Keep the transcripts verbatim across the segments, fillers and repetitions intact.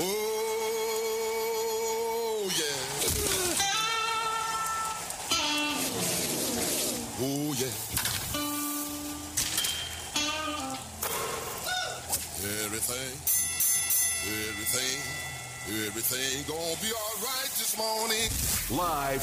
Oh, yeah. Oh, yeah. Everything, everything. Everything gonna be all right this morning. Live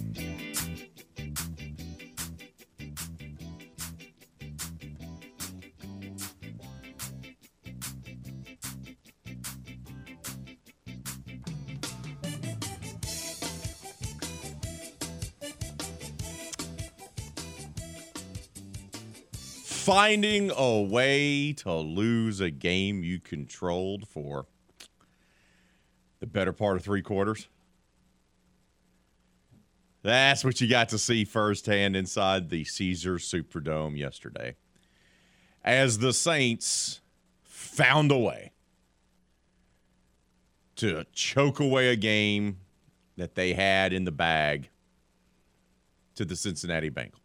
Finding a way to lose a game you controlled for the better part of three quarters. That's what you got to see firsthand inside the Caesars Superdome yesterday, as the Saints found a way to choke away a game that they had in the bag to the Cincinnati Bengals.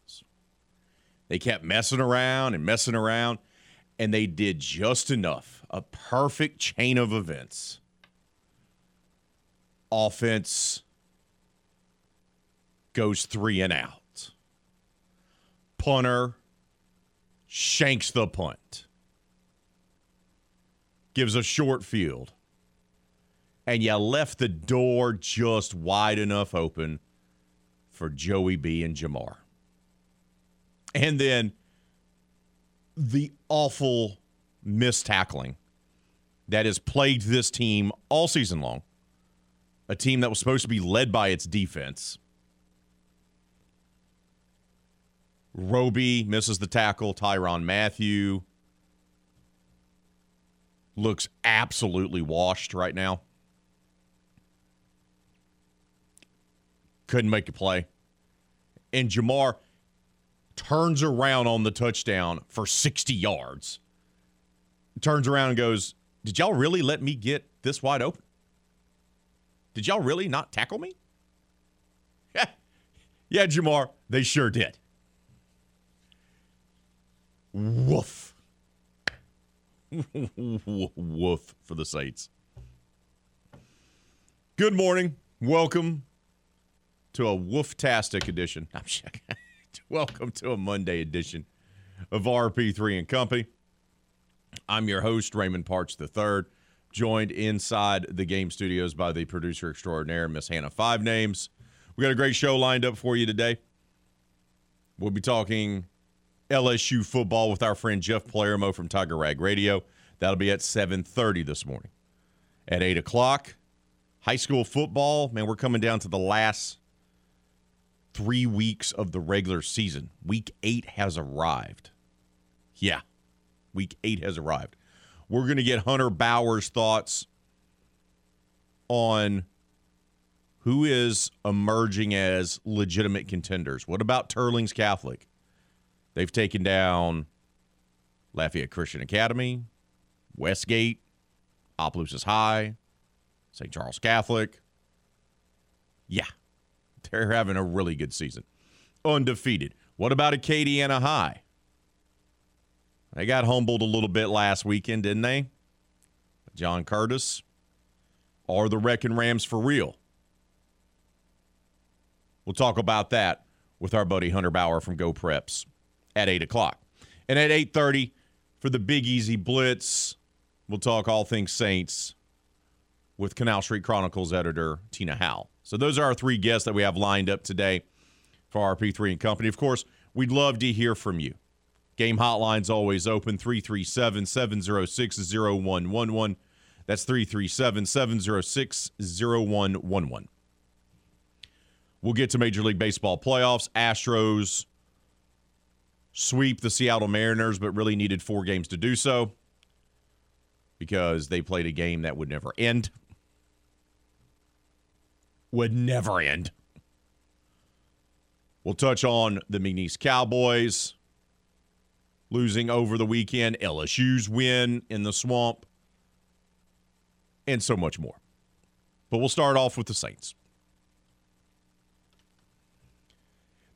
They kept messing around and messing around, and they did just enough. A perfect chain of events. Offense goes three and out. Punter shanks the punt. Gives a short field. And you left the door just wide enough open for Joey B and Ja'Marr. And then the awful missed tackling that has plagued this team all season long. A team that was supposed to be led by its defense. Roby misses the tackle. Tyrann Mathieu looks absolutely washed right now. Couldn't make a play. And Ja'Marr turns around on the touchdown for sixty yards. Turns around and goes, did y'all really let me get this wide open? Did y'all really not tackle me? Yeah, yeah, Ja'Marr, they sure did. Woof. Woof for the Saints. Good morning. Welcome to a woof-tastic edition. I'm checking. Welcome to a Monday edition of R P three and Company. I'm your host, Raymond Parts the third, joined inside the game studios by the producer extraordinaire, Miss Hannah Five Names. We got a great show lined up for you today. We'll be talking L S U football with our friend Jeff Palermo from Tiger Rag Radio. That'll be at seven thirty this morning. At eight o'clock, high school football. Man, we're coming down to the last three weeks of the regular season. Week eight has arrived. Yeah, week eight has arrived. We're going to get Hunter Bauer's thoughts on who is emerging as legitimate contenders. What about Turling's Catholic? They've taken down Lafayette Christian Academy, Westgate, Opelousas High, Saint Charles Catholic. Yeah. They're having a really good season. Undefeated. What about Acadiana High? They got humbled a little bit last weekend, didn't they? John Curtis. Are the Wrecking Rams for real? We'll talk about that with our buddy Hunter Bauer from Go Preps at eight o'clock. And at eight thirty for the Big Easy Blitz, we'll talk all things Saints with Canal Street Chronicles editor Tina Howell. So those are our three guests that we have lined up today for R P three and Company. Of course, we'd love to hear from you. Game hotline's always open, three three seven, seven oh six, oh one one one. That's three three seven, seven oh six, oh one one one. We'll get to Major League Baseball playoffs. Astros sweep the Seattle Mariners, but really needed four games to do so because they played a game that would never end. would never end. We'll touch on the McNeese Cowboys losing over the weekend, L S U's win in the swamp, and so much more. But we'll start off with the Saints.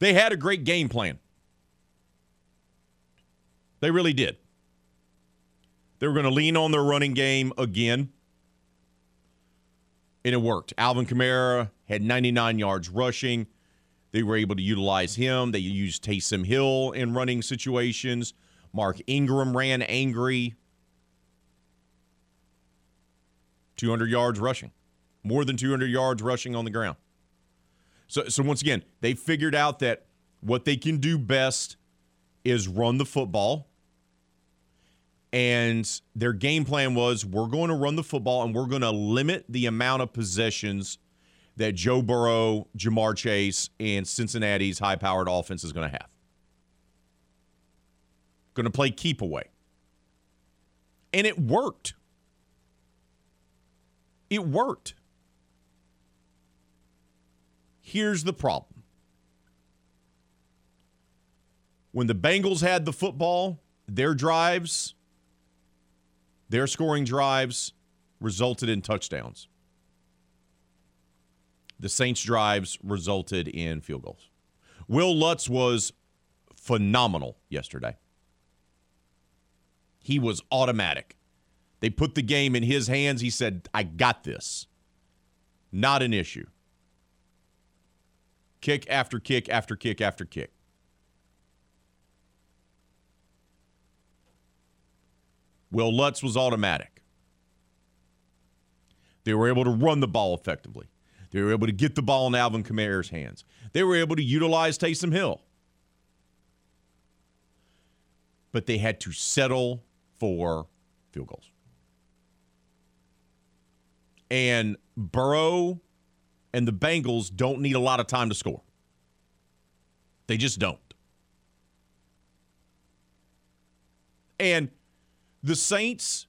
They had a great game plan. They really did. They were going to lean on their running game again, and it worked. Alvin Kamara had ninety-nine yards rushing. They were able to utilize him. They used Taysom Hill in running situations. Mark Ingram ran angry. two hundred yards rushing. More than two hundred yards rushing on the ground. So, so once again, they figured out that what they can do best is run the football. And their game plan was, we're going to run the football and we're going to limit the amount of possessions that Joe Burrow, Ja'Marr Chase, and Cincinnati's high-powered offense is going to have. Going to play keep away. And it worked. It worked. Here's the problem. When the Bengals had the football, their drives, their scoring drives resulted in touchdowns. The Saints' drives resulted in field goals. Will Lutz was phenomenal yesterday. He was automatic. They put the game in his hands. He said, I got this. Not an issue. Kick after kick after kick after kick. Will Lutz was automatic. They were able to run the ball effectively. They were able to get the ball in Alvin Kamara's hands. They were able to utilize Taysom Hill. But they had to settle for field goals. And Burrow and the Bengals don't need a lot of time to score. They just don't. And the Saints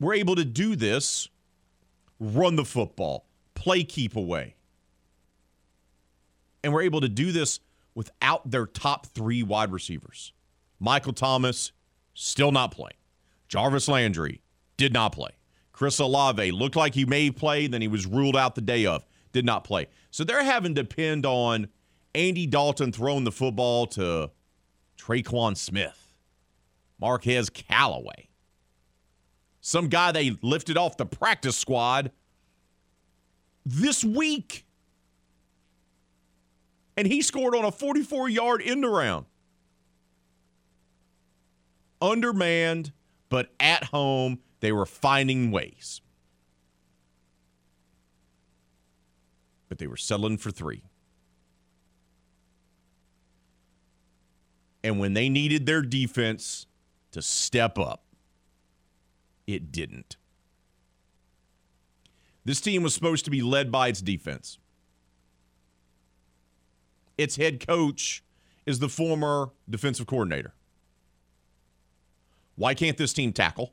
were able to do this, run the football, play keep away. And we're able to do this without their top three wide receivers. Michael Thomas, still not playing. Jarvis Landry, did not play. Chris Olave, looked like he may play, then he was ruled out the day of, did not play. So they're having to depend on Andy Dalton throwing the football to Tre'Quan Smith, Marquez Callaway, some guy they lifted off the practice squad this week. And he scored on a forty-four-yard end around. Undermanned, but at home, they were finding ways. But they were settling for three. And when they needed their defense to step up, it didn't. This team was supposed to be led by its defense. Its head coach is the former defensive coordinator. Why can't this team tackle?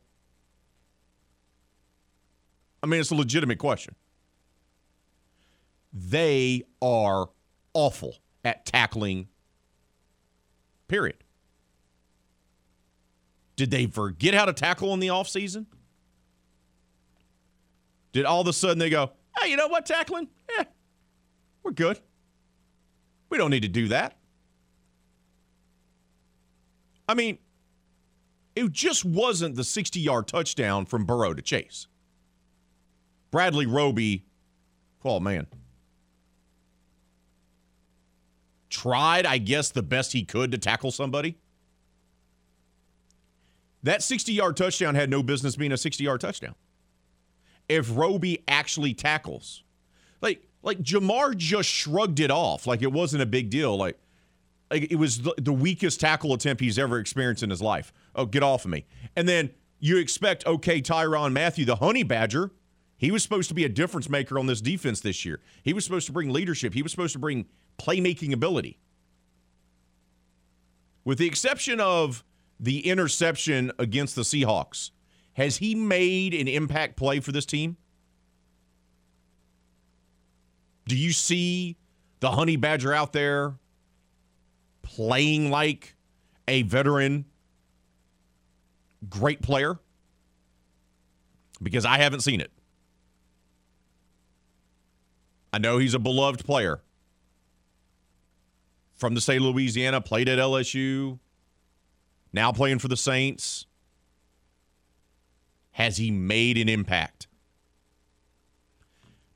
I mean, it's a legitimate question. They are awful at tackling, period. Did they forget how to tackle in the offseason? Did all of a sudden they go, hey, you know what, tackling? Eh, we're good. We don't need to do that. I mean, it just wasn't the sixty-yard touchdown from Burrow to Chase. Bradley Roby, oh man, tried, I guess, the best he could to tackle somebody. That sixty-yard touchdown had no business being a sixty-yard touchdown. If Roby actually tackles, like like Ja'Marr just shrugged it off, like it wasn't a big deal, like. Like it was the weakest tackle attempt he's ever experienced in his life. Oh, get off of me. And then you expect, okay, Tyrann Mathieu, the Honey Badger, he was supposed to be a difference maker on this defense this year. He was supposed to bring leadership. He was supposed to bring playmaking ability. With the exception of the interception against the Seahawks, has he made an impact play for this team? Do you see the Honey Badger out there playing like a veteran, great player? Because I haven't seen it. I know he's a beloved player. from the state of Louisiana, played at L S U, now playing for the Saints. Has he made an impact?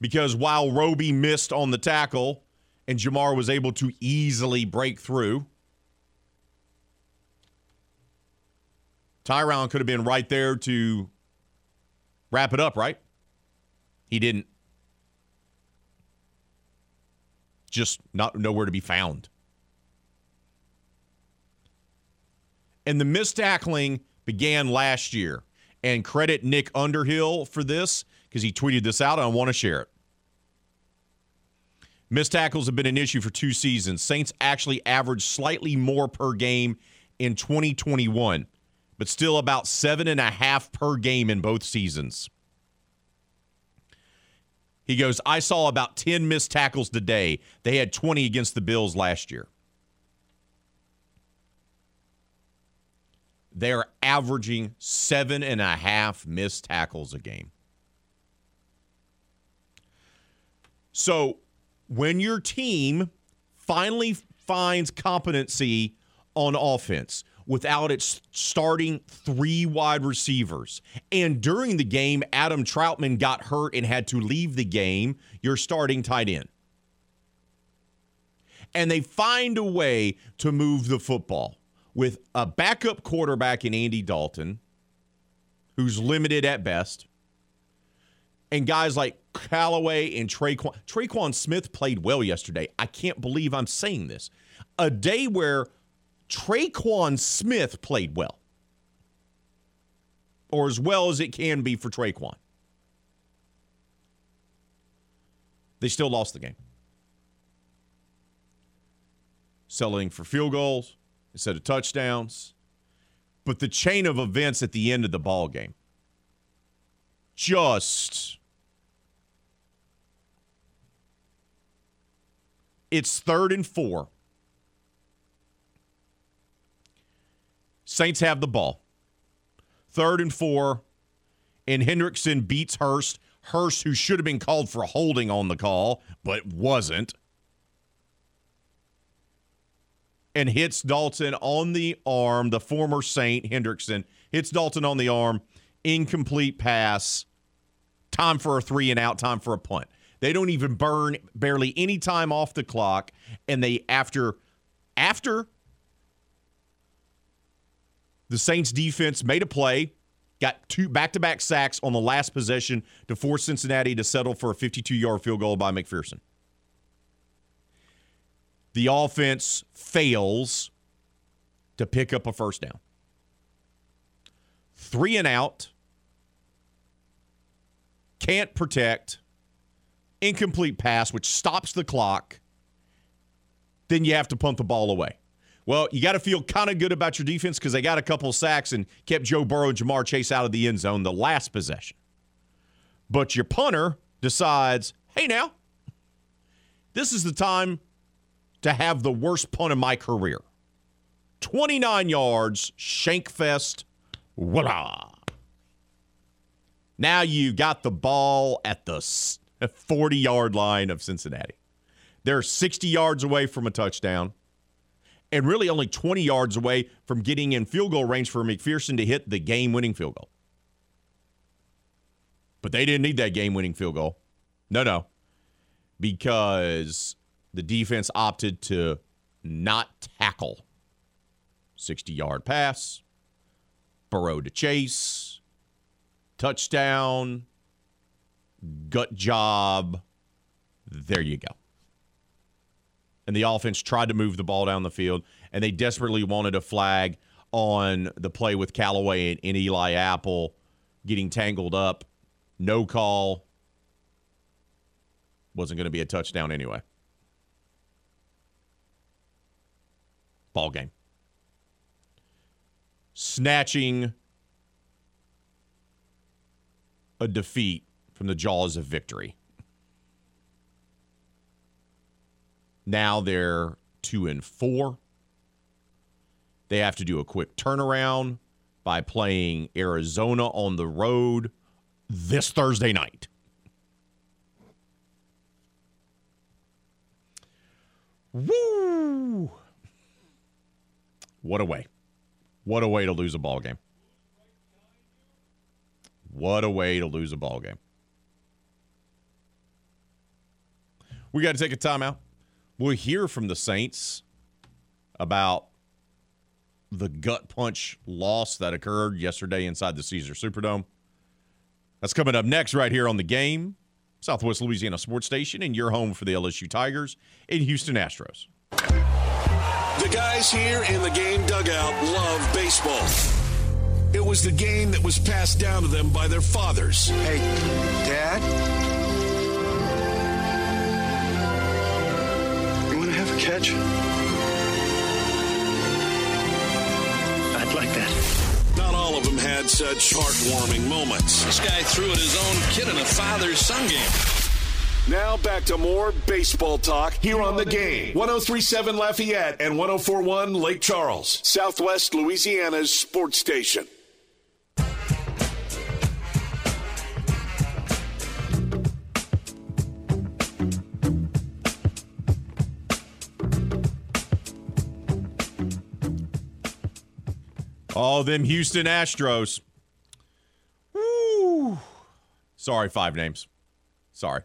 Because while Roby missed on the tackle and Ja'Marr was able to easily break through, Tyrann could have been right there to wrap it up, right? He didn't. Just not nowhere to be found. And the missed tackling began last year. And credit Nick Underhill for this, because he tweeted this out, and I want to share it. Missed tackles have been an issue for two seasons. Saints actually averaged slightly more per game in twenty twenty-one, but still about seven and a half per game in both seasons. He goes, I saw about ten missed tackles today. They had twenty against the Bills last year. They're averaging seven and a half missed tackles a game. So when your team finally finds competency on offense without its starting three wide receivers, and during the game, Adam Troutman got hurt and had to leave the game, your starting tight end, and they find a way to move the football with a backup quarterback in Andy Dalton, who's limited at best, and guys like Callaway and Tre'Quan. Tre'Quan Smith played well yesterday. I can't believe I'm saying this. A day where Tre'Quan Smith played well, or as well as it can be for Tre'Quan. They still lost the game. Settling for field goals instead of touchdowns. But the chain of events at the end of the ball game just, it's third and four. Saints have the ball. Third and four, and Hendrickson beats Hurst. Hurst, who should have been called for holding on the call, but wasn't, and hits Dalton on the arm, the former Saint Hendrickson, hits Dalton on the arm, incomplete pass, time for a three and out, time for a punt. They don't even burn barely any time off the clock, and they, after, after the Saints defense made a play, got two back-to-back sacks on the last possession to force Cincinnati to settle for a fifty-two-yard field goal by McPherson. The offense fails to pick up a first down. Three and out. Can't protect. Incomplete pass, which stops the clock. Then you have to punt the ball away. Well, you got to feel kind of good about your defense because they got a couple sacks and kept Joe Burrow and Ja'Marr Chase out of the end zone the last possession. But your punter decides, hey, now, this is the time to have the worst punt of my career. twenty-nine yards, shank fest, voila. Now you got the ball at the forty-yard line of Cincinnati. They're sixty yards away from a touchdown, and really only twenty yards away from getting in field goal range for McPherson to hit the game-winning field goal. But they didn't need that game-winning field goal. No, no. Because the defense opted to not tackle. sixty-yard pass. Burrow to Chase. Touchdown. Gut job. There you go. And the offense tried to move the ball down the field, and they desperately wanted a flag on the play with Callaway and, and Eli Apple getting tangled up. No call. Wasn't going to be a touchdown anyway. Ball game. Snatching a defeat from the jaws of victory. Now they're two and four. They have to do a quick turnaround by playing Arizona on the road this Thursday night. Woo! What a way. What a way to lose a ball game. What a way to lose a ball game. We got to take a timeout. We'll hear from the Saints about the gut punch loss that occurred yesterday inside the Caesars Superdome. That's coming up next right here on The Game, Southwest Louisiana Sports Station, and your home for the L S U Tigers and Houston Astros. The guys here in the game dugout love baseball. It was the game that was passed down to them by their fathers. Hey, Dad? Catch. I'd like that. Not all of them had such heartwarming moments. This guy threw at his own kid in a father-son game. Now back to more baseball talk here on The Game. one oh three point seven Lafayette and one oh four point one Lake Charles, Southwest Louisiana's sports station. Oh, them Houston Astros. Woo. Sorry, Five Names. Sorry.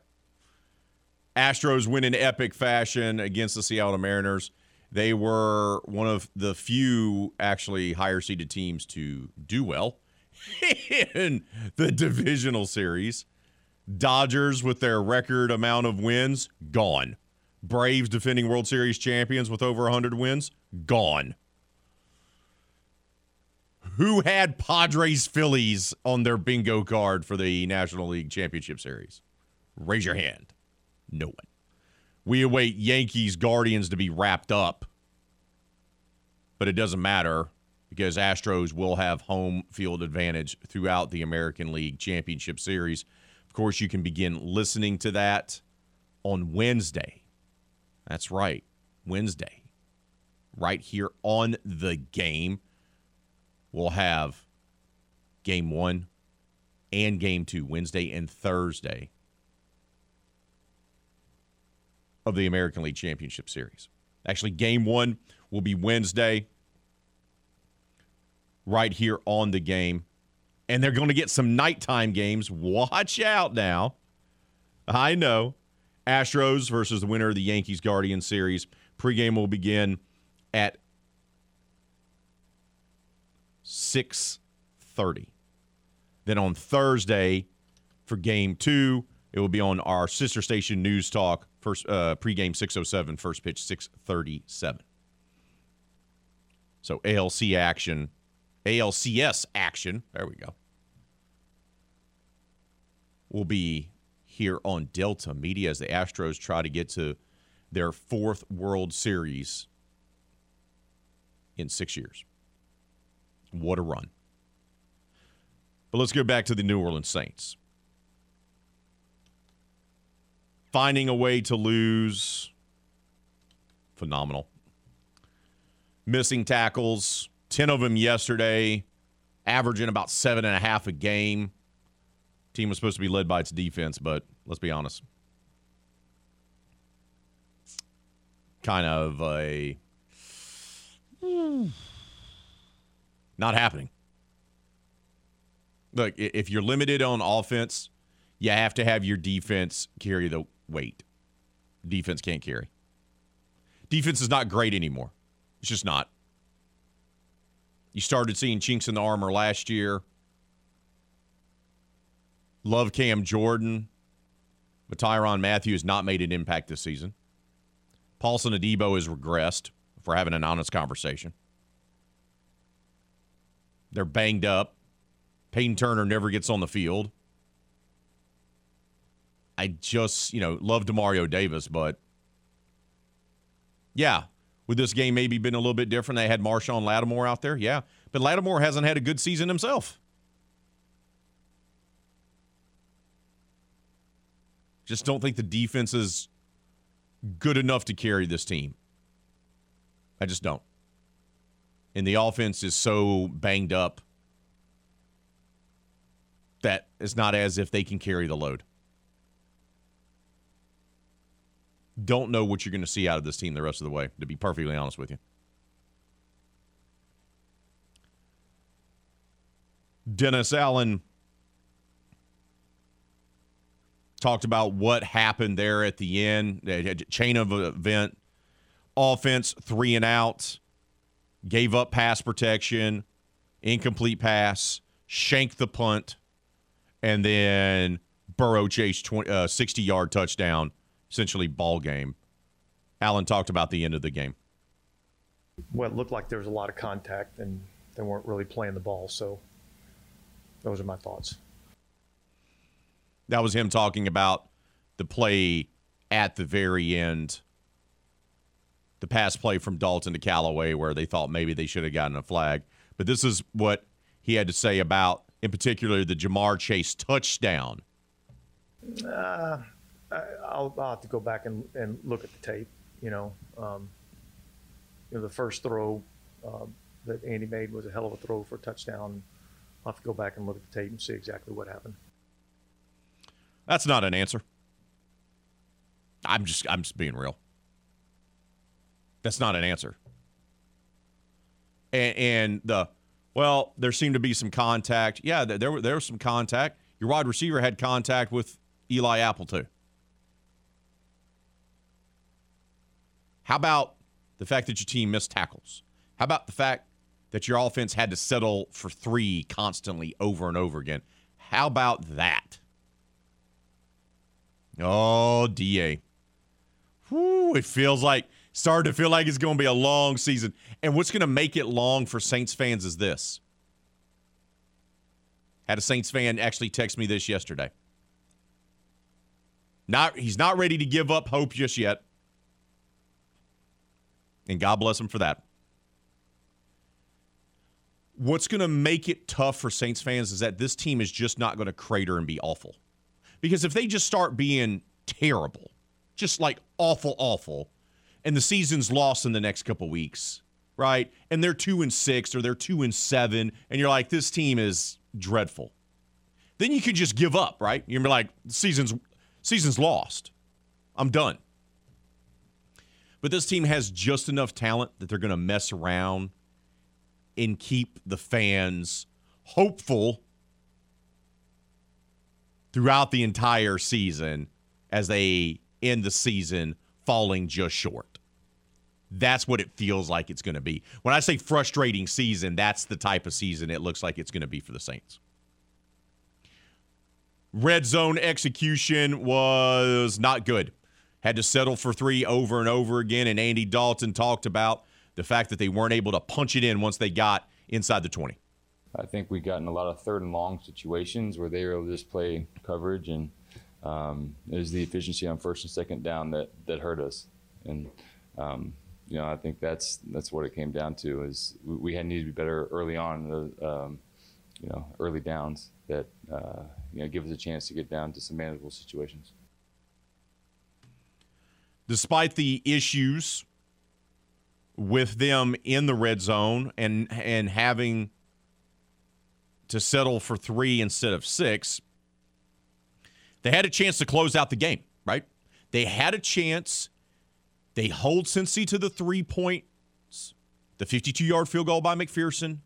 Astros win in epic fashion against the Seattle Mariners. They were one of the few, actually, higher-seeded teams to do well in the divisional series. Dodgers, with their record amount of wins, gone. Braves, defending World Series champions with over one hundred wins, gone. Who had Padres Phillies on their bingo card for the National League Championship Series? Raise your hand. No one. We await Yankees Guardians to be wrapped up. But it doesn't matter because Astros will have home field advantage throughout the American League Championship Series. Of course, you can begin listening to that on Wednesday. That's right. Wednesday. Right here on The Game. We'll have game one and game two, Wednesday and Thursday, of the American League Championship Series. Actually, game one will be Wednesday right here on The Game. And they're going to get some nighttime games. Watch out now. I know. Astros versus the winner of the Yankees Guardians Series. Pregame will begin at six thirty. Then on Thursday for game two, it will be on our sister station News Talk, first uh, pregame six oh seven, first pitch six thirty-seven. So A L C action, A L C S action, there we go, will be here on Delta Media as the Astros try to get to their fourth World Series in six years. What a run. But let's go back to the New Orleans Saints. Finding a way to lose. Phenomenal. Missing tackles. ten of them yesterday. Averaging about seven and a half a game. Team was supposed to be led by its defense, but let's be honest. Kind of a... Not happening. Look, if you're limited on offense, you have to have your defense carry the weight. Defense can't carry. Defense is not great anymore. It's just not. You started seeing chinks in the armor last year. Love Cam Jordan. But Tyrann Mathieu has not made an impact this season. Paulson Adebo has regressed, if we're having an honest conversation. They're banged up. Peyton Turner never gets on the field. I just, you know, love DeMario Davis, but yeah, would this game maybe been a little bit different? They had Marshawn Lattimore out there, yeah. But Lattimore hasn't had a good season himself. Just don't think the defense is good enough to carry this team. I just don't. And the offense is so banged up that it's not as if they can carry the load. Don't know what you're going to see out of this team the rest of the way, to be perfectly honest with you. Dennis Allen talked about what happened there at the end. A chain of event. Offense, three and outs. Gave up pass protection. Incomplete pass. Shanked the punt. And then Burrow chased sixty-yard touchdown. Essentially ball game. Allen talked about the end of the game. Well, it looked like there was a lot of contact, and they weren't really playing the ball. So those are my thoughts. That was him talking about the play at the very end, the pass play from Dalton to Callaway, where they thought maybe they should have gotten a flag. But this is what he had to say about, in particular, the Ja'Marr Chase touchdown. Uh, I'll, I'll have to go back and, and look at the tape. You know, um, you know the first throw uh, that Andy made was a hell of a throw for a touchdown. I'll have to go back and look at the tape and see exactly what happened. That's not an answer. I'm just I'm just being real. That's not an answer. And, and the, well, there seemed to be some contact. Yeah, there were there was some contact. Your wide receiver had contact with Eli Apple too. How about the fact that your team missed tackles? How about the fact that your offense had to settle for three constantly over and over again? How about that? Oh, D A. Whew, it feels like, started to feel like it's going to be a long season. And what's going to make it long for Saints fans is this. Had a Saints fan actually text me this yesterday. Not, he's not ready to give up hope just yet. And God bless him for that. What's going to make it tough for Saints fans is that this team is just not going to crater and be awful. Because if they just start being terrible, just like awful, awful, and the season's lost in the next couple weeks, right? And they're two and six or they're two and seven, and you're like, this team is dreadful. Then you could just give up, right? You're gonna be like, season's season's lost. I'm done. But this team has just enough talent that they're gonna mess around and keep the fans hopeful throughout the entire season as they end the season falling just short. That's what it feels like it's going to be. When I say frustrating season, that's the type of season it looks like it's going to be for the Saints. Red zone execution was not good. Had to settle for three over and over again, and Andy Dalton talked about the fact that they weren't able to punch it in once they got inside the twenty. I think we got in a lot of third and long situations where they were able to just play coverage, and um, it was the efficiency on first and second down that, that hurt us. And, um, you know, I think that's that's what it came down to, is we, we had needed to be better early on, um, you know, early downs that, uh, you know, give us a chance to get down to some manageable situations. Despite the issues with them in the red zone and and having to settle for three instead of six, they had a chance to close out the game, right? They had a chance. They hold Cincy to the three points, the fifty-two-yard field goal by McPherson.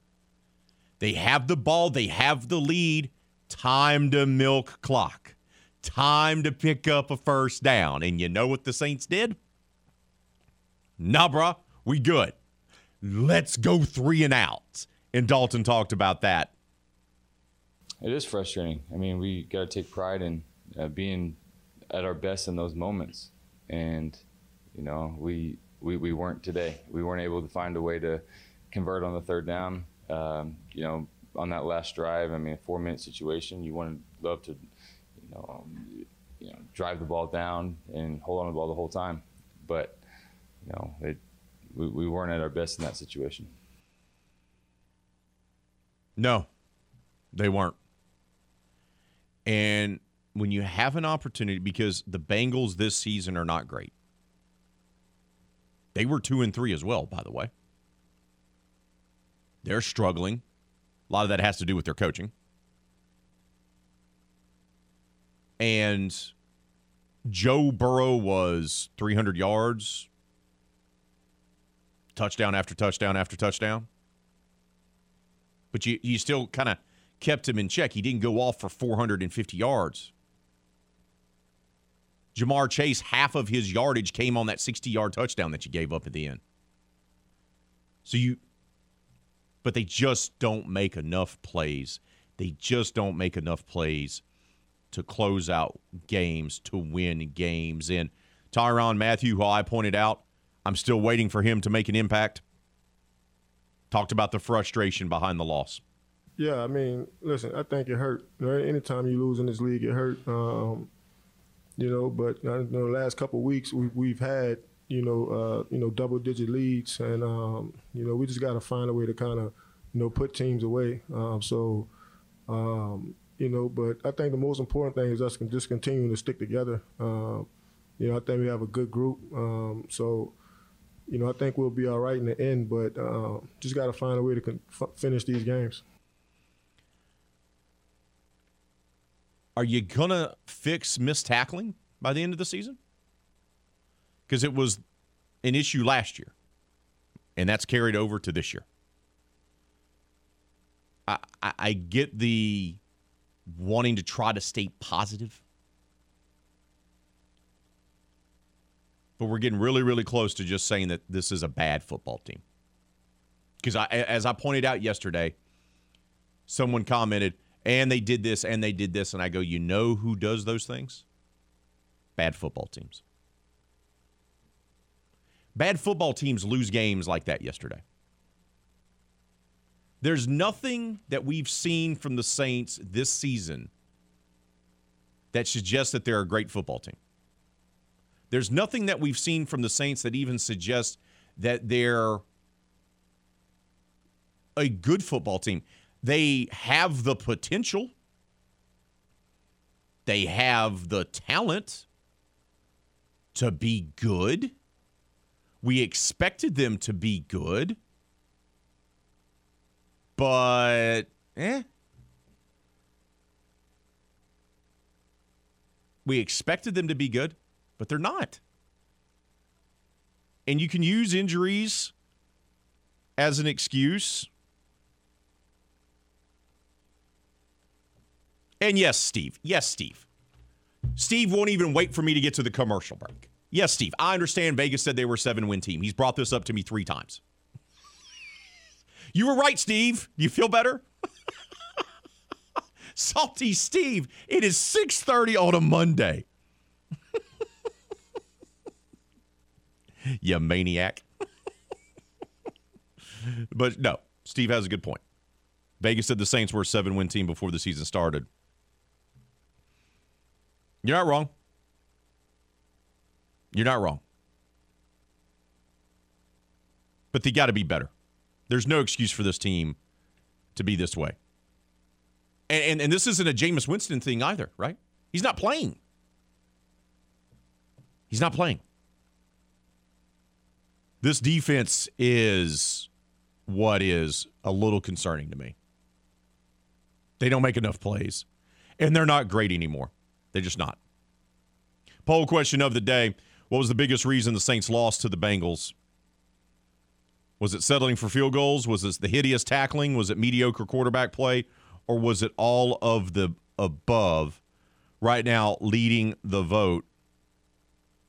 They have the ball. They have the lead. Time to milk clock. Time to pick up a first down. And you know what the Saints did? Nah, bruh, we good. Let's go three and out. And Dalton talked about that. It is frustrating. I mean, we got to take pride in uh, being at our best in those moments. And, you know, we, we we weren't today. We weren't able to find a way to convert on the third down. Um, you know, on that last drive, I mean, a four-minute situation, you want to love to, you know, um, you know, drive the ball down and hold on to the ball the whole time. But, you know, it, we, we weren't at our best in that situation. No, they weren't. And when you have an opportunity, because the Bengals this season are not great. They were two and three as well, by the way. They're struggling. A lot of that has to do with their coaching. And Joe Burrow was three hundred yards, touchdown after touchdown after touchdown. But you, you still kind of kept him in check. He didn't go off for four hundred fifty yards. Ja'Marr Chase, half of his yardage came on that sixty-yard touchdown that you gave up at the end. So you, but they just don't make enough plays. They just don't make enough plays to close out games, to win games. And Tyrann Mathieu, who I pointed out, I'm still waiting for him to make an impact. Talked about the frustration behind the loss. Yeah, I mean, listen, I think it hurt. Anytime you lose in this league, it hurt. Um, you know, but in the last couple of weeks, we, we've had, you know, uh, you know, double-digit leads. And, um, you know, we just got to find a way to kind of, you know, put teams away. Um, so, um, you know, but I think the most important thing is us just continuing to stick together. Um, you know, I think we have a good group. Um, so, you know, I think we'll be all right in the end, but uh, just got to find a way to con- finish these games. Are you going to fix missed tackling by the end of the season? Because it was an issue last year, and that's carried over to this year. I, I, I get the wanting to try to stay positive, but we're getting really, really close to just saying that this is a bad football team. Because I, as I pointed out yesterday, someone commented, and they did this, and they did this. And I go, you know who does those things? Bad football teams. Bad football teams lose games like that yesterday. There's nothing that we've seen from the Saints this season that suggests that they're a great football team. There's nothing that we've seen from the Saints that even suggests that they're a good football team. They have the potential. They have the talent to be good. We expected them to be good. But, eh. We expected them to be good, but they're not. And you can use injuries as an excuse. And yes, Steve. Yes, Steve. Steve won't even wait for me to get to the commercial break. Yes, Steve. I understand Vegas said they were a seven-win team. He's brought this up to me three times. You were right, Steve. You feel better? Salty Steve. It is six thirty on a Monday. You maniac. But no, Steve has a good point. Vegas said the Saints were a seven-win team before the season started. You're not wrong. You're not wrong. But they got to be better. There's no excuse for this team to be this way. And, and and this isn't a Jameis Winston thing either, right? He's not playing. He's not playing. This defense is what is a little concerning to me. They don't make enough plays, and they're not great anymore. They're just not. Poll question of the day. What was the biggest reason the Saints lost to the Bengals? Was it settling for field goals? Was it the hideous tackling? Was it mediocre quarterback play? Or was it all of the above? Right now, leading the vote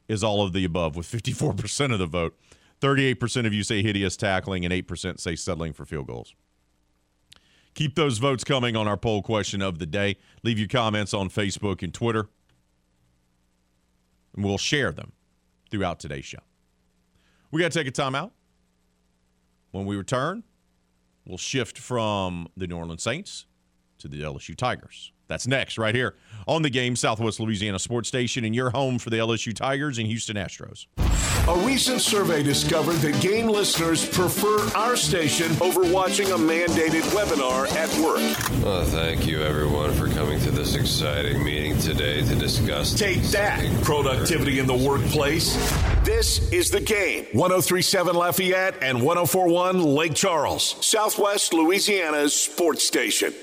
is all of the above with fifty-four percent of the vote. thirty-eight percent of you say hideous tackling and eight percent say settling for field goals. Keep those votes coming on our poll question of the day. Leave your comments on Facebook and Twitter. And we'll share them throughout today's show. We got to take a timeout. When we return, we'll shift from the New Orleans Saints to the L S U Tigers. That's next right here on The Game, Southwest Louisiana Sports Station, and your home for the L S U Tigers and Houston Astros. A recent survey discovered that Game listeners prefer our station over watching a mandated webinar at work. Oh, thank you, everyone, for coming to this exciting meeting today to discuss... Take that, productivity in the workplace. This is The Game. one oh three point seven Lafayette and one oh four point one Lake Charles, Southwest Louisiana's sports station.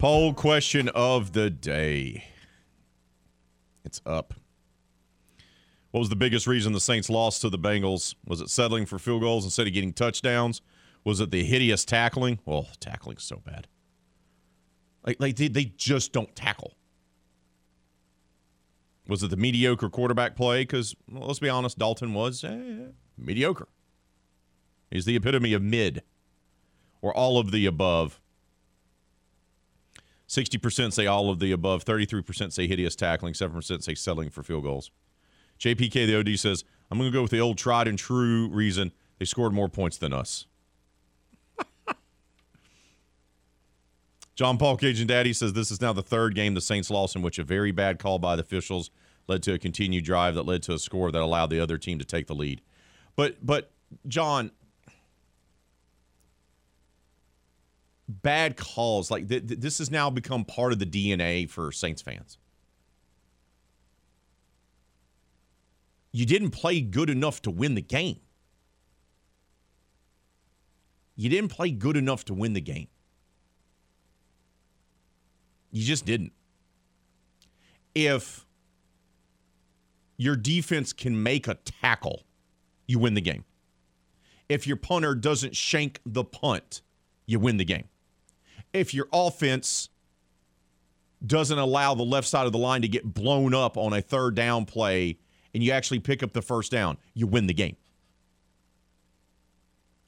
Poll question of the day. It's up. What was the biggest reason the Saints lost to the Bengals? Was it settling for field goals instead of getting touchdowns? Was it the hideous tackling? Oh, tackling's so bad. Like, like they, they just don't tackle. Was it the mediocre quarterback play? Because, well, let's be honest, Dalton was eh, mediocre. He's the epitome of mid or all of the above. sixty percent say all of the above. thirty-three percent say hideous tackling. seven percent say settling for field goals. J P K, the O D, says, I'm going to go with the old tried and true reason. They scored more points than us. John Paul Cajun Daddy says, this is now the third game the Saints lost in which a very bad call by the officials led to a continued drive that led to a score that allowed the other team to take the lead. But, but John, bad calls, like th- th- this has now become part of the D N A for Saints fans. You didn't play good enough to win the game. You didn't play good enough to win the game. You just didn't. If your defense can make a tackle, you win the game. If your punter doesn't shank the punt, you win the game. If your offense doesn't allow the left side of the line to get blown up on a third down play and you actually pick up the first down, you win the game.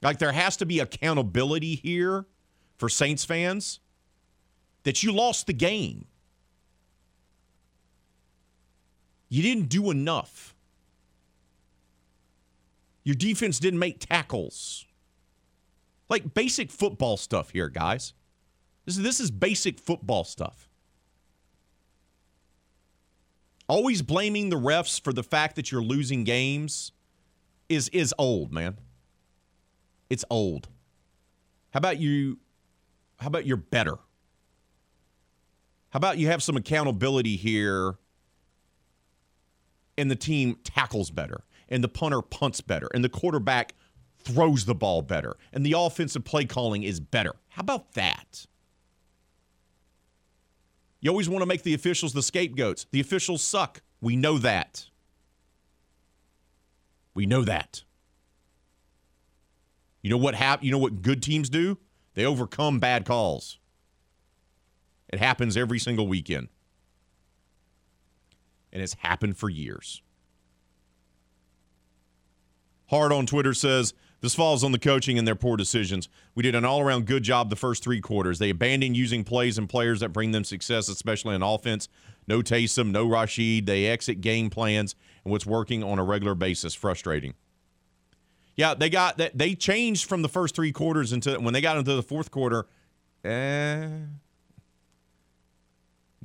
Like, there has to be accountability here for Saints fans. That you lost the game. You didn't do enough. Your defense didn't make tackles. Like, basic football stuff here, guys. This is, this is basic football stuff. Always blaming the refs for the fact that you're losing games is, is old, man. It's old. How about you? How about you're better? How about you have some accountability here and the team tackles better and the punter punts better and the quarterback throws the ball better and the offensive play calling is better? How about that? You always want to make the officials the scapegoats. The officials suck. We know that. We know that. You know what hap- you know what good teams do? They overcome bad calls. It happens every single weekend. And it's happened for years. Hard on Twitter says, this falls on the coaching and their poor decisions. We did an all-around good job the first three quarters. They abandoned using plays and players that bring them success, especially on offense. No Taysom, no Rashid. They exit game plans and what's working on a regular basis. Frustrating. Yeah, they got that. They changed from the first three quarters into when they got into the fourth quarter. Eh...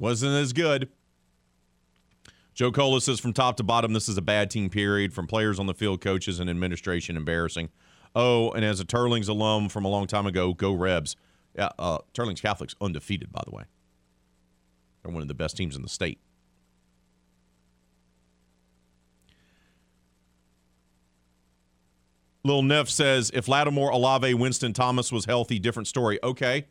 Wasn't as good. Joe Cola says, from top to bottom, this is a bad team, period. From players on the field, coaches, and administration, embarrassing. Oh, and as a Turlings alum from a long time ago, go Rebs. Yeah, uh, Turlings Catholics undefeated, by the way. They're one of the best teams in the state. Lil Neff says, if Lattimore, Olave, Winston, Thomas was healthy, different story. Okay.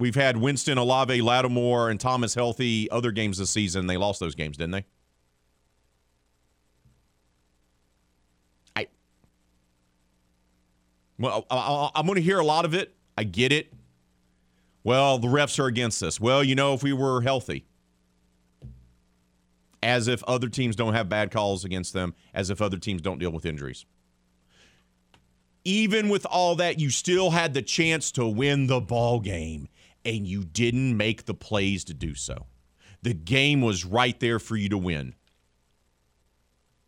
We've had Winston, Olave, Lattimore, and Thomas healthy other games this season. They lost those games, didn't they? I, well, I, I, I'm going to hear a lot of it. I get it. Well, the refs are against us. Well, you know, if we were healthy. As if other teams don't have bad calls against them. As if other teams don't deal with injuries. Even with all that, you still had the chance to win the ball game. And you didn't make the plays to do so. The game was right there for you to win.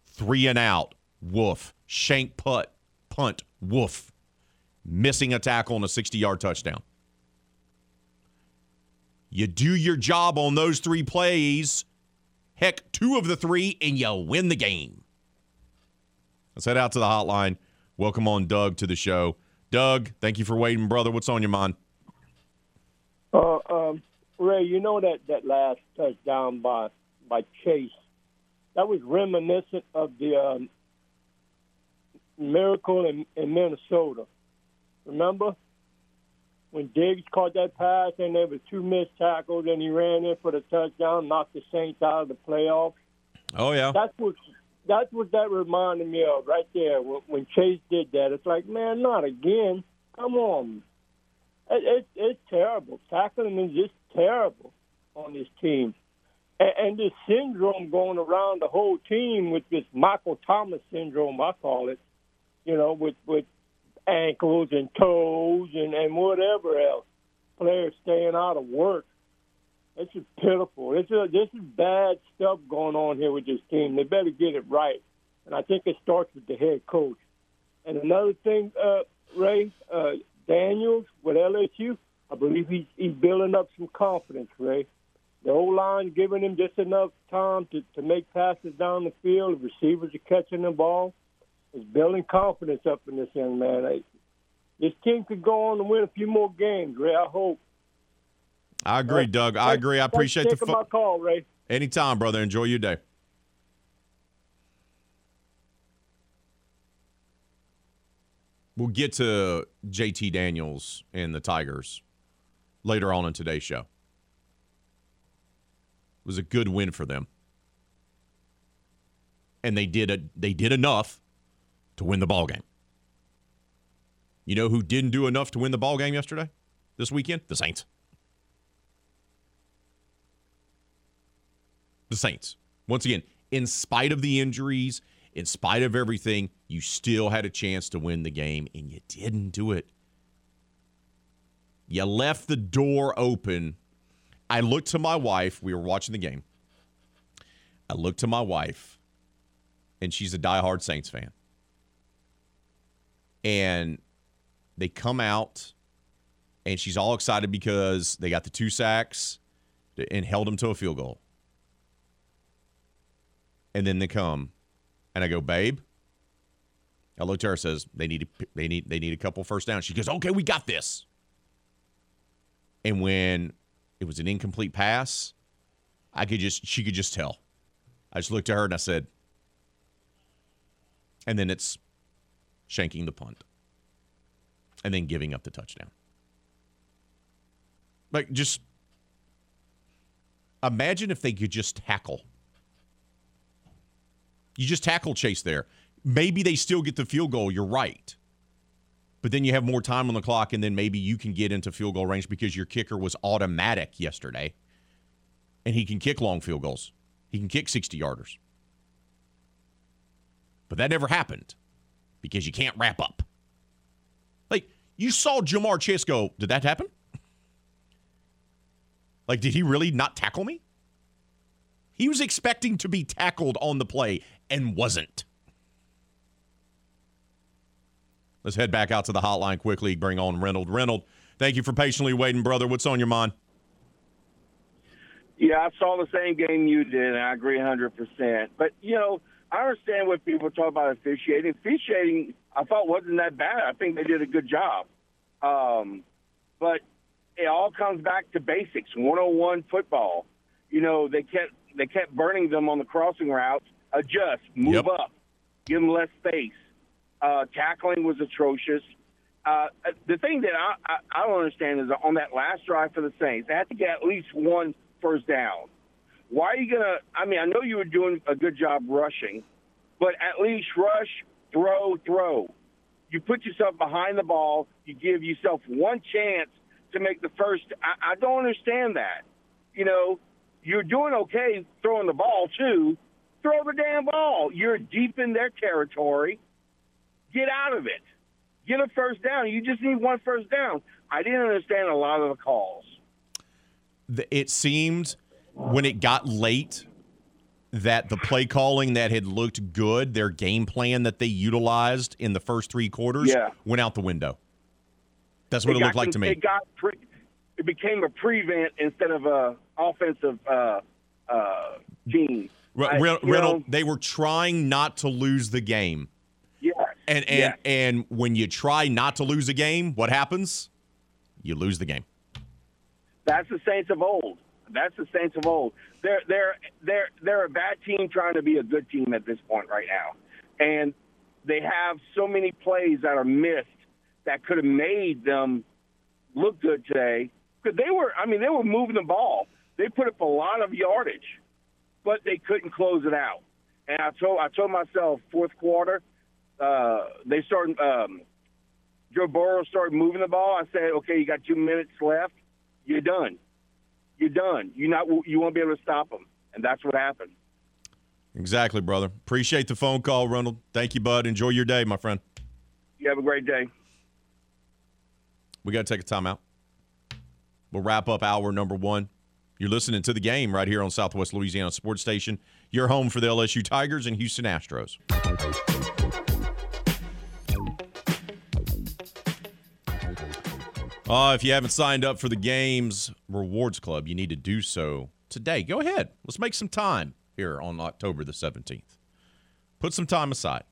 Three and out. Woof. Shank putt. Punt. Woof. Missing a tackle and a sixty-yard touchdown. You do your job on those three plays. Heck, two of the three, and you win the game. Let's head out to the hotline. Welcome on Doug to the show. Doug, thank you for waiting, brother. What's on your mind? Uh, um, Ray, you know that, that last touchdown by by Chase, that was reminiscent of the um, miracle in, in Minnesota. Remember? when Diggs caught that pass and there was two missed tackles and he ran in for the touchdown, knocked the Saints out of the playoffs. Oh, yeah. That's what that's what that reminded me of right there when, when Chase did that. It's like, man, not again. Come on. It, it, it's terrible. Tackling is just terrible on this team. And, and this syndrome going around the whole team with this Michael Thomas syndrome, I call it, you know, with, with ankles and toes and, and whatever else. Players staying out of work. This is pitiful. This is, this is bad stuff going on here with this team. They better get it right. And I think it starts with the head coach. And another thing, uh, Ray, uh, Daniels with L S U, I believe he's, he's building up some confidence, Ray. The O-line giving him just enough time to, to make passes down the field. The receivers are catching the ball. It's building confidence up in this young man. I, this team could go on and win a few more games, Ray, I hope. I agree, right, Doug. I agree. I appreciate the fo- my call, Ray. Anytime, brother. Enjoy your day. We'll get to J T Daniels and the Tigers later on in today's show. It was a good win for them, and they did a they did enough to win the ball game. You know who didn't do enough to win the ball game yesterday, this weekend? The Saints. The Saints. Once again, in spite of the injuries, in spite of everything, you still had a chance to win the game, and you didn't do it. You left the door open. I looked to my wife. We were watching the game. I looked to my wife, and she's a diehard Saints fan. And they come out, and she's all excited because they got the two sacks and held them to a field goal. And then they come, and I go, babe. I look to her and says, they need, a, they, need, they need a couple first downs. She goes, okay, we got this. And when it was an incomplete pass, I could just she could just tell. I just looked at her and I said, and then it's shanking the punt. And then giving up the touchdown. Like, just imagine if they could just tackle. You just tackle Chase there. Maybe they still get the field goal. You're right. But then you have more time on the clock, and then maybe you can get into field goal range because your kicker was automatic yesterday. And he can kick long field goals. He can kick sixty-yarders. But that never happened because you can't wrap up. Like, you saw Ja'Marr Chase go, did that happen? Like, did he really not tackle me? He was expecting to be tackled on the play and wasn't. Let's head back out to the hotline quickly. Bring on Reynolds. Reynolds, thank you for patiently waiting, brother. What's on your mind? Yeah, I saw the same game you did, and I agree one hundred percent. But, you know, I understand what people talk about officiating. Officiating, I thought, wasn't that bad. I think they did a good job. Um, but it all comes back to basics, one oh one football. You know, they kept they kept burning them on the crossing routes. Adjust, move yep. up, give them less space. Uh, tackling was atrocious. Uh, the thing that I, I, I don't understand is on that last drive for the Saints, they had to get at least one first down. Why are you going to – I mean, I know you were doing a good job rushing, but at least rush, throw, throw. You put yourself behind the ball. You give yourself one chance to make the first – I don't understand that. You know, you're doing okay throwing the ball, too. Throw the damn ball. You're deep in their territory. Get out of it. Get a first down. You just need one first down. I didn't understand a lot of the calls. It seemed when it got late that the play calling that had looked good, their game plan that they utilized in the first three quarters yeah. went out the window. That's what it, it looked got, like to me. It, got pre, it became a prevent instead of an offensive uh, uh, team. Re- Re- Reynolds, they were trying not to lose the game. Yeah. And and, yeah. and when you try not to lose a game, what happens? You lose the game. That's the Saints of old. That's the Saints of old. They're they're they're they're a bad team trying to be a good team at this point right now. And they have so many plays that are missed that could have made them looked good today. Because they were, I mean, they were moving the ball. They put up a lot of yardage, but they couldn't close it out. And I told, I told myself, fourth quarter, uh, they started. Um, Joe Burrow started moving the ball. I said, okay, you got two minutes left. You're done. You're done. You not. You won't be able to stop them. And that's what happened. Exactly, brother. Appreciate the phone call, Ronald. Thank you, bud. Enjoy your day, my friend. You have a great day. We got to take a timeout. We'll wrap up hour number one. You're listening to The Game right here on Southwest Louisiana Sports Station, your home for the L S U Tigers and Houston Astros. Uh, if you haven't signed up for the Game's Rewards Club, you need to do so today. Go ahead. Let's make some time here on October the seventeenth. Put some time aside.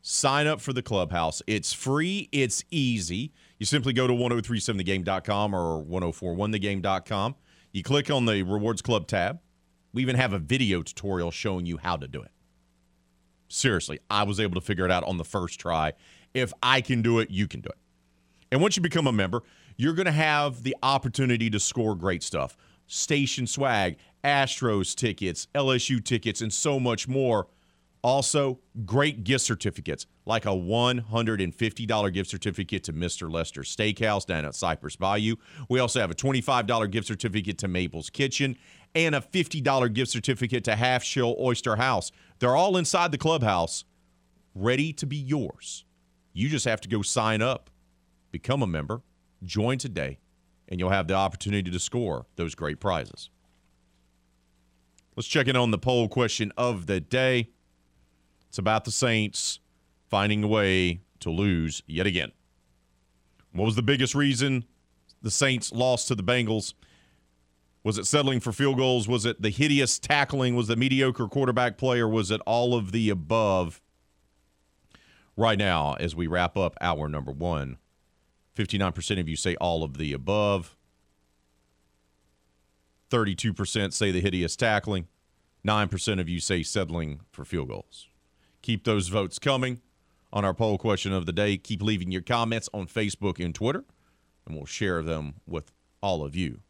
Sign up for the clubhouse. It's free. It's easy. You simply go to ten thirty-seven the game dot com or ten forty-one the game dot com. You click on the Rewards Club tab. We even have a video tutorial showing you how to do it. Seriously, I was able to figure it out on the first try. If I can do it, you can do it. And once you become a member, you're going to have the opportunity to score great stuff. Station swag, Astros tickets, L S U tickets, and so much more. Also, great gift certificates, like a one hundred fifty dollars gift certificate to Mister Lester's Steakhouse down at Cypress Bayou. We also have a twenty-five dollars gift certificate to Maple's Kitchen and a fifty dollars gift certificate to Half Shell Oyster House. They're all inside the clubhouse, ready to be yours. You just have to go sign up, become a member, join today, and you'll have the opportunity to score those great prizes. Let's check in on the poll question of the day. It's about the Saints finding a way to lose yet again. What was the biggest reason the Saints lost to the Bengals? Was it settling for field goals? Was it the hideous tackling? Was it the mediocre quarterback play? Or was it all of the above? Right now, as we wrap up hour number one, fifty-nine percent of you say all of the above. thirty-two percent say the hideous tackling. nine percent of you say settling for field goals. Keep those votes coming on our poll question of the day. Keep leaving your comments on Facebook and Twitter, and we'll share them with all of you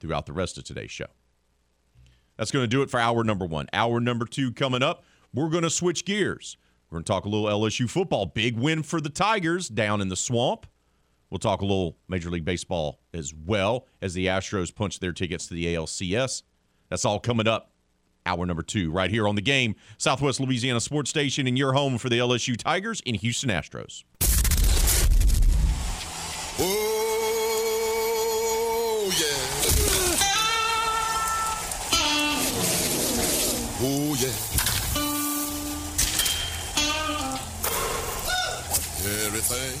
throughout the rest of today's show. That's going to do it for hour number one. Hour number two coming up, we're going to switch gears. We're going to talk a little L S U football. Big win for the Tigers down in the swamp. We'll talk a little Major League Baseball as well as the Astros punch their tickets to the A L C S. That's all coming up, hour number two, right here on The Game, Southwest Louisiana Sports Station, and your home for the L S U Tigers and Houston Astros. Oh, yeah. Oh, yeah. Everything.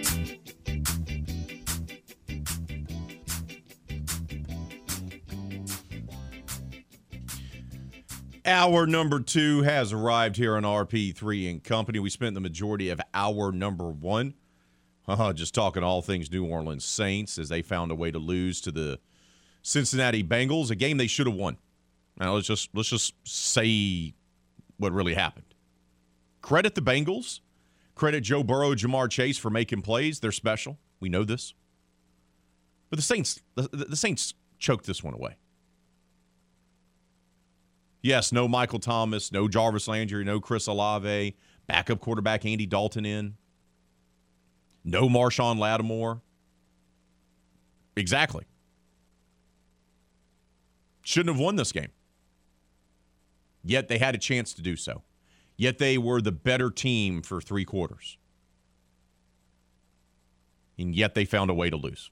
Hour number two has arrived here on R P three and Company. We spent the majority of hour number one uh, just talking all things New Orleans Saints as they found a way to lose to the Cincinnati Bengals, a game they should have won. Now let's just let's just say what really happened. Credit the Bengals. Credit Joe Burrow, Ja'Marr Chase for making plays. They're special. We know this. But the Saints, the, the Saints choked this one away. Yes, no Michael Thomas, no Jarvis Landry, no Chris Olave, backup quarterback Andy Dalton in, no Marshawn Lattimore. Exactly. Shouldn't have won this game. Yet they had a chance to do so. Yet they were the better team for three quarters. And yet they found a way to lose.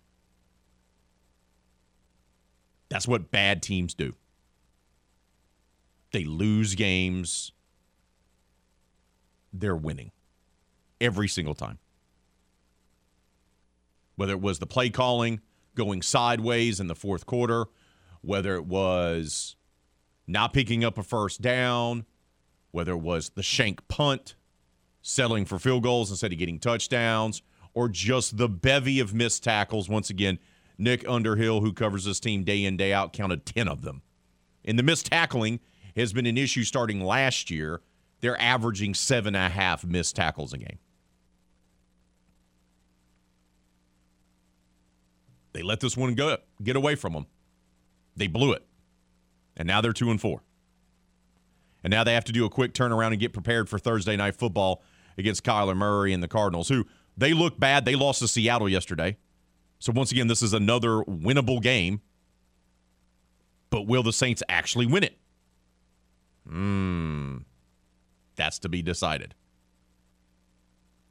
That's what bad teams do. They lose games. They're winning every single time. Whether it was the play calling going sideways in the fourth quarter, whether it was not picking up a first down, whether it was the shank punt, settling for field goals instead of getting touchdowns, or just the bevy of missed tackles. Once again, Nick Underhill, who covers this team day in, day out, counted ten of them. And the missed tackling has been an issue starting last year. They're averaging seven and a half missed tackles a game. They let this one go, get away from them. They blew it. And now they're two and four. And now they have to do a quick turnaround and get prepared for Thursday Night Football against Kyler Murray and the Cardinals, who they look bad. They lost to Seattle yesterday. So once again, this is another winnable game. But will the Saints actually win it? Hmm. That's to be decided.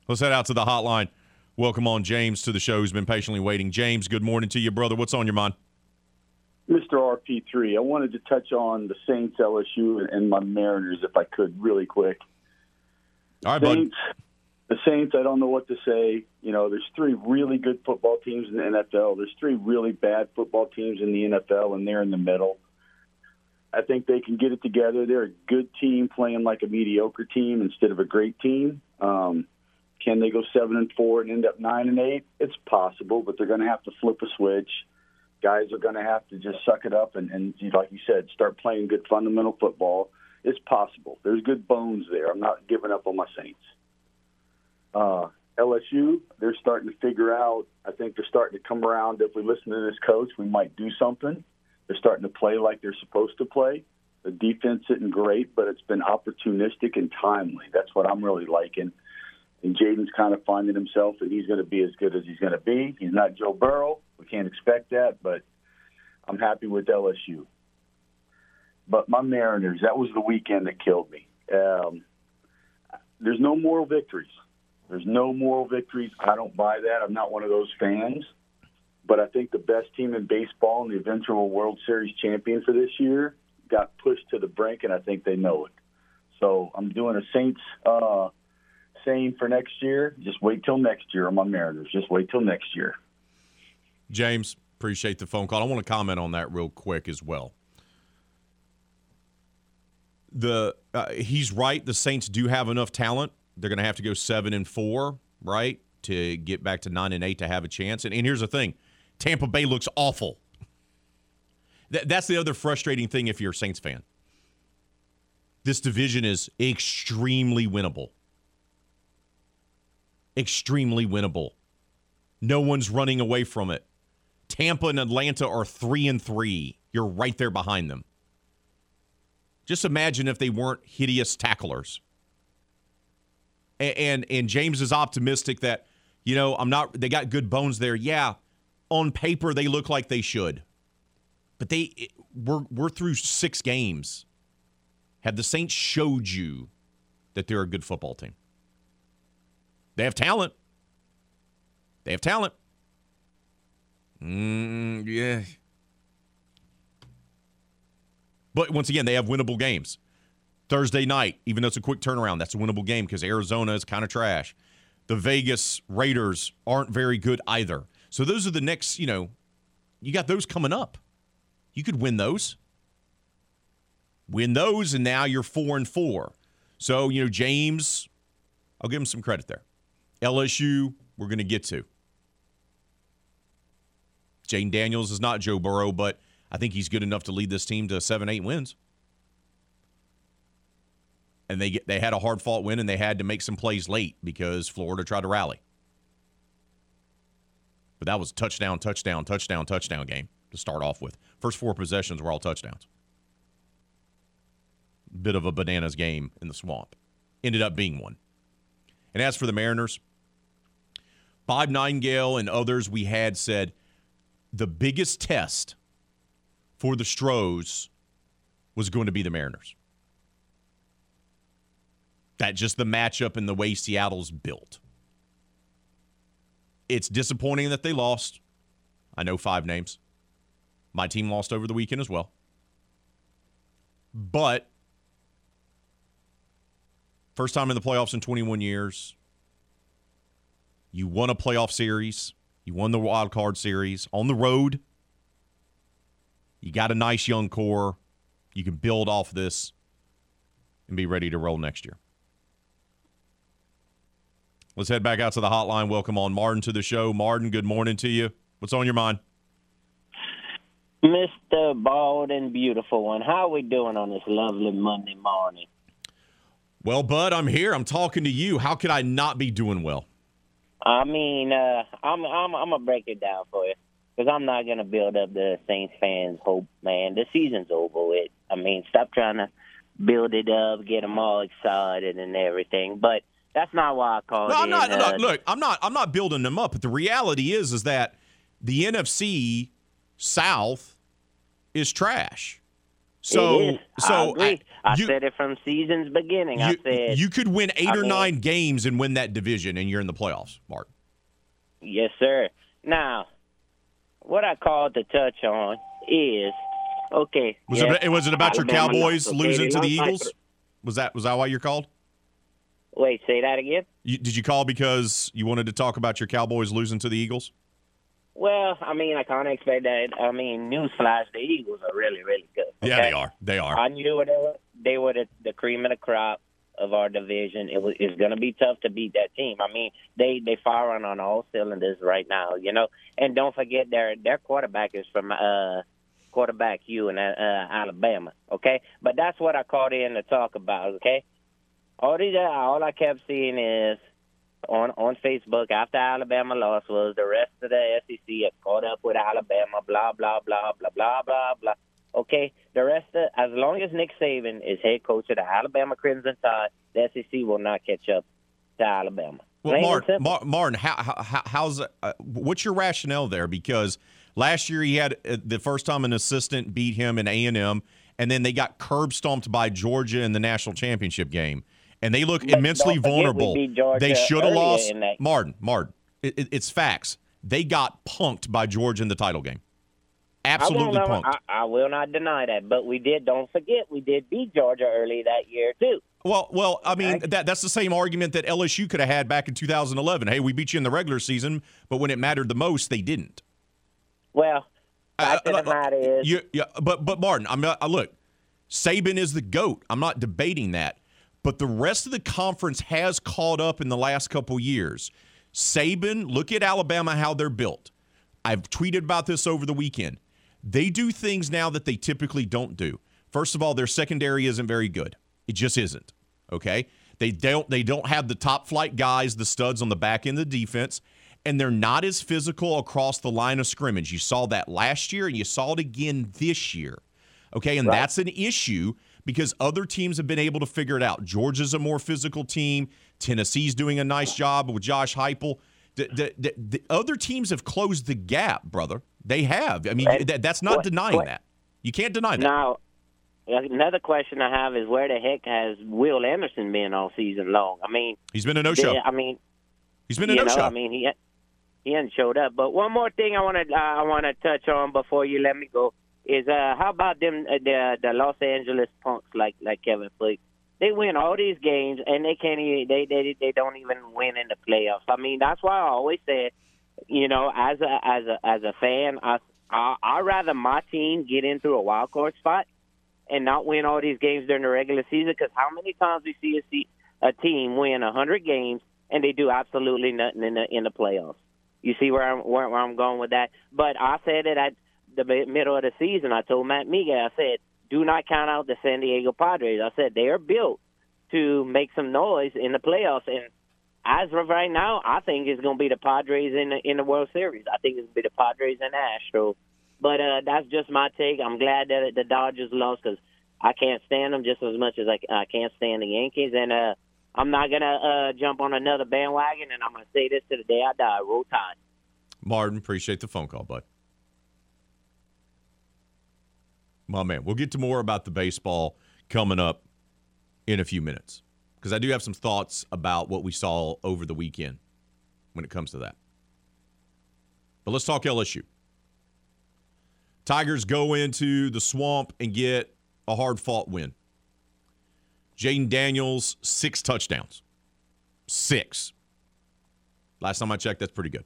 Let's head out to the hotline. Welcome on James to the show, who's been patiently waiting. James, good morning to you, brother. What's on your mind? Mister R P three, I wanted to touch on the Saints, L S U, and my Mariners, if I could, really quick. All right, Saints, bud. The Saints, I don't know what to say. You know, there's three really good football teams in the N F L. There's three really bad football teams in the N F L, and they're in the middle. I think they can get it together. They're a good team playing like a mediocre team instead of a great team. Um, can they go seven and four and end up nine and eight? It's possible, but they're going to have to flip a switch. Guys are going to have to just suck it up and, and, like you said, start playing good fundamental football. It's possible. There's good bones there. I'm not giving up on my Saints. Uh, L S U, they're starting to figure out. I think they're starting to come around. If we listen to this coach, we might do something. They're starting to play like they're supposed to play. The defense isn't great, but it's been opportunistic and timely. That's what I'm really liking. And Jaden's kind of finding himself that he's going to be as good as he's going to be. He's not Joe Burrow. We can't expect that, but I'm happy with L S U. But my Mariners, that was the weekend that killed me. Um, there's no moral victories. There's no moral victories. I don't buy that. I'm not one of those fans. But I think the best team in baseball and the eventual World Series champion for this year got pushed to the brink, and I think they know it. So I'm doing a Saints uh, saying for next year. Just wait till next year on my Mariners. Just wait till next year. James, appreciate the phone call. I want to comment on that real quick as well. The uh, he's right. The Saints do have enough talent. They're going to have to go seven and four, right, to get back to nine and eight to have a chance. And, and here's the thing: Tampa Bay looks awful. That, that's the other frustrating thing if you're a Saints fan. This division is extremely winnable. Extremely winnable. No one's running away from it. Tampa and Atlanta are three and three. You're right there behind them. Just imagine if they weren't hideous tacklers. And, and and James is optimistic that, you know, I'm not. They got good bones there. Yeah, on paper they look like they should, but they it, we're we're through six games. Have the Saints showed you that they're a good football team? They have talent. They have talent. Mm, yeah. But once again, they have winnable games. Thursday night, even though it's a quick turnaround, that's a winnable game because Arizona is kind of trash. The Vegas Raiders aren't very good either. So those are the next, you know, you got those coming up. You could win those. Win those, and now you're four and four. So, you know, James, I'll give him some credit there. L S U, we're going to get to. Jaden Daniels is not Joe Burrow, but I think he's good enough to lead this team to seven, eight wins. And they get, they had a hard-fought win, and they had to make some plays late because Florida tried to rally. But that was touchdown, touchdown, touchdown, touchdown game to start off with. First four possessions were all touchdowns. Bit of a bananas game in the swamp. Ended up being one. And as for the Mariners, Bob Nightingale and others we had said the biggest test for the Stros was going to be the Mariners. That just the matchup and the way Seattle's built. It's disappointing that they lost. I know five names. My team lost over the weekend as well. But first time in the playoffs in twenty-one years. You won a playoff series. You won the wild card series on the road. You got a nice young core. You can build off this and be ready to roll next year. Let's head back out to the hotline. Welcome on Martin to the show. Martin, good morning to you. What's on your mind? Mister Bald and Beautiful One, how are we doing on this lovely Monday morning? Well, bud, I'm here. I'm talking to you. How could I not be doing well? I mean, uh, I'm I'm, I'm going to break it down for you because I'm not going to build up the Saints fans' hope, man. The season's over with. I mean, stop trying to build it up, get them all excited and everything. But that's not why I called no, it. I'm not, uh, no, look, I'm not, I'm not building them up. But the reality is is that the N F C South is trash. So, it is. so I, I, I you, said it from season's beginning. You, I said you could win eight I or mean, nine games and win that division, and you're in the playoffs, Mark. Yes, sir. Now, what I called to touch on is okay. Was yes, it was it about I your Cowboys losing to the Eagles? Was that was that why you called? Wait, say that again. You, did you call because you wanted to talk about your Cowboys losing to the Eagles? Well, I mean, I can't expect that. I mean, newsflash, the Eagles are really, really good. Okay? Yeah, they are. They are. I knew they were, they were the, the cream of the crop of our division. It was, it's going to be tough to beat that team. I mean, they they firing on all cylinders right now, you know. And don't forget their their quarterback is from uh, quarterback U in uh, Alabama, okay? But that's what I called in to talk about, okay? All these, all I kept seeing is, On on Facebook, after Alabama lost, was the rest of the S E C had caught up with Alabama, blah, blah, blah, blah, blah, blah, blah. Okay, the rest of, as long as Nick Saban is head coach of the Alabama Crimson Tide, the S E C will not catch up to Alabama. Well, Martin, Mar- Martin, how, how, how's uh, what's your rationale there? Because last year he had uh, the first time an assistant beat him in A and M, and then they got curb stomped by Georgia in the national championship game. And they look but immensely vulnerable. They should have lost. Martin, Martin, it, it's facts. They got punked by Georgia in the title game. Absolutely I punked. I, I will not deny that. But we did, don't forget, we did beat Georgia early that year, too. Well, well, I mean, okay. that that's the same argument that L S U could have had back in two thousand eleven. Hey, we beat you in the regular season, but when it mattered the most, they didn't. Well, fact uh, of the uh, matter uh, is. You, yeah, but, but, Martin, I'm not, uh, look, Saban is the GOAT. I'm not debating that. But the rest of the conference has caught up in the last couple years. Saban, look at Alabama, how they're built. I've tweeted about this over the weekend. They do things now that they typically don't do. First of all, their secondary isn't very good. It just isn't, okay? They don't, they don't have the top-flight guys, the studs on the back end of the defense, and they're not as physical across the line of scrimmage. You saw that last year, and you saw it again this year, okay? And right. That's an issue because other teams have been able to figure it out. Georgia's a more physical team. Tennessee's doing a nice job with Josh Heupel. The, the, the, the other teams have closed the gap, brother. They have. I mean, that, that's not denying that. You can't deny that. Now, another question I have is where the heck has Will Anderson been all season long? I mean, he's been a no-show. I mean, he's been a no-show. I mean, he he hasn't showed up. But one more thing I want to uh, I want to touch on before you let me go. Is uh, how about them uh, the the Los Angeles punks like like Kevin Flake? They win all these games and they can't even they they they don't even win in the playoffs. I mean that's why I always said, you know, as a as a as a fan, I I I'd rather my team get in through a wild card spot and not win all these games during the regular season. Because how many times we see a see a team win a hundred games and they do absolutely nothing in the in the playoffs? You see where I'm where, where I'm going with that? But I said it at the middle of the season, I told Matt Miga, I said, do not count out the San Diego Padres. I said, they are built to make some noise in the playoffs. And as of right now, I think it's going to be the Padres in the, in the World Series. I think it's going to be the Padres and the Astros. But uh, that's just my take. I'm glad that the Dodgers lost because I can't stand them just as much as I, I can't stand the Yankees. And uh, I'm not going to uh, jump on another bandwagon, and I'm going to say this to the day I die. Roll Tide. Martin, appreciate the phone call, bud. My man, we'll get to more about the baseball coming up in a few minutes because I do have some thoughts about what we saw over the weekend when it comes to that. But let's talk L S U. Tigers go into the swamp and get a hard-fought win. Jaden Daniels, six touchdowns. Six. Last time I checked, that's pretty good.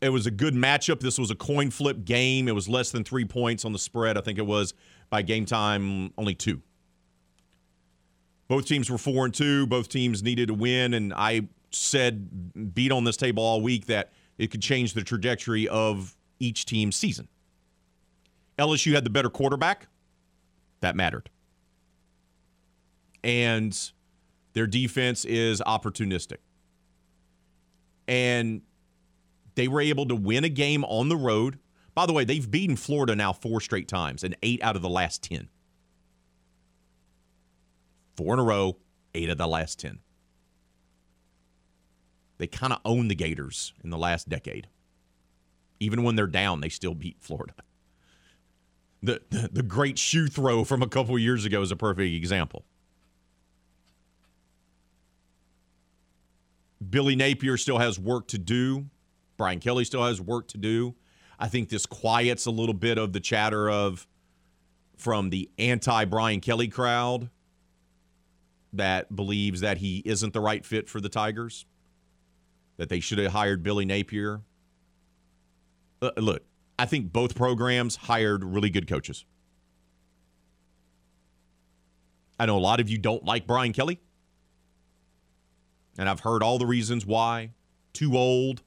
It was a good matchup. This was a coin flip game. It was less than three points on the spread. I think it was by game time only two. Both teams were four and two. Both teams needed a win, and I said, beat on this table all week that it could change the trajectory of each team's season. L S U had the better quarterback. That mattered. And their defense is opportunistic. And they were able to win a game on the road. By the way, they've beaten Florida now four straight times and eight out of the last ten. Four in a row, eight of the last ten. They kind of own the Gators in the last decade. Even when they're down, they still beat Florida. The, the, the great shoe throw from a couple years ago is a perfect example. Billy Napier still has work to do. Brian Kelly still has work to do. I think this quiets a little bit of the chatter of from the anti-Brian Kelly crowd that believes that he isn't the right fit for the Tigers, that they should have hired Billy Napier. Uh, look, I think both programs hired really good coaches. I know a lot of you don't like Brian Kelly, and I've heard all the reasons why. Too old,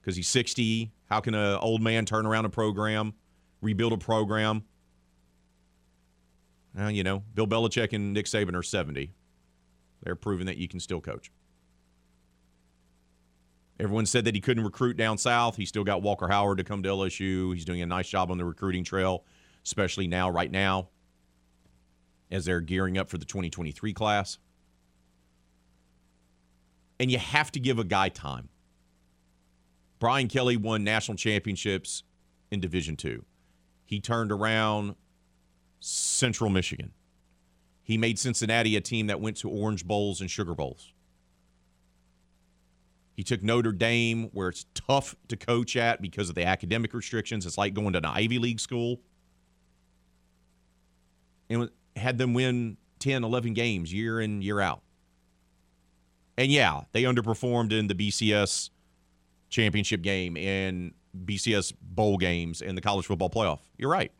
because he's sixty. How can an old man turn around a program, rebuild a program? Well, you know, Bill Belichick and Nick Saban are seventy. They're proving that you can still coach. Everyone said that he couldn't recruit down south. He still got Walker Howard to come to L S U. He's doing a nice job on the recruiting trail, especially now, right now, as they're gearing up for the twenty twenty-three class. And you have to give a guy time. Brian Kelly won national championships in Division two. He turned around Central Michigan. He made Cincinnati a team that went to Orange Bowls and Sugar Bowls. He took Notre Dame, where it's tough to coach at because of the academic restrictions. It's like going to an Ivy League school. And had them win ten, eleven games year in, year out. And yeah, they underperformed in the B C S championship game and B C S bowl games and the college football playoff. You're right.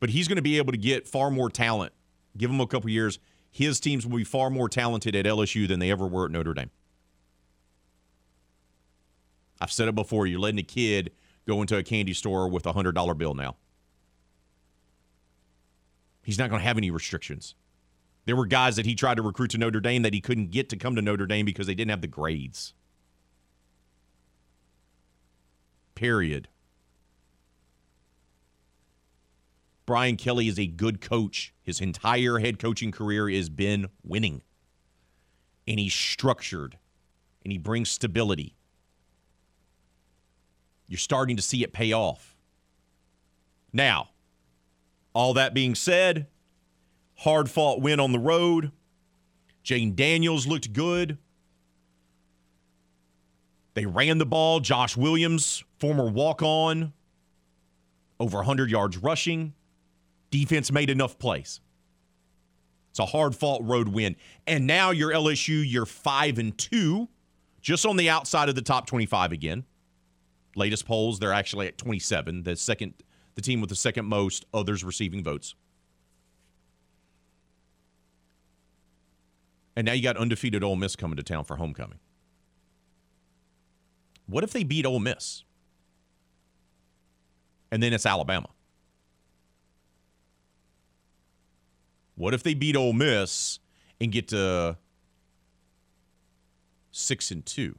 But he's going to be able to get far more talent. Give him a couple years. His teams will be far more talented at L S U than they ever were at Notre Dame. I've said it before, you're letting a kid go into a candy store with a one hundred dollar bill now. He's not going to have any restrictions. There were guys that he tried to recruit to Notre Dame that he couldn't get to come to Notre Dame because they didn't have the grades. Period. Brian Kelly is a good coach. His entire head coaching career has been winning. And he's structured. And he brings stability. You're starting to see it pay off. Now, all that being said, hard-fought win on the road. Jaden Daniels looked good. They ran the ball. Josh Williams, former walk-on, over one hundred yards rushing. Defense made enough plays. It's a hard-fought road win. And now you're L S U, you're five and two, just on the outside of the top twenty-five again. Latest polls, they're actually at twenty-seven, the second, the team with the second most others receiving votes. And now you got undefeated Ole Miss coming to town for homecoming. What if they beat Ole Miss? And then it's Alabama. What if they beat Ole Miss and get to six and two?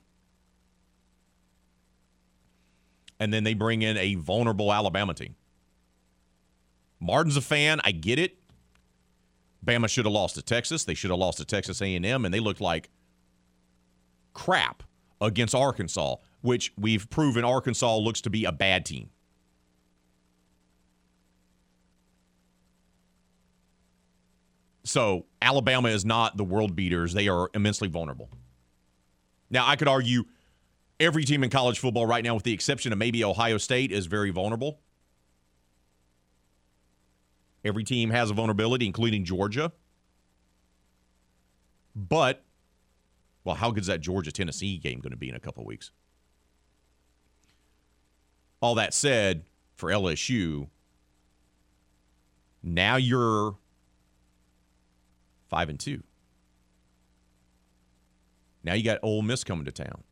And then they bring in a vulnerable Alabama team. Martin's a fan. I get it. Bama should have lost to Texas. They should have lost to Texas A and M, and they looked like crap against Arkansas, which we've proven Arkansas looks to be a bad team. So Alabama is not the world beaters. They are immensely vulnerable. Now, I could argue every team in college football right now, with the exception of maybe Ohio State, is very vulnerable. Every team has a vulnerability, including Georgia. But, well, how good is that Georgia-Tennessee game going to be in a couple of weeks? All that said, for L S U, now you're five and two. Now you got Ole Miss coming to town.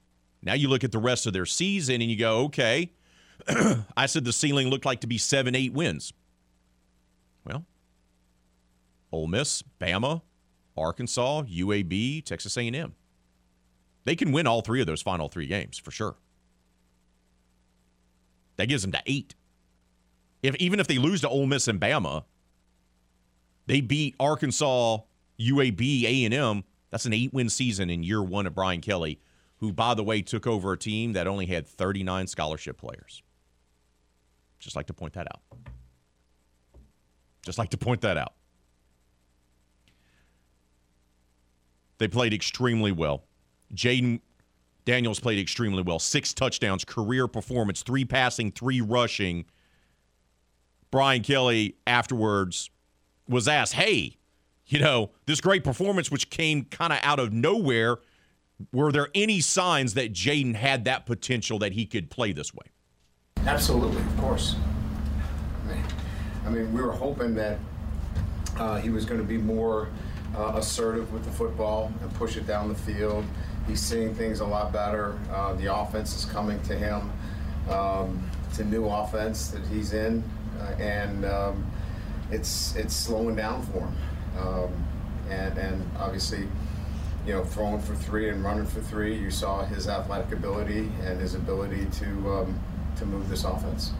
Now you look at the rest of their season and you go, okay, I said the ceiling looked like to be seven, eight wins. Well, Ole Miss, Bama, Arkansas, U A B, Texas A and M. They can win all three of those final three games for sure. That gives them to eight. If even if they lose to Ole Miss and Bama, they beat Arkansas, U A B, A and M. That's an eight-win season in year one of Brian Kelly, who, by the way, took over a team that only had thirty-nine scholarship players. Just like to point that out. Just like to point that out. They played extremely well. Jaden Daniels played extremely well. Six touchdowns, career performance, three passing, three rushing. Brian Kelly afterwards was asked, hey, you know, this great performance, which came kind of out of nowhere, were there any signs that Jaden had that potential that he could play this way? Absolutely, of course. I mean, I mean we were hoping that uh, he was going to be more uh, assertive with the football and push it down the field. He's seeing things a lot better. Uh, the offense is coming to him. Um, it's a new offense that he's in. Uh, and um, it's it's slowing down for him, um, and and obviously, you know, throwing for three and running for three. You saw his athletic ability and his ability to um, to move this offense.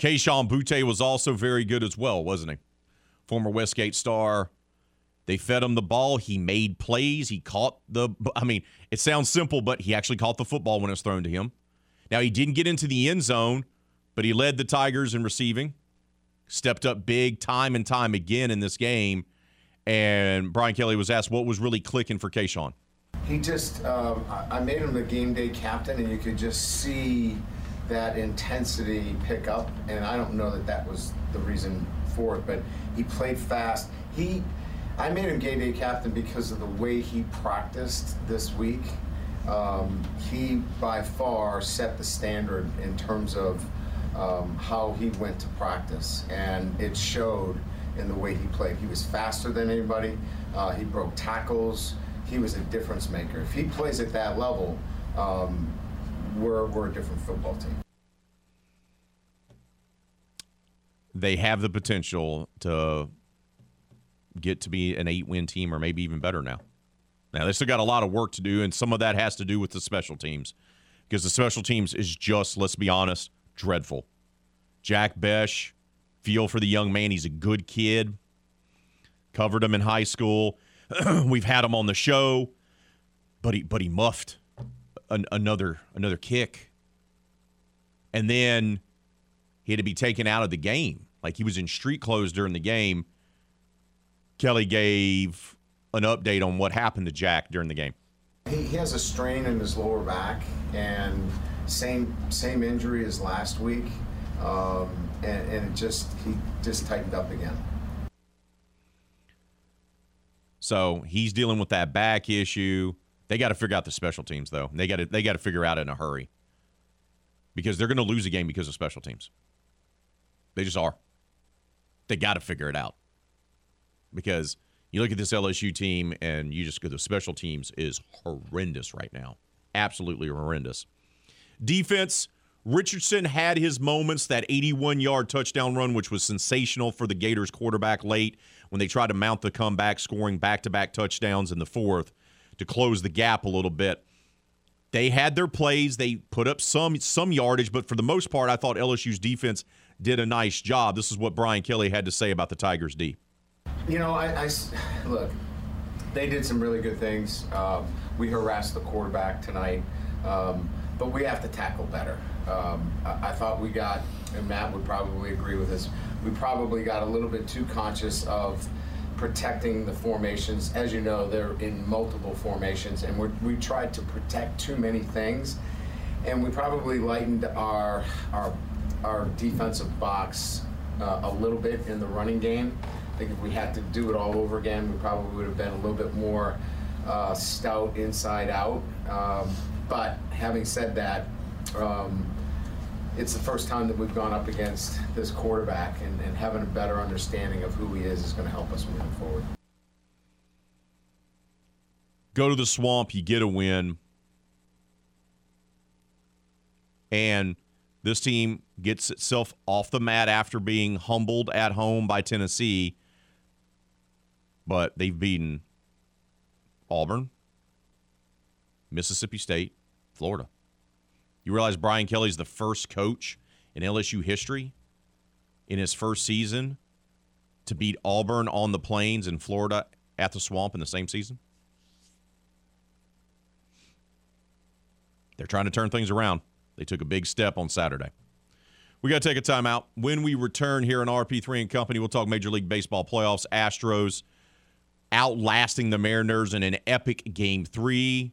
Keyshawn Butte was also very good as well, wasn't he? Former Westgate star. They fed him the ball. He made plays. He caught the. I mean, it sounds simple, but he actually caught the football when it was thrown to him. Now he didn't get into the end zone. But he led the Tigers in receiving, stepped up big time and time again in this game. And Brian Kelly was asked what was really clicking for Keyshawn. He just, um, I made him the game day captain, and you could just see that intensity pick up. And I don't know that that was the reason for it, but he played fast. He, I made him game day captain because of the way he practiced this week. Um, he, by far, set the standard in terms of Um, how he went to practice, and it showed in the way he played. He was faster than anybody. Uh, he broke tackles. He was a difference maker. If he plays at that level, um, we're, we're a different football team. They have the potential to get to be an eight-win team or maybe even better now. Now, they still got a lot of work to do, and some of that has to do with the special teams because the special teams is just, let's be honest, dreadful. Jack Besh, feel for the young man. He's a good kid. Covered him in high school. We've had him on the show, but he but he muffed an, another another kick, and then he had to be taken out of the game. Like he was in street clothes during the game. Kelly gave an update on what happened to Jack during the game. He, he has a strain in his lower back and. Same same injury as last week, um, and, and it just he just tightened up again. So he's dealing with that back issue. They got to figure out the special teams, though. They got to they got to figure out in a hurry because they're going to lose a game because of special teams. They just are. They got to figure it out because you look at this L S U team and you just go, the special teams is horrendous right now, absolutely horrendous. Defense, Richardson had his moments, that eighty-one-yard touchdown run, which was sensational for the Gators quarterback late when they tried to mount the comeback, scoring back-to-back touchdowns in the fourth to close the gap a little bit. They had their plays. They put up some, some yardage, but for the most part, I thought L S U's defense did a nice job. This is what Brian Kelly had to say about the Tigers' D. You know, I, I look, they did some really good things. Um, we harassed the quarterback tonight. Um, But we have to tackle better. Um, I, I thought we got, and Matt would probably agree with us, we probably got a little bit too conscious of protecting the formations. As you know, they're in multiple formations, and we're, we tried to protect too many things. And we probably lightened our our, our defensive box uh, a little bit in the running game. I think if we had to do it all over again, we probably would have been a little bit more uh, stout inside out. Um, But having said that, um, it's the first time that we've gone up against this quarterback, and, and having a better understanding of who he is is going to help us moving forward. Go to the Swamp, you get a win, and this team gets itself off the mat after being humbled at home by Tennessee, but they've beaten Auburn, Mississippi State, Florida. You realize Brian Kelly's the first coach in L S U history in his first season to beat Auburn on the Plains and Florida at the Swamp in the same season? They're trying to turn things around. They took a big step on Saturday. We got to take a timeout. When we return here in R P three and Company, we'll talk Major League Baseball playoffs. Astros outlasting the Mariners in an epic game three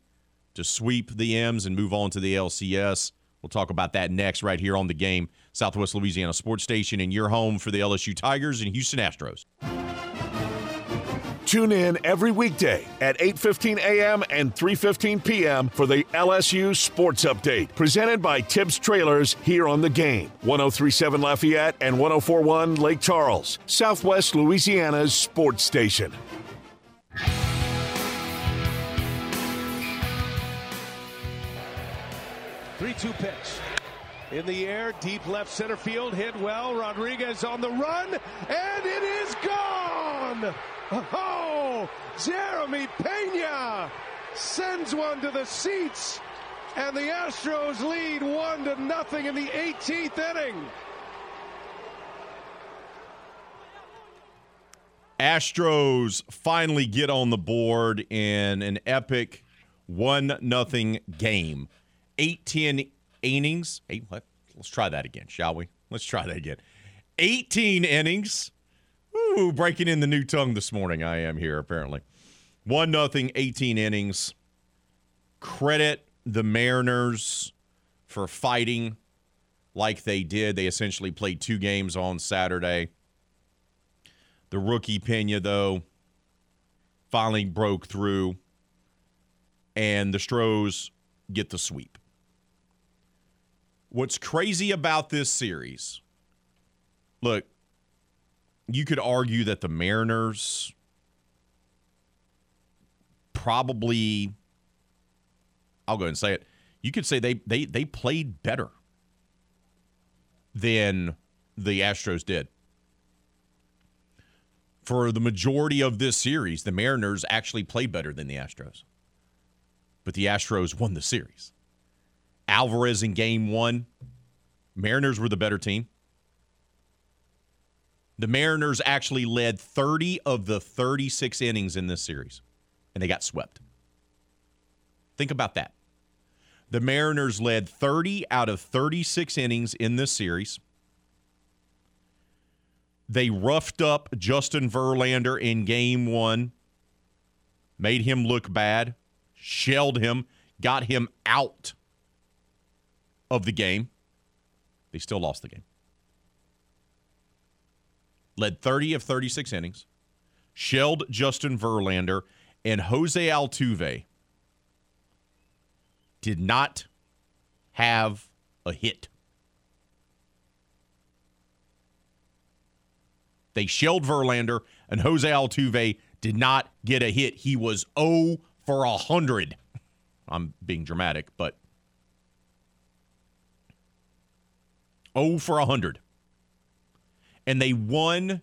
to sweep the M's and move on to the L C S. We'll talk about that next right here on The Game, Southwest Louisiana Sports Station, and your home for the L S U Tigers and Houston Astros. Tune in every weekday at eight fifteen a.m. and three fifteen p.m. for the L S U Sports Update, presented by Tibbs Trailers here on The Game. ten thirty-seven Lafayette and ten forty-one Lake Charles, Southwest Louisiana's sports station. three two pitch. In the air, deep left center field, hit well. Rodriguez on the run, and it is gone! Oh, Jeremy Pena sends one to the seats, and the Astros lead one to nothing in the eighteenth inning. Astros finally get on the board in an epic one nothing game. eighteen innings. Eight, let, let's try that again, shall we? Let's try that again. eighteen innings. Ooh, breaking in the new tongue this morning. I am here, apparently. one nothing, eighteen innings. Credit the Mariners for fighting like they did. They essentially played two games on Saturday. The rookie Pena, though, finally broke through, and the Astros get the sweep. What's crazy about this series, look, you could argue that the Mariners probably, I'll go ahead and say it, you could say they they they played better than the Astros did. For the majority of this series, the Mariners actually played better than the Astros. But the Astros won the series. Alvarez in game one, Mariners were the better team. The Mariners actually led thirty of the thirty-six innings in this series, and they got swept. Think about that. The Mariners led thirty out of thirty-six innings in this series. They roughed up Justin Verlander in game one, made him look bad, shelled him, got him out of the game. They still lost the game. Led thirty of thirty-six innings, shelled Justin Verlander, and Jose Altuve did not have a hit. They shelled Verlander, and Jose Altuve did not get a hit. He was oh for one hundred. I'm being dramatic, but oh for one hundred. And they won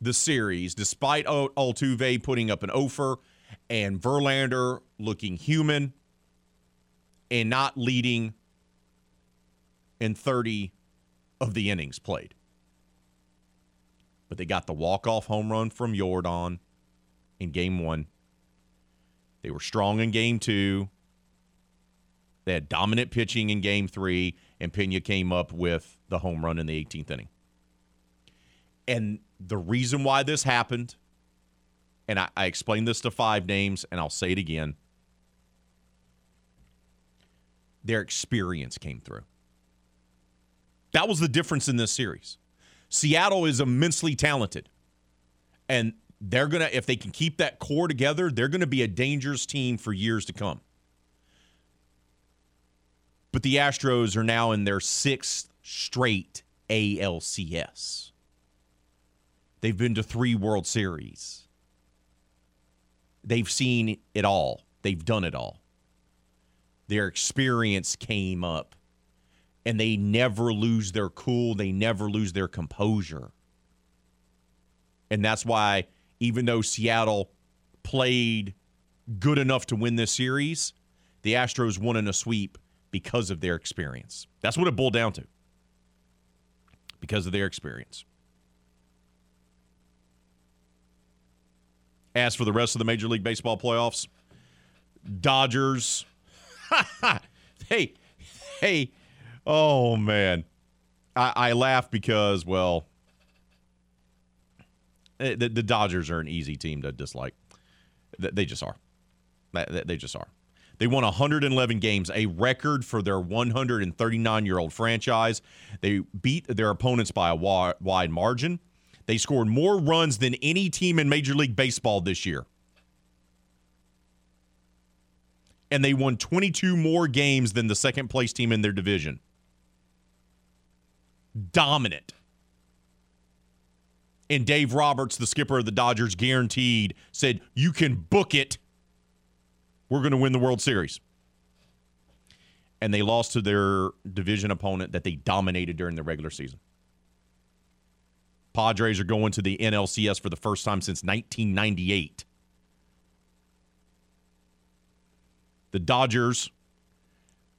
the series despite Altuve putting up an oh for and Verlander looking human and not leading in thirty of the innings played. But they got the walk-off home run from Yordan in game one. They were strong in game two. They had dominant pitching in game three, and Pena came up with the home run in the eighteenth inning. And the reason why this happened, and I, I explained this to Five Names, and I'll say it again, their experience came through. That was the difference in this series. Seattle is immensely talented, and they're going to, if they can keep that core together, they're going to be a dangerous team for years to come. But the Astros are now in their sixth straight A L C S. They've been to three World Series. They've seen it all. They've done it all. Their experience came up, and they never lose their cool. They never lose their composure. And that's why, even though Seattle played good enough to win this series, the Astros won in a sweep because of their experience. That's what it boiled down to. Because of their experience. As for the rest of the Major League Baseball playoffs, Dodgers. hey, hey, oh, man. I, I laugh because, well, the, the Dodgers are an easy team to dislike. They just are. They just are. They won one hundred eleven games, a record for their one hundred thirty-nine-year-old franchise. They beat their opponents by a wide margin. They scored more runs than any team in Major League Baseball this year. And they won twenty-two more games than the second-place team in their division. Dominant. And Dave Roberts, the skipper of the Dodgers, guaranteed, said, you can book it. We're going to win the World Series. And they lost to their division opponent that they dominated during the regular season. Padres are going to the N L C S for the first time since nineteen ninety-eight. The Dodgers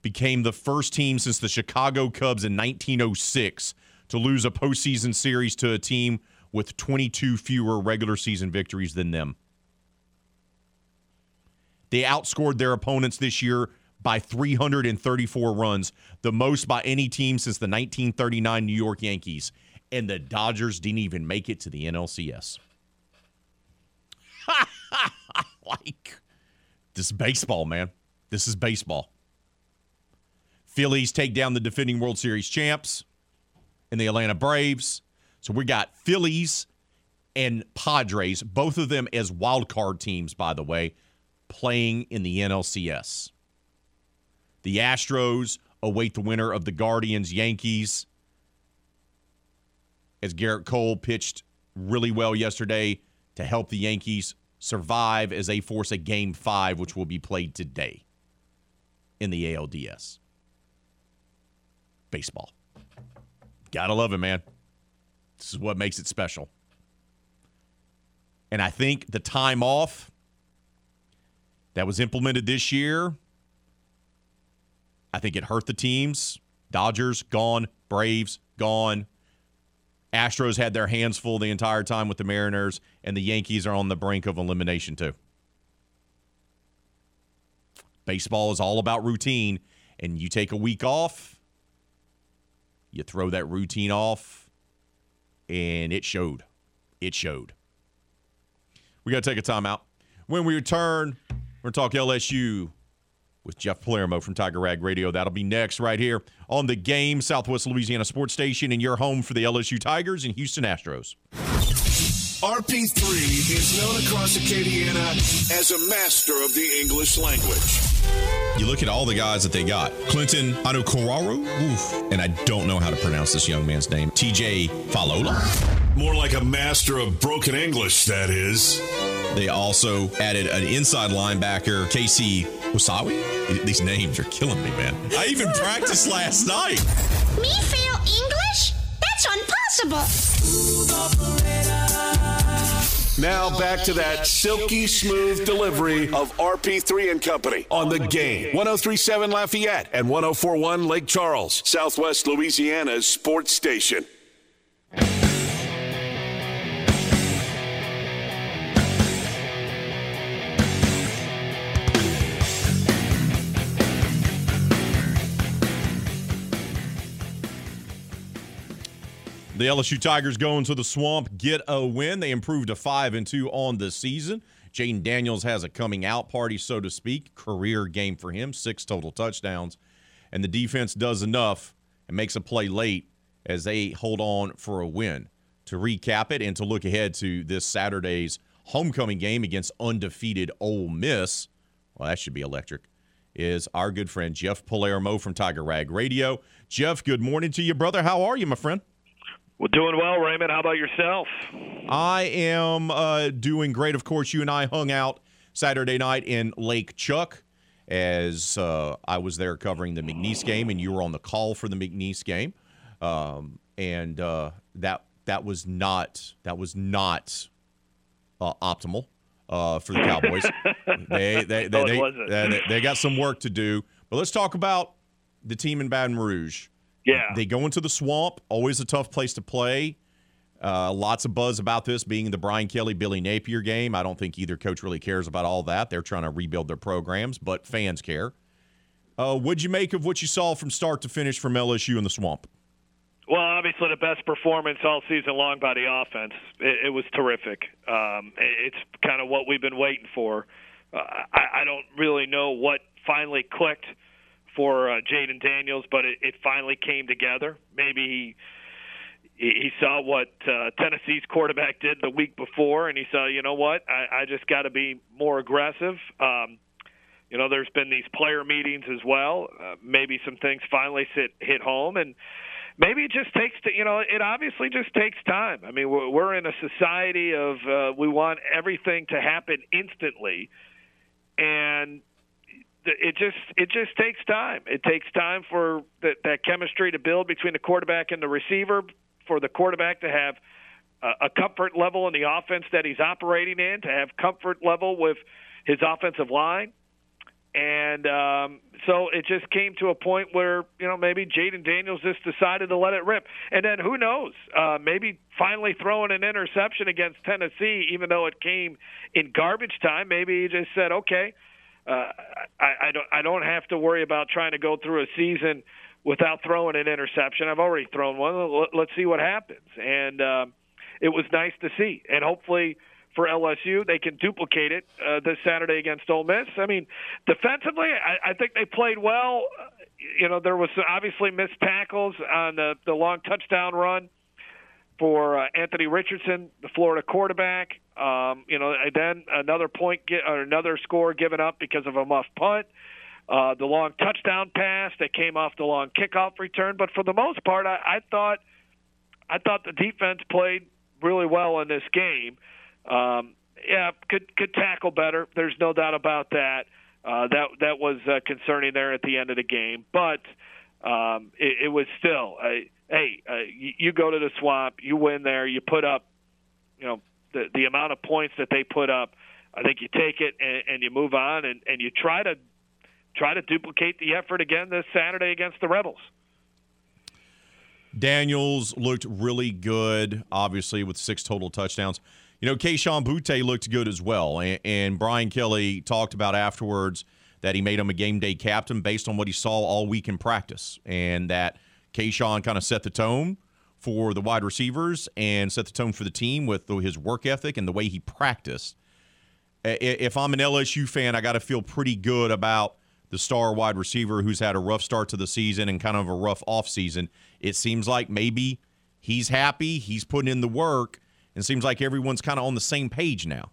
became the first team since the Chicago Cubs in nineteen oh six to lose a postseason series to a team with twenty-two fewer regular season victories than them. They outscored their opponents this year by three hundred thirty-four runs, the most by any team since the nineteen thirty-nine New York Yankees. And the Dodgers didn't even make it to the N L C S. Like, this is baseball, man. This is baseball. Phillies take down the defending World Series champs and the Atlanta Braves. So we got Phillies and Padres, both of them as wild card teams, by the way, playing in the N L C S. The Astros await the winner of the Guardians Yankees, as Garrett Cole pitched really well yesterday to help the Yankees survive as they force a Game five, which will be played today in the A L D S. Baseball. Gotta love it, man. This is what makes it special. And I think the time off that was implemented this year, I think it hurt the teams. Dodgers, gone. Braves, gone. Astros had their hands full the entire time with the Mariners, and the Yankees are on the brink of elimination too. Baseball is all about routine, and you take a week off, you throw that routine off, and it showed. It showed. We got to take a timeout. When we return, we're going to talk L S U with Jeff Palermo from Tiger Rag Radio. That'll be next right here on The Game, Southwest Louisiana Sports Station, and your home for the L S U Tigers and Houston Astros. R P three is known across Acadiana as a master of the English language. You look at all the guys that they got. Clinton Anukoraru, oof, and I don't know how to pronounce this young man's name. T J Falola. More like a master of broken English, that is. They also added an inside linebacker, Casey Osawi. These names are killing me, man. I even practiced last night. Me fail English? That's impossible. Now back to that silky smooth delivery of R P three and Company on The Game. one oh three point seven Lafayette and one oh four point one Lake Charles, Southwest Louisiana's sports station. The L S U Tigers go into the Swamp, get a win. They improved to five and two on the season. Jaden Daniels has a coming-out party, so to speak. Career game for him, six total touchdowns. And the defense does enough and makes a play late as they hold on for a win. To recap it and to look ahead to this Saturday's homecoming game against undefeated Ole Miss, well, that should be electric. is our good friend Jeff Palermo from Tiger Rag Radio. Jeff, good morning to you, brother. How are you, my friend? Well, doing well, Raymond. How about yourself? I am uh, doing great. Of course, you and I hung out Saturday night in Lake Chuck as uh, I was there covering the McNeese game, and you were on the call for the McNeese game. Um, and uh, that that was not that was not uh, optimal uh, for the Cowboys. they they they, oh, they, they they got some work to do. But let's talk about the team in Baton Rouge. Yeah. They go into the Swamp, always a tough place to play. Uh, lots of buzz about this being the Brian Kelly, Billy Napier game. I don't think either coach really cares about all that. They're trying to rebuild their programs, but fans care. Uh, what'd you make of what you saw from start to finish from L S U in the Swamp? Well, obviously the best performance all season long by the offense. It, it was terrific. Um, it, it's kind of what we've been waiting for. Uh, I, I don't really know what finally clicked for uh, Jaden Daniels, but it, it finally came together. Maybe he, he saw what uh, Tennessee's quarterback did the week before, and he said, you know what, I, I just got to be more aggressive. Um, you know, there's been these player meetings as well. Uh, maybe some things finally sit, hit home, and maybe it just takes, to, you know, it obviously just takes time. I mean, we're, we're in a society of uh, we want everything to happen instantly, and It just it just takes time. It takes time for that, that chemistry to build between the quarterback and the receiver, for the quarterback to have a, a comfort level in the offense that he's operating in, to have comfort level with his offensive line. And um, so it just came to a point where, you know, maybe Jaden Daniels just decided to let it rip. And then who knows, uh, maybe finally throwing an interception against Tennessee, even though it came in garbage time, maybe he just said, okay, Uh, I, I don't. I don't have to worry about trying to go through a season without throwing an interception. I've already thrown one. Let's see what happens. And um, it was nice to see. And hopefully for L S U, they can duplicate it uh, this Saturday against Ole Miss. I mean, defensively, I, I think they played well. You know, there was obviously missed tackles on the, the long touchdown run for uh, Anthony Richardson, the Florida quarterback. Um, you know, and then another point get, or another score given up because of a muff punt. Uh, the long touchdown pass that came off the long kickoff return. But for the most part, I, I thought I thought the defense played really well in this game. Um, yeah, could could tackle better. There's no doubt about that. Uh, that that was uh, concerning there at the end of the game, but um, it, it was still. Uh, hey, uh, you, you go to the Swamp, you win there, you put up, you know. The, the amount of points that they put up, I think you take it and, and you move on, and, and you try to try to duplicate the effort again this Saturday against the Rebels. Daniels looked really good, obviously, with six total touchdowns. You know, Keishawn Butte looked good as well, and, and Brian Kelly talked about afterwards that he made him a game day captain based on what he saw all week in practice, and that Keishawn kind of set the tone for the wide receivers and set the tone for the team with his work ethic and the way he practiced. If I'm an L S U fan, I got to feel pretty good about the star wide receiver who's had a rough start to the season and kind of a rough offseason. It seems like maybe he's happy, he's putting in the work, and it seems like everyone's kind of on the same page now.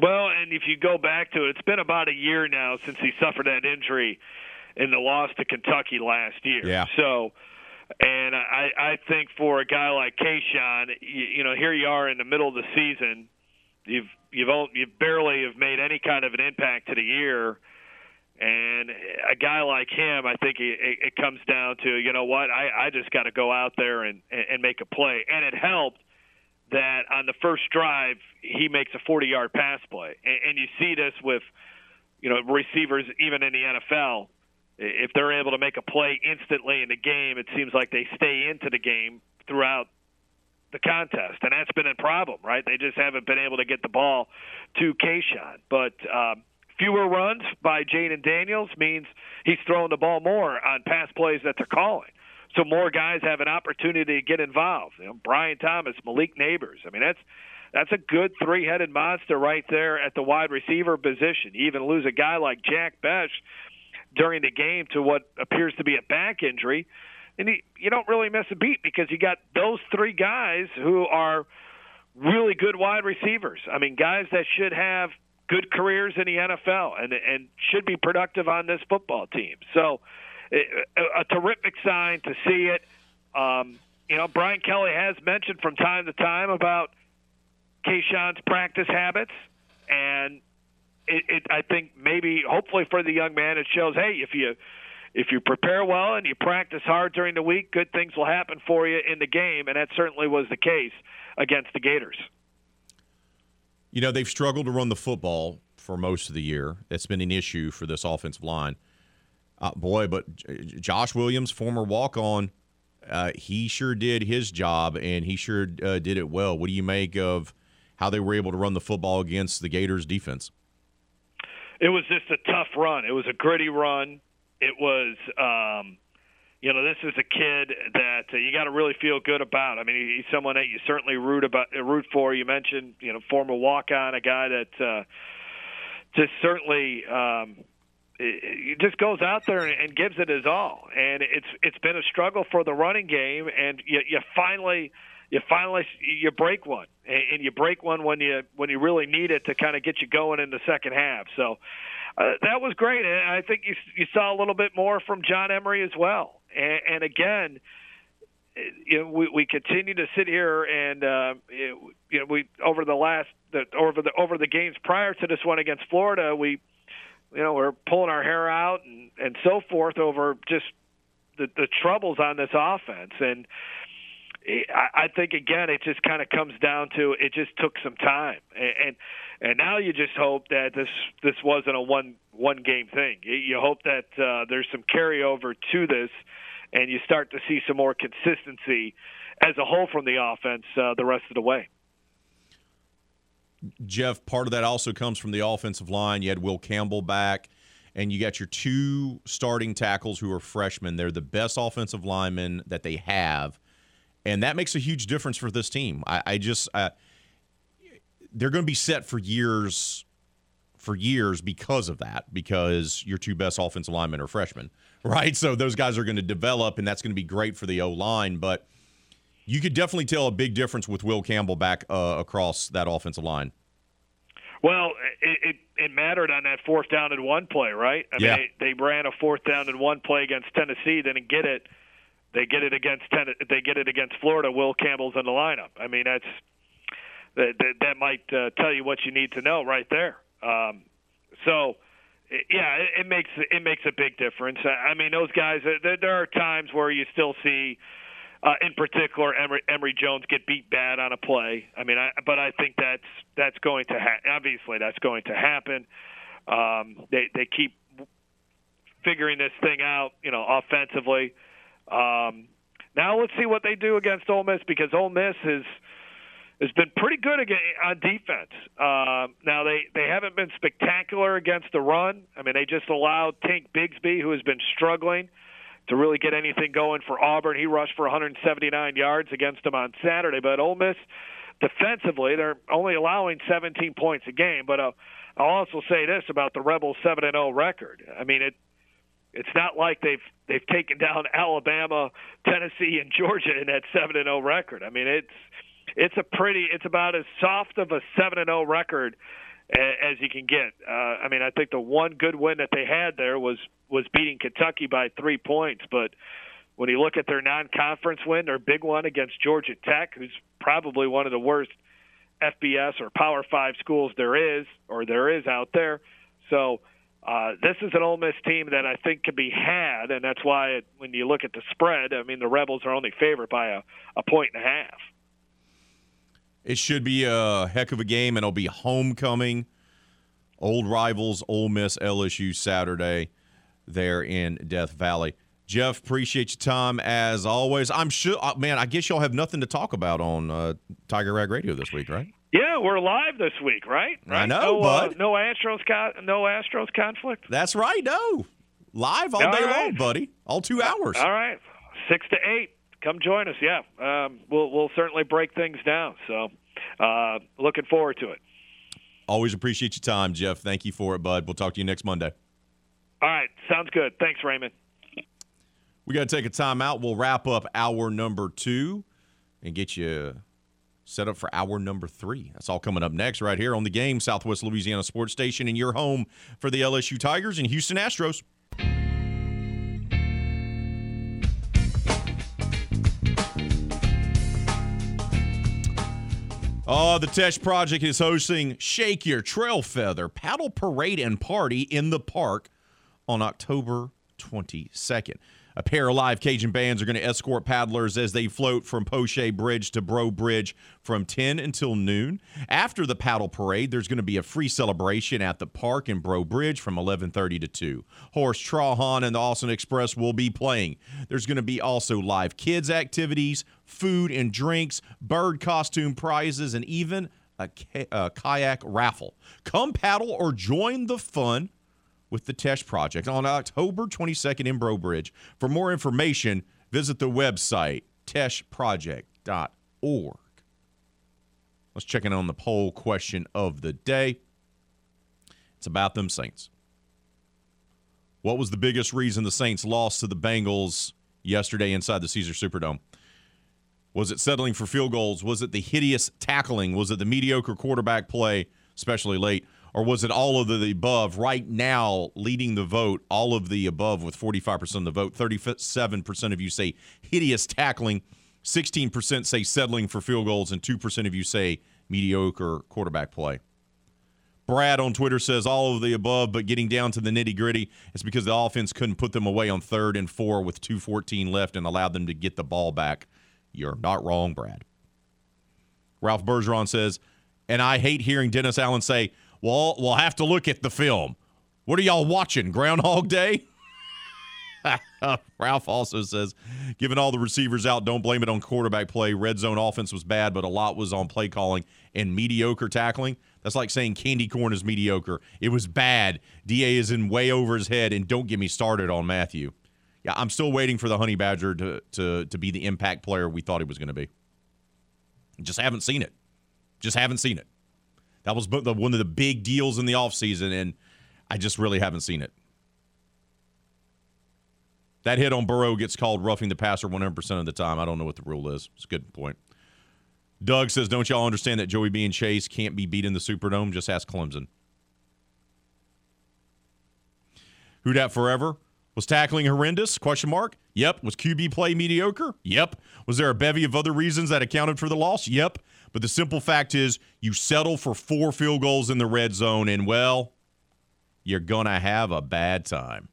Well, and if you go back to it, it's been about a year now since he suffered that injury in the loss to Kentucky last year. Yeah. So, and I, I think for a guy like Keishawn, you, you know, here you are in the middle of the season, you've you've you barely have made any kind of an impact to the year, and a guy like him, I think it, it comes down to, you know what, I, I just got to go out there and, and make a play, and it helped that on the first drive he makes a forty-yard pass play, and, and you see this with, you know, receivers even in the N F L. If they're able to make a play instantly in the game, it seems like they stay into the game throughout the contest. And that's been a problem, right? They just haven't been able to get the ball to Keishawn. But um, fewer runs by Jaden Daniels means he's throwing the ball more on pass plays that they're calling. So more guys have an opportunity to get involved. You know, Brian Thomas, Malik Neighbors. I mean, that's that's a good three-headed monster right there at the wide receiver position. You even lose a guy like Jack Besh during the game to what appears to be a back injury, and he, you don't really miss a beat because you got those three guys who are really good wide receivers. I mean, guys that should have good careers in the N F L and and should be productive on this football team. So a, a terrific sign to see it. Um, you know, Brian Kelly has mentioned from time to time about Kayshawn's practice habits, and it, it, I think maybe, hopefully for the young man, it shows, hey, if you if you prepare well and you practice hard during the week, good things will happen for you in the game, and that certainly was the case against the Gators. You know, they've struggled to run the football for most of the year. That's been an issue for this offensive line. Uh, boy, but J- Josh Williams, former walk-on, uh, he sure did his job, and he sure uh, did it well. What do you make of how they were able to run the football against the Gators' defense? It was just a tough run. It was a gritty run. It was, um, you know, this is a kid that uh, you got to really feel good about. I mean, he's someone that you certainly root about, root for. You mentioned, you know, former walk-on, a guy that uh, just certainly um, it, it just goes out there and, and gives it his all. And it's it's been a struggle for the running game, and you, you finally. You finally you break one, and you break one when you when you really need it to kind of get you going in the second half. So uh, that was great, and I think you you saw a little bit more from John Emery as well. And, and again, you know, we we continue to sit here and uh, it, you know we over the last the, over the over the games prior to this one against Florida, we you know we're pulling our hair out and, and so forth over just the, the troubles on this offense. And I think, again, it just kind of comes down to it just took some time. And and now you just hope that this this wasn't a one, one-game thing. You hope that uh, there's some carryover to this, and you start to see some more consistency as a whole from the offense uh, the rest of the way. Jeff, part of that also comes from the offensive line. You had Will Campbell back, and you got your two starting tackles who are freshmen. They're the best offensive linemen that they have. And that makes a huge difference for this team. I, I just uh, they're going to be set for years, for years because of that. Because your two best offensive linemen are freshmen, right? So those guys are going to develop, and that's going to be great for the O line. But you could definitely tell a big difference with Will Campbell back uh, across that offensive line. Well, it, it it mattered on that fourth down and one play, right? I yeah. mean, they, they ran a fourth down and one play against Tennessee, they didn't get it. They get it against they get it against Florida. Will Campbell's in the lineup. I mean, that's that, that might uh, tell you what you need to know right there. Um, so, yeah, it, it makes it makes a big difference. I mean, those guys. There, there are times where you still see, uh, in particular, Emory, Emory Jones get beat bad on a play. I mean, I, but I think that's that's going to ha- obviously that's going to happen. Um, they they keep figuring this thing out, you know, offensively. Um, now let's see what they do against Ole Miss, because Ole Miss has has been pretty good on defense. Um, now they, they haven't been spectacular against the run. I mean, they just allowed Tank Bigsby, who has been struggling to really get anything going for Auburn. He rushed for one hundred seventy-nine yards against them on Saturday. But Ole Miss defensively, they're only allowing seventeen points a game. But uh, I'll also say this about the Rebels' seven and oh record. I mean, it. It's not like they've they've taken down Alabama, Tennessee, and Georgia in that seven and zero record. I mean, it's it's a pretty it's about as soft of a seven and zero record as you can get. Uh, I mean, I think the one good win that they had there was was beating Kentucky by three points. But when you look at their non-conference win, their big one against Georgia Tech, who's probably one of the worst F B S or Power Five schools there is or there is out there, so. Uh, this is an Ole Miss team that I think can be had, and that's why it, when you look at the spread, I mean, the Rebels are only favored by a, a point and a half. It should be a heck of a game, and it'll be homecoming. Old rivals, Ole Miss, L S U, Saturday there in Death Valley. Jeff, appreciate your time as always. I'm sure, man, I guess y'all have nothing to talk about on uh, Tiger Rag Radio this week, right? Yeah, we're live this week, right? right? I know, no, bud. Uh, no Astros, con- no Astros conflict. That's right. No, live all, all day right. long, buddy. All two hours. All right, six to eight. Come join us. Yeah, um, we'll we'll certainly break things down. So, uh, looking forward to it. Always appreciate your time, Jeff. Thank you for it, bud. We'll talk to you next Monday. All right, sounds good. Thanks, Raymond. We got to take a timeout. We'll wrap up hour number two and get you set up for hour number three. That's all coming up next right here on The Game, Southwest Louisiana Sports Station, and your home for the L S U Tigers and Houston Astros. Oh, the Tesh Project is hosting Shake Your Trail Feather Paddle Parade and Party in the park on October twenty-second. A pair of live Cajun bands are going to escort paddlers as they float from Poche Bridge to Bro Bridge from ten until noon. After the paddle parade, there's going to be a free celebration at the park in Bro Bridge from eleven thirty to two. Horace Trahan and the Austin Express will be playing. There's going to be also live kids activities, food and drinks, bird costume prizes, and even a, k- a kayak raffle. Come paddle or join the fun with the Tesh Project on October twenty-second in Bro Bridge. For more information, visit the website tesh project dot org. Let's check in on the poll question of the day. It's about them Saints. What was the biggest reason the Saints lost to the Bengals yesterday inside the Caesars Superdome? Was it settling for field goals? Was it the hideous tackling? Was it the mediocre quarterback play, especially late? Or was it all of the above? Right now, leading the vote, all of the above with forty-five percent of the vote. thirty-seven percent of you say hideous tackling. sixteen percent say settling for field goals. And two percent of you say mediocre quarterback play. Brad on Twitter says all of the above, but getting down to the nitty-gritty, it's because the offense couldn't put them away on third and four with two fourteen left and allowed them to get the ball back. You're not wrong, Brad. Ralph Bergeron says, and I hate hearing Dennis Allen say, well, we'll have to look at the film. What are y'all watching, Groundhog Day? Ralph also says, given all the receivers out, don't blame it on quarterback play. Red zone offense was bad, but a lot was on play calling and mediocre tackling. That's like saying candy corn is mediocre. It was bad. D A is in way over his head, and don't get me started on Mathieu. Yeah, I'm still waiting for the Honey Badger to, to, to be the impact player we thought he was going to be. Just haven't seen it. Just haven't seen it. That was one of the big deals in the offseason, and I just really haven't seen it. That hit on Burrow gets called roughing the passer one hundred percent of the time. I don't know what the rule is. It's a good point. Doug says, don't y'all understand that Joey B and Chase can't be beat in the Superdome? Just ask Clemson. Who dat forever? Was tackling horrendous? Question mark. Yep. Was Q B play mediocre? Yep. Was there a bevy of other reasons that accounted for the loss? Yep. But the simple fact is you settle for four field goals in the red zone, and, well, you're going to have a bad time.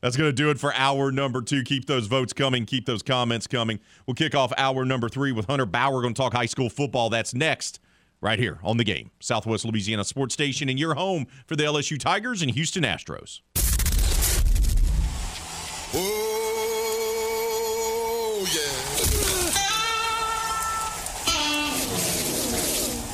That's going to do it for hour number two. Keep those votes coming. Keep those comments coming. We'll kick off hour number three with Hunter Bauer. We're going to talk high school football. That's next right here on The Game, Southwest Louisiana Sports Station, and your home for the L S U Tigers and Houston Astros. Oh, yeah.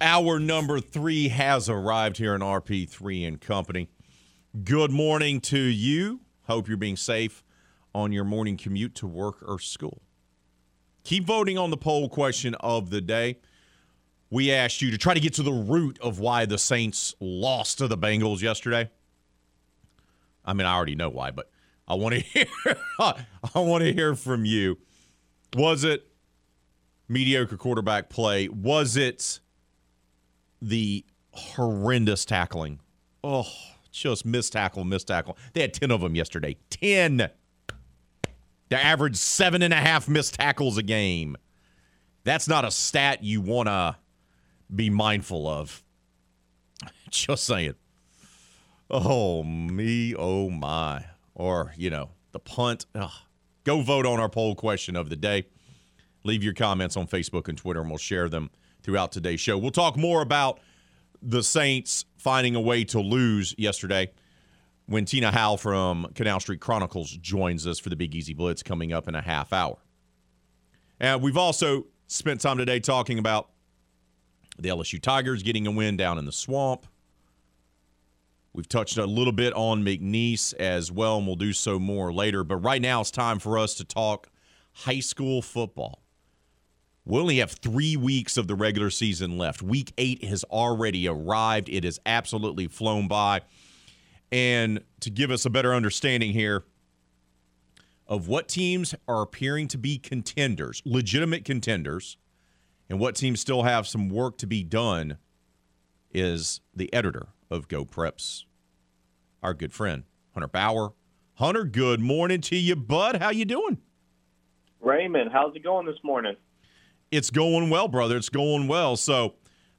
Hour number three has arrived here in R P three and Company. Good morning to you. Hope you're being safe on your morning commute to work or school. Keep voting on the poll question of the day. We asked you to try to get to the root of why the Saints lost to the Bengals yesterday. I mean, I already know why, but I want to hear I want to hear from you. Was it mediocre quarterback play? Was it the horrendous tackling? Oh, just missed tackle, missed tackle. They had ten of them yesterday. ten. They averaged seven and a half missed tackles a game. That's not a stat you want to be mindful of. Just saying. Oh, me, oh, my. Or, you know, the punt. Ugh. Go vote on our poll question of the day. Leave your comments on Facebook and Twitter, and we'll share them throughout today's show. We'll talk more about the Saints finding a way to lose yesterday. when Tina Howell from Canal Street Chronicles joins us for the Big Easy Blitz coming up in a half hour. And we've also spent time today talking about the L S U Tigers getting a win down in the swamp. We've touched a little bit on McNeese as well, and we'll do so more later. But right now it's time for us to talk high school football. We only have three weeks of the regular season left. Week eight has already arrived. It has absolutely flown by. And to give us a better understanding here of what teams are appearing to be contenders, legitimate contenders, and what teams still have some work to be done, is the editor of Go Preps, our good friend, Hunter Bauer. Hunter, good morning to you, bud. How you doing? Raymond, how's it going this morning? It's going well, brother. It's going well. So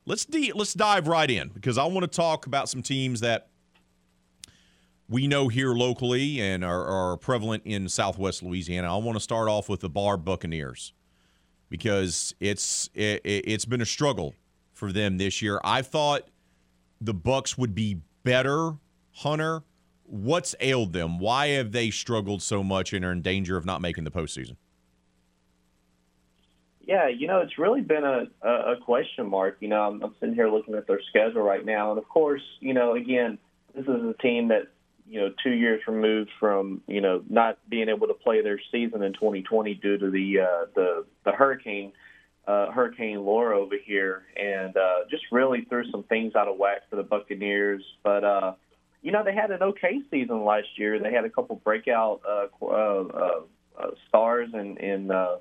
let's de- let's dive right in, because I want to talk about some teams that we know here locally and are, are prevalent in Southwest Louisiana. I want to start off with the Bar Buccaneers, because it's it, it's been a struggle for them this year. I thought the Bucs would be better, Hunter. What's ailed them? Why have they struggled so much and are in danger of not making the postseason? Yeah, you know, it's really been a, a, a question mark. You know, I'm, I'm sitting here looking at their schedule right now. And, of course, you know, again, this is a team that, you know, two years removed from, you know, not being able to play their season in twenty twenty due to the uh, the, the hurricane, uh, Hurricane Laura over here. And uh, just really threw some things out of whack for the Buccaneers. But, uh, you know, they had an okay season last year. They had a couple breakout uh, uh, uh, uh, stars and in, in uh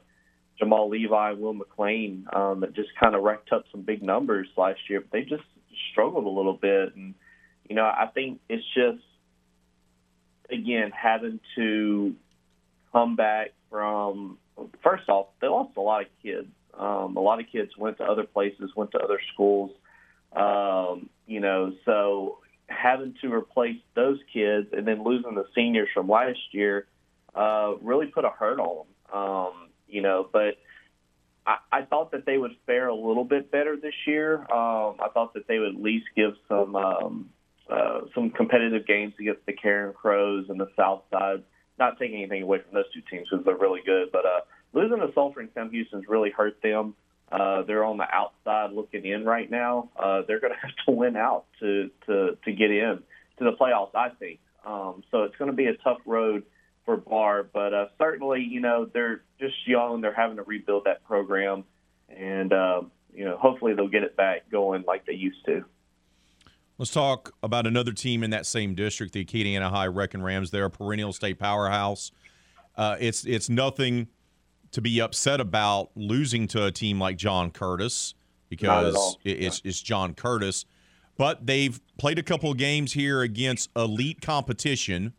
Jamal Levi, Will McClain, um, that just kind of racked up some big numbers last year. But they just struggled a little bit. And, you know, I think it's just, again, having to come back from, first off, they lost a lot of kids. Um, a lot of kids went to other places, went to other schools. Um, you know, so having to replace those kids and then losing the seniors from last year uh, really put a hurt on them. Um, You know, but I, I thought that they would fare a little bit better this year. Um, I thought that they would at least give some um, uh, some competitive games against the Karen Crows and the Southside. Not taking anything away from those two teams because they're really good, but uh, losing to Sulphur and Sam Houston's really hurt them. Uh, they're on the outside looking in right now. Uh, they're going to have to win out to, to, to get in to the playoffs, I think. Um, so it's going to be a tough road for Bar, but uh, certainly, you know, they're just young. They're having to rebuild that program, and, uh, you know, hopefully they'll get it back going like they used to. Let's talk about another team in that same district, the Acadiana High Wrecking Rams. They're a perennial state powerhouse. Uh, it's, it's nothing to be upset about losing to a team like John Curtis, because it, it's, it's John Curtis. But they've played a couple of games here against elite competition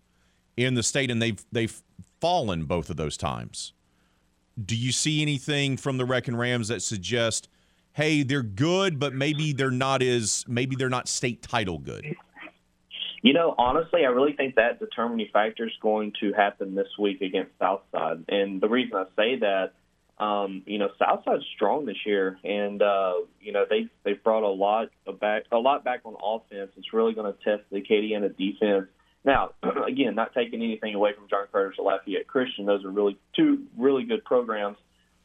in the state, and they've they've fallen both of those times. Do you see anything from the Wrecking Rams that suggests, hey, they're good, but maybe they're not as maybe they're not state title good? You know, honestly, I really think that determining factor is going to happen this week against Southside, and the reason I say that, um, you know, Southside's strong this year, and uh, you know they they've brought a lot of back a lot back on offense. It's really going to test the Acadiana defense. Now, again, not taking anything away from John Curtis or Lafayette Christian. Those are really two really good programs.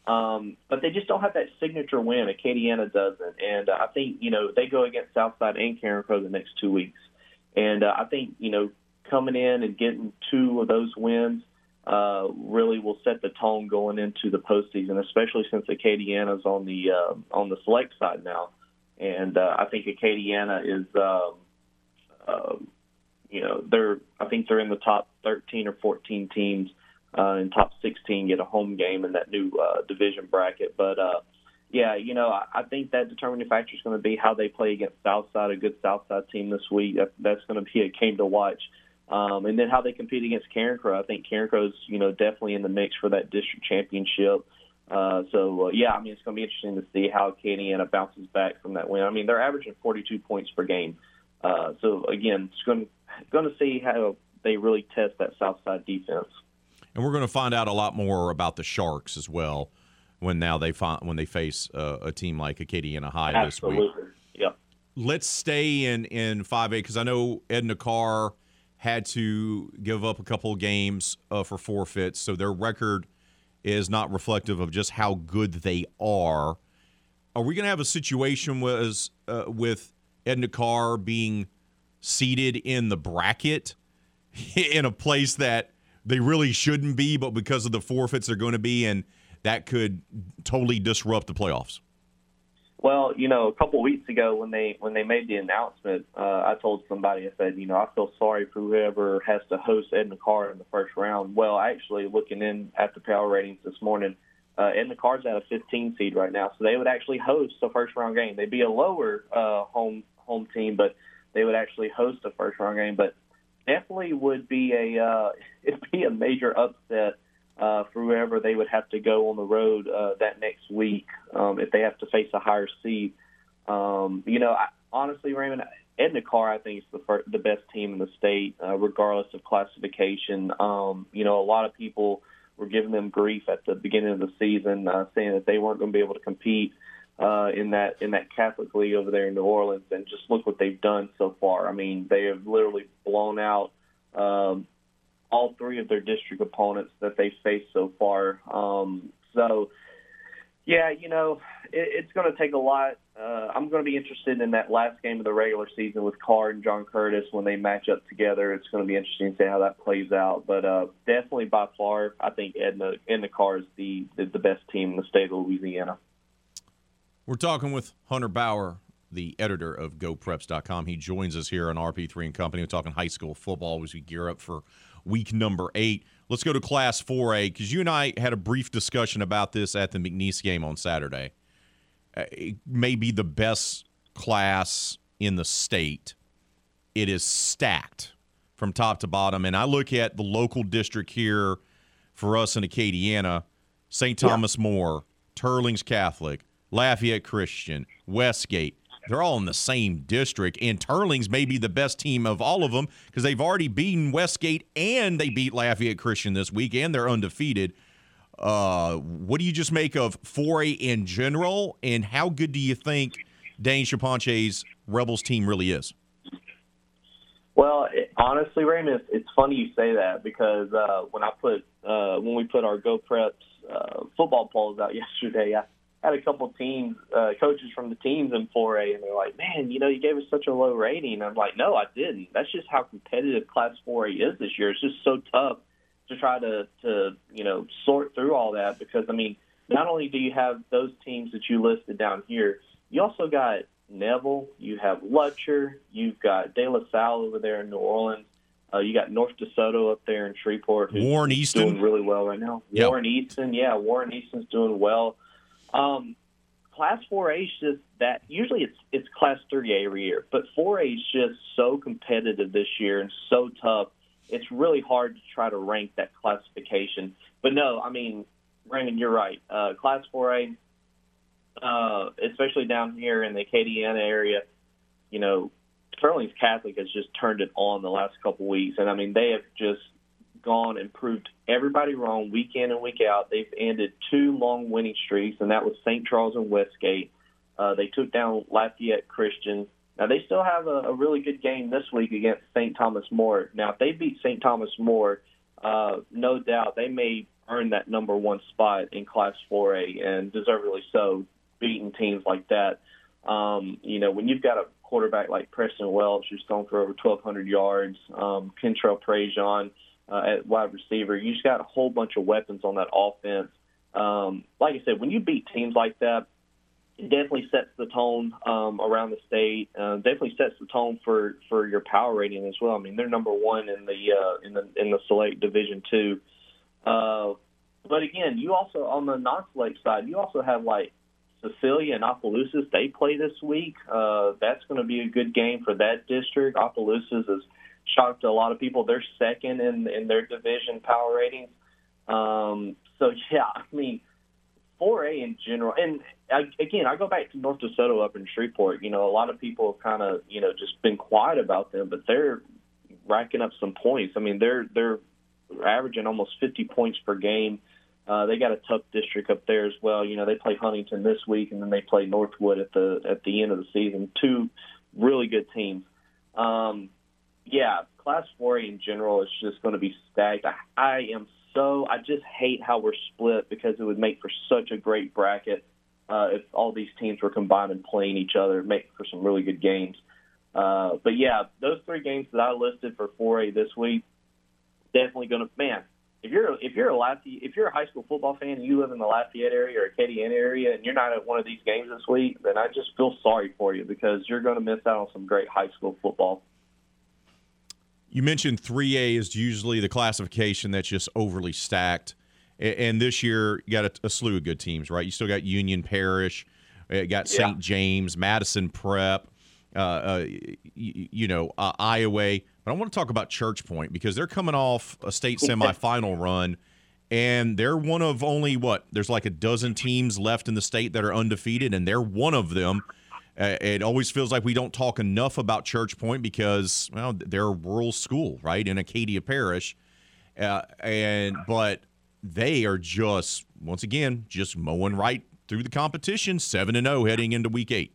Um, but they just don't have that signature win. Acadiana doesn't. And uh, I think, you know, they go against Southside and Karen Crow the next two weeks. And uh, I think, you know, coming in and getting two of those wins uh, really will set the tone going into the postseason, especially since Acadiana's on the, uh, on the select side now. And uh, I think Acadiana is um, – uh, You know, they're. I think they're in the top thirteen or fourteen teams, uh, in top sixteen get a home game in that new uh, division bracket. But uh, yeah, you know, I, I think that determining factor is going to be how they play against Southside, a good Southside team this week. That, that's going to be a game to watch, um, and then how they compete against Karen Crow. I think Karen Crow's, you know, definitely in the mix for that district championship. Uh, so uh, yeah, I mean, it's going to be interesting to see how Acadiana bounces back from that win. I mean, they're averaging forty-two points per game. Uh, so, again, it's going, going to see how they really test that Southside defense. And we're going to find out a lot more about the Sharks as well when now they find, when they face uh, a team like Acadiana High. Absolutely. This week. Absolutely, yeah. Let's stay in, in five A, because I know Edna Carr had to give up a couple of games uh, for forfeits, so their record is not reflective of just how good they are. Are we going to have a situation with, uh, with Edna Carr being seated in the bracket in a place that they really shouldn't be, but because of the forfeits they're going to be, and that could totally disrupt the playoffs? Well, you know, a couple of weeks ago when they when they made the announcement, uh, I told somebody, I said, you know, I feel sorry for whoever has to host Edna Carr in the first round. Well, actually, looking in at the power ratings this morning, uh, Edna Carr's at a fifteen seed right now, so they would actually host a first round game. They'd be a lower uh, home home team, but they would actually host a first round game. But definitely would be a uh, it'd be a major upset Uh, for whoever they would have to go on the road uh, that next week um, if they have to face a higher seed. Um, you know, I, honestly, Raymond, Edna Carr, I think, is the first, the best team in the state, uh, regardless of classification. Um, you know, a lot of people were giving them grief at the beginning of the season, uh, saying that they weren't going to be able to compete uh, in that in that Catholic League over there in New Orleans. And just look what they've done so far. I mean, they have literally blown out um, – all three of their district opponents that they faced so far. Um, so, yeah, you know, it, it's going to take a lot. Uh, I'm going to be interested in that last game of the regular season with Carr and John Curtis when they match up together. It's going to be interesting to see how that plays out. But uh, definitely by far, I think Edna, Edna Carr is the, is the best team in the state of Louisiana. We're talking with Hunter Bauer, the editor of Go Preps dot com. He joins us here on R P three and Company. We're talking high school football as we gear up for week number eight. Let's go to Class four A, because you and I had a brief discussion about this at the McNeese game on Saturday. It may be the best class in the state. It is stacked from top to bottom. And I look at the local district here for us in Acadiana, Saint Thomas yeah. More, Turlings Catholic, Lafayette Christian, Westgate. They're all in the same district, and Turlings may be the best team of all of them because they've already beaten Westgate and they beat Lafayette Christian this week, and they're undefeated. Uh, what do you just make of four A in general, and how good do you think Dane Shaponche's Rebels team really is? Well, it, honestly, Raymond, it's, it's funny you say that because uh, when I put uh, when we put our Go Preps uh, football polls out yesterday, I had a couple teams, uh, coaches from the teams in four A, and they're like, man, you know, you gave us such a low rating. I'm like, no, I didn't. That's just how competitive Class four A is this year. It's just so tough to try to, to you know, sort through all that because, I mean, not only do you have those teams that you listed down here, you also got Neville, you have Lutcher, you've got De La Salle over there in New Orleans, uh, you got North DeSoto up there in Shreveport, who's Warren Easton. doing really well right now. Yep. Warren Easton, yeah, Warren Easton's doing well. Um, class four A is just that. Usually it's it's Class three A every year, but four A is just so competitive this year and so tough. It's really hard to try to rank that classification. But no, I mean, Raymond, you're right. Uh, class four A, uh, especially down here in the Acadiana area, you know, Turlings Catholic has just turned it on the last couple weeks, and I mean they have just gone and proved everybody wrong week in and week out. They've ended two long winning streaks, and that was Saint Charles and Westgate. Uh, they took down Lafayette Christian. Now, they still have a, a really good game this week against Saint Thomas More. Now, if they beat Saint Thomas More, uh, no doubt they may earn that number one spot in Class four A, and deservedly so, beating teams like that. Um, you know, when you've got a quarterback like Preston Welch, who's thrown for over twelve hundred yards, um, Kentrell Prejean, Uh, at wide receiver, you just got a whole bunch of weapons on that offense. Um, like I said, when you beat teams like that, it definitely sets the tone um, around the state. Uh, definitely sets the tone for, for your power rating as well. I mean, they're number one in the uh, in the in the select Division Two. Uh, but again, you also on the non-select side, you also have like Cecilia and Opelousas. They play this week. Uh, that's going to be a good game for that district. Opelousas is shocked a lot of people. They're second in, in their division power ratings. Um, so, yeah, I mean, four A in general. And, I, again, I go back to North DeSoto up in Shreveport. You know, a lot of people have kind of, you know, just been quiet about them, but they're racking up some points. I mean, they're they're averaging almost fifty points per game. Uh, they got a tough district up there as well. You know, they play Huntington this week, and then they play Northwood at the at the end of the season. Two really good teams. Um Yeah, Class four A in general is just going to be stacked. I am so – I just hate how we're split because it would make for such a great bracket uh, if all these teams were combined and playing each other, make for some really good games. Uh, but, yeah, those three games that I listed for four A this week, definitely going to – man, if you're if you're a Lafayette, if you're a high school football fan and you live in the Lafayette area or Acadiana area and you're not at one of these games this week, then I just feel sorry for you because you're going to miss out on some great high school football. You mentioned three A is usually the classification that's just overly stacked. And this year, you got a, a slew of good teams, right? You still got Union Parish, you got Saint Yeah. James, Madison Prep, uh, uh, you, you know, uh, Iowa. But I want to talk about Church Point because they're coming off a state semifinal run, and they're one of only, what, there's like a dozen teams left in the state that are undefeated, and they're one of them. Uh, it always feels like we don't talk enough about Church Point because, well, they're a rural school, right, in Acadia Parish. Uh, and but they are just, once again, just mowing right through the competition, seven and oh heading into week eight.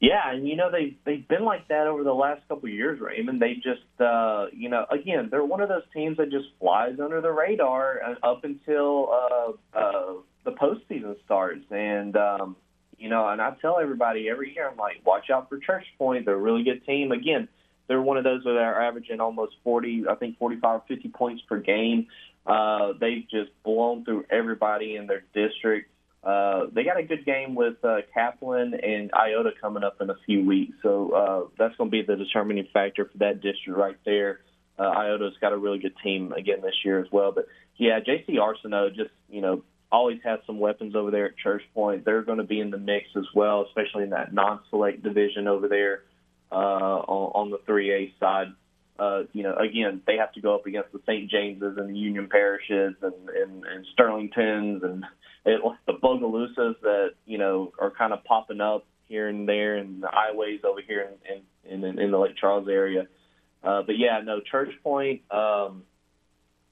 Yeah, and, you know, they, they've been like that over the last couple of years, Raymond. They just, uh, you know, again, they're one of those teams that just flies under the radar up until uh, uh, the postseason starts. And, um You know, and I tell everybody every year, I'm like, watch out for Church Point. They're a really good team. Again, they're one of those that are averaging almost forty, I think forty-five, fifty points per game. Uh, they've just blown through everybody in their district. Uh, they got a good game with uh, Kaplan and Iota coming up in a few weeks. So uh, that's going to be the determining factor for that district right there. Uh, Iota's got a really good team again this year as well. But, yeah, J C Arsenault just, you know, always have some weapons over there at Church Point. They're going to be in the mix as well, especially in that non-select division over there uh, on, on the three A side. Uh, you know, again, they have to go up against the Saint James's and the Union Parishes and, and, and Sterlingtons and it, the Bogalusas that, you know, are kind of popping up here and there and the highways over here in, in, in, in the Lake Charles area. Uh, but, yeah, no, Church Point, um,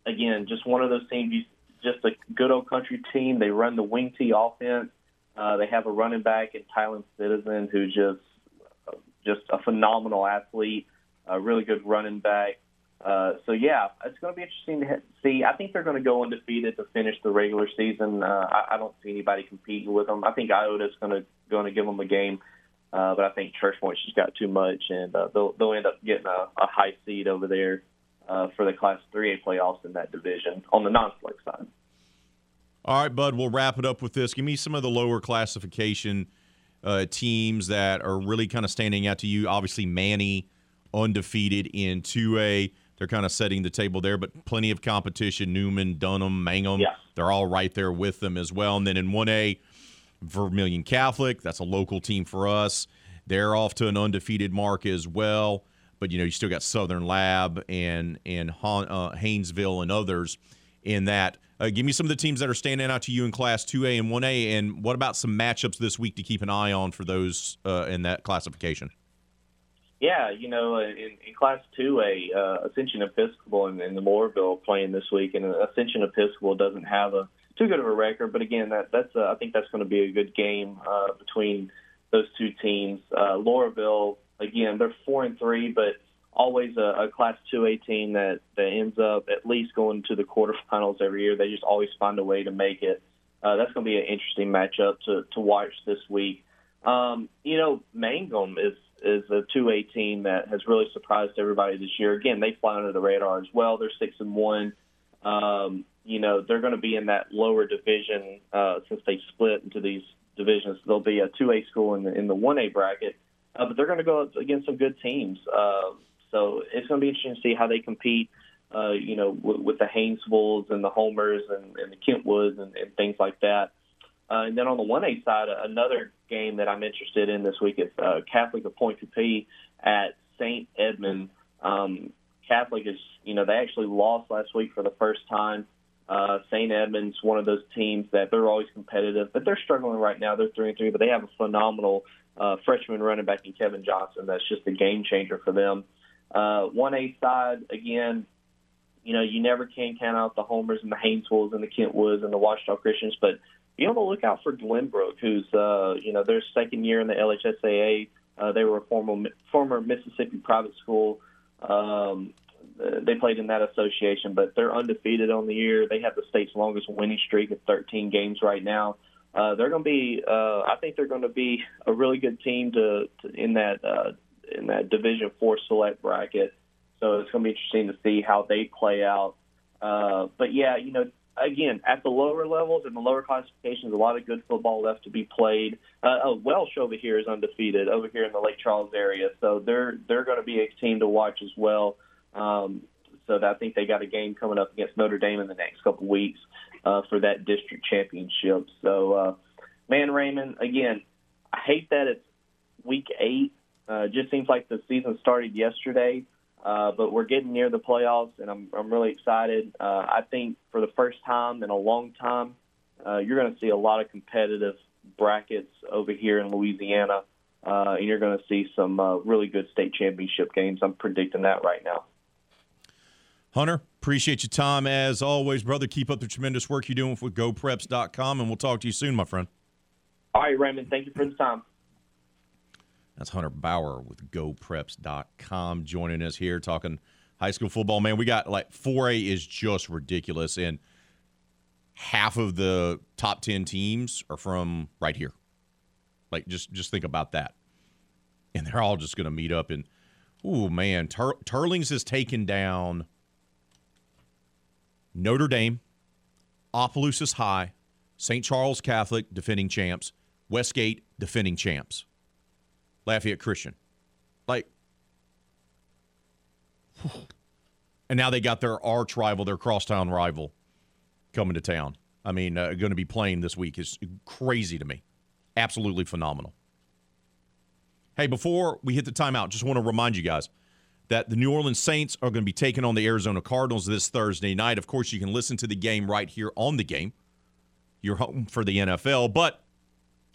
again, just one of those teams you just a good old country team. They run the wing tee offense. Uh, they have a running back in Tylan Citizen who's just just a phenomenal athlete, a really good running back. Uh, so, yeah, it's going to be interesting to see. I think they're going to go undefeated to finish the regular season. Uh, I, I don't see anybody competing with them. I think Iota's going to going to give them a game, uh, but I think Church Point's just got too much, and uh, they'll, they'll end up getting a, a high seed over there. Uh, for the Class three A playoffs in that division on the non-select side. All right, Bud, we'll wrap it up with this. Give me some of the lower classification uh, teams that are really kind of standing out to you. Obviously, Manny, undefeated in two A. They're kind of setting the table there, but plenty of competition. Newman, Dunham, Mangum, yeah. They're all right there with them as well. And then in one A, Vermilion Catholic, that's a local team for us. They're off to an undefeated mark as well. But, you know, you still got Southern Lab and and uh, Haynesville and others in that. Uh, give me some of the teams that are standing out to you in Class two A and one A, and what about some matchups this week to keep an eye on for those uh, in that classification? Yeah, you know, in, in Class two A, uh, Ascension Episcopal and, and the Mooresville playing this week, and Ascension Episcopal doesn't have a too good of a record. But, again, that that's uh, I think that's going to be a good game uh, between those two teams. Uh, Lauraville, again, they're four and three, but always a, a Class two A team that, that ends up at least going to the quarterfinals every year. They just always find a way to make it. Uh, that's going to be an interesting matchup to, to watch this week. Um, you know, Mangum is is a two A team that has really surprised everybody this year. Again, they fly under the radar as well. They're six and one. Um, you know, they're going to be in that lower division uh, since they split into these divisions. They'll be a two A school in the in the one A bracket. Uh, but they're going to go up against some good teams. Uh, so it's going to be interesting to see how they compete, uh, you know, w- with the Haynesvilles and the Homers and, and the Kentwoods and, and things like that. Uh, and then on the one A side, another game that I'm interested in this week is uh, Catholic of Pointe Coupee at Saint Edmund. Um, Catholic is, you know, they actually lost last week for the first time. Uh, Saint Edmund's one of those teams that they're always competitive, but they're struggling right now. They're three and three, but they have a phenomenal Uh, freshman running back in Kevin Johnson. That's just a game changer for them. Uh, one A side, again, you know, you never can count out the Homers and the Haynesvilles and the Kentwoods and the Washita Christians, but be on the lookout for Glenbrook, who's, uh, you know, their second year in the L H S A A. Uh, they were a former, former Mississippi private school. Um, they played in that association, but they're undefeated on the year. They have the state's longest winning streak of thirteen games right now. Uh, they're going to be, uh, I think they're going to be a really good team to, to in that uh, in that Division four select bracket. So it's going to be interesting to see how they play out. Uh, but yeah, you know, again, at the lower levels and the lower classifications, a lot of good football left to be played. Uh, oh, Welsh over here is undefeated over here in the Lake Charles area, so they're they're going to be a team to watch as well. Um, so that, I think they got a game coming up against Notre Dame in the next couple weeks uh, for that district championship. So, uh, man, Raymond, again, I hate that it's week eight. Uh, it just seems like the season started yesterday. Uh, but we're getting near the playoffs, and I'm I'm really excited. Uh, I think for the first time in a long time, uh, you're going to see a lot of competitive brackets over here in Louisiana, uh, and you're going to see some uh, really good state championship games. I'm predicting that right now. Hunter, appreciate your time as always, brother. Keep up the tremendous work you're doing with Go Preps dot com, and we'll talk to you soon, my friend. All right, Raymond. Thank you for the time. That's Hunter Bauer with Go Preps dot com joining us here talking high school football. Man, we got like four A is just ridiculous, and half of the top ten teams are from right here. Like, just just think about that. And they're all just going to meet up. And, oh, man, Tur- Turlings has taken down Notre Dame, Opelousas High, Saint Charles Catholic, defending champs, Westgate, defending champs, Lafayette Christian. Like, and now they got their arch rival, their crosstown rival, coming to town. I mean, uh, going to be playing this week is crazy to me. Absolutely phenomenal. Hey, before we hit the timeout, just want to remind you guys that the New Orleans Saints are going to be taking on the Arizona Cardinals this Thursday night. Of course, you can listen to the game right here on The Game. You're home for the N F L, but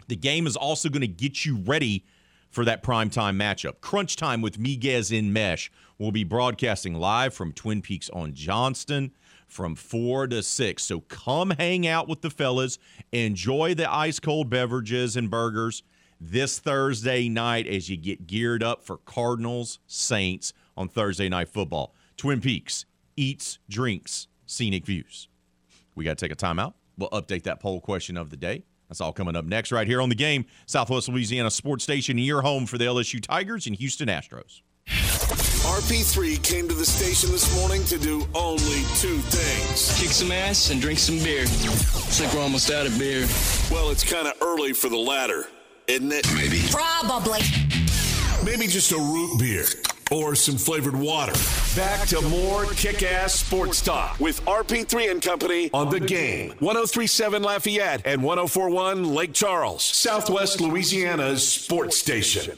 The Game is also going to get you ready for that primetime matchup. Crunch Time with Miguez and Mesh will be broadcasting live from Twin Peaks on Johnston from four to six. So come hang out with the fellas. Enjoy the ice-cold beverages and burgers this Thursday night as you get geared up for Cardinals-Saints on Thursday Night Football. Twin Peaks, eats, drinks, scenic views. We got to take a timeout. We'll update that poll question of the day. That's all coming up next right here on The Game, Southwest Louisiana Sports Station, your home for the L S U Tigers and Houston Astros. R P three came to the station this morning to do only two things. Kick some ass and drink some beer. It's like we're almost out of beer. Well, it's kind of early for the latter, isn't it? Maybe. Probably. Maybe just a root beer or some flavored water. Back to more kick-ass sports talk with R P three and Company on The Game. ten thirty-seven Lafayette and ten forty-one Lake Charles, Southwest Louisiana's sports station.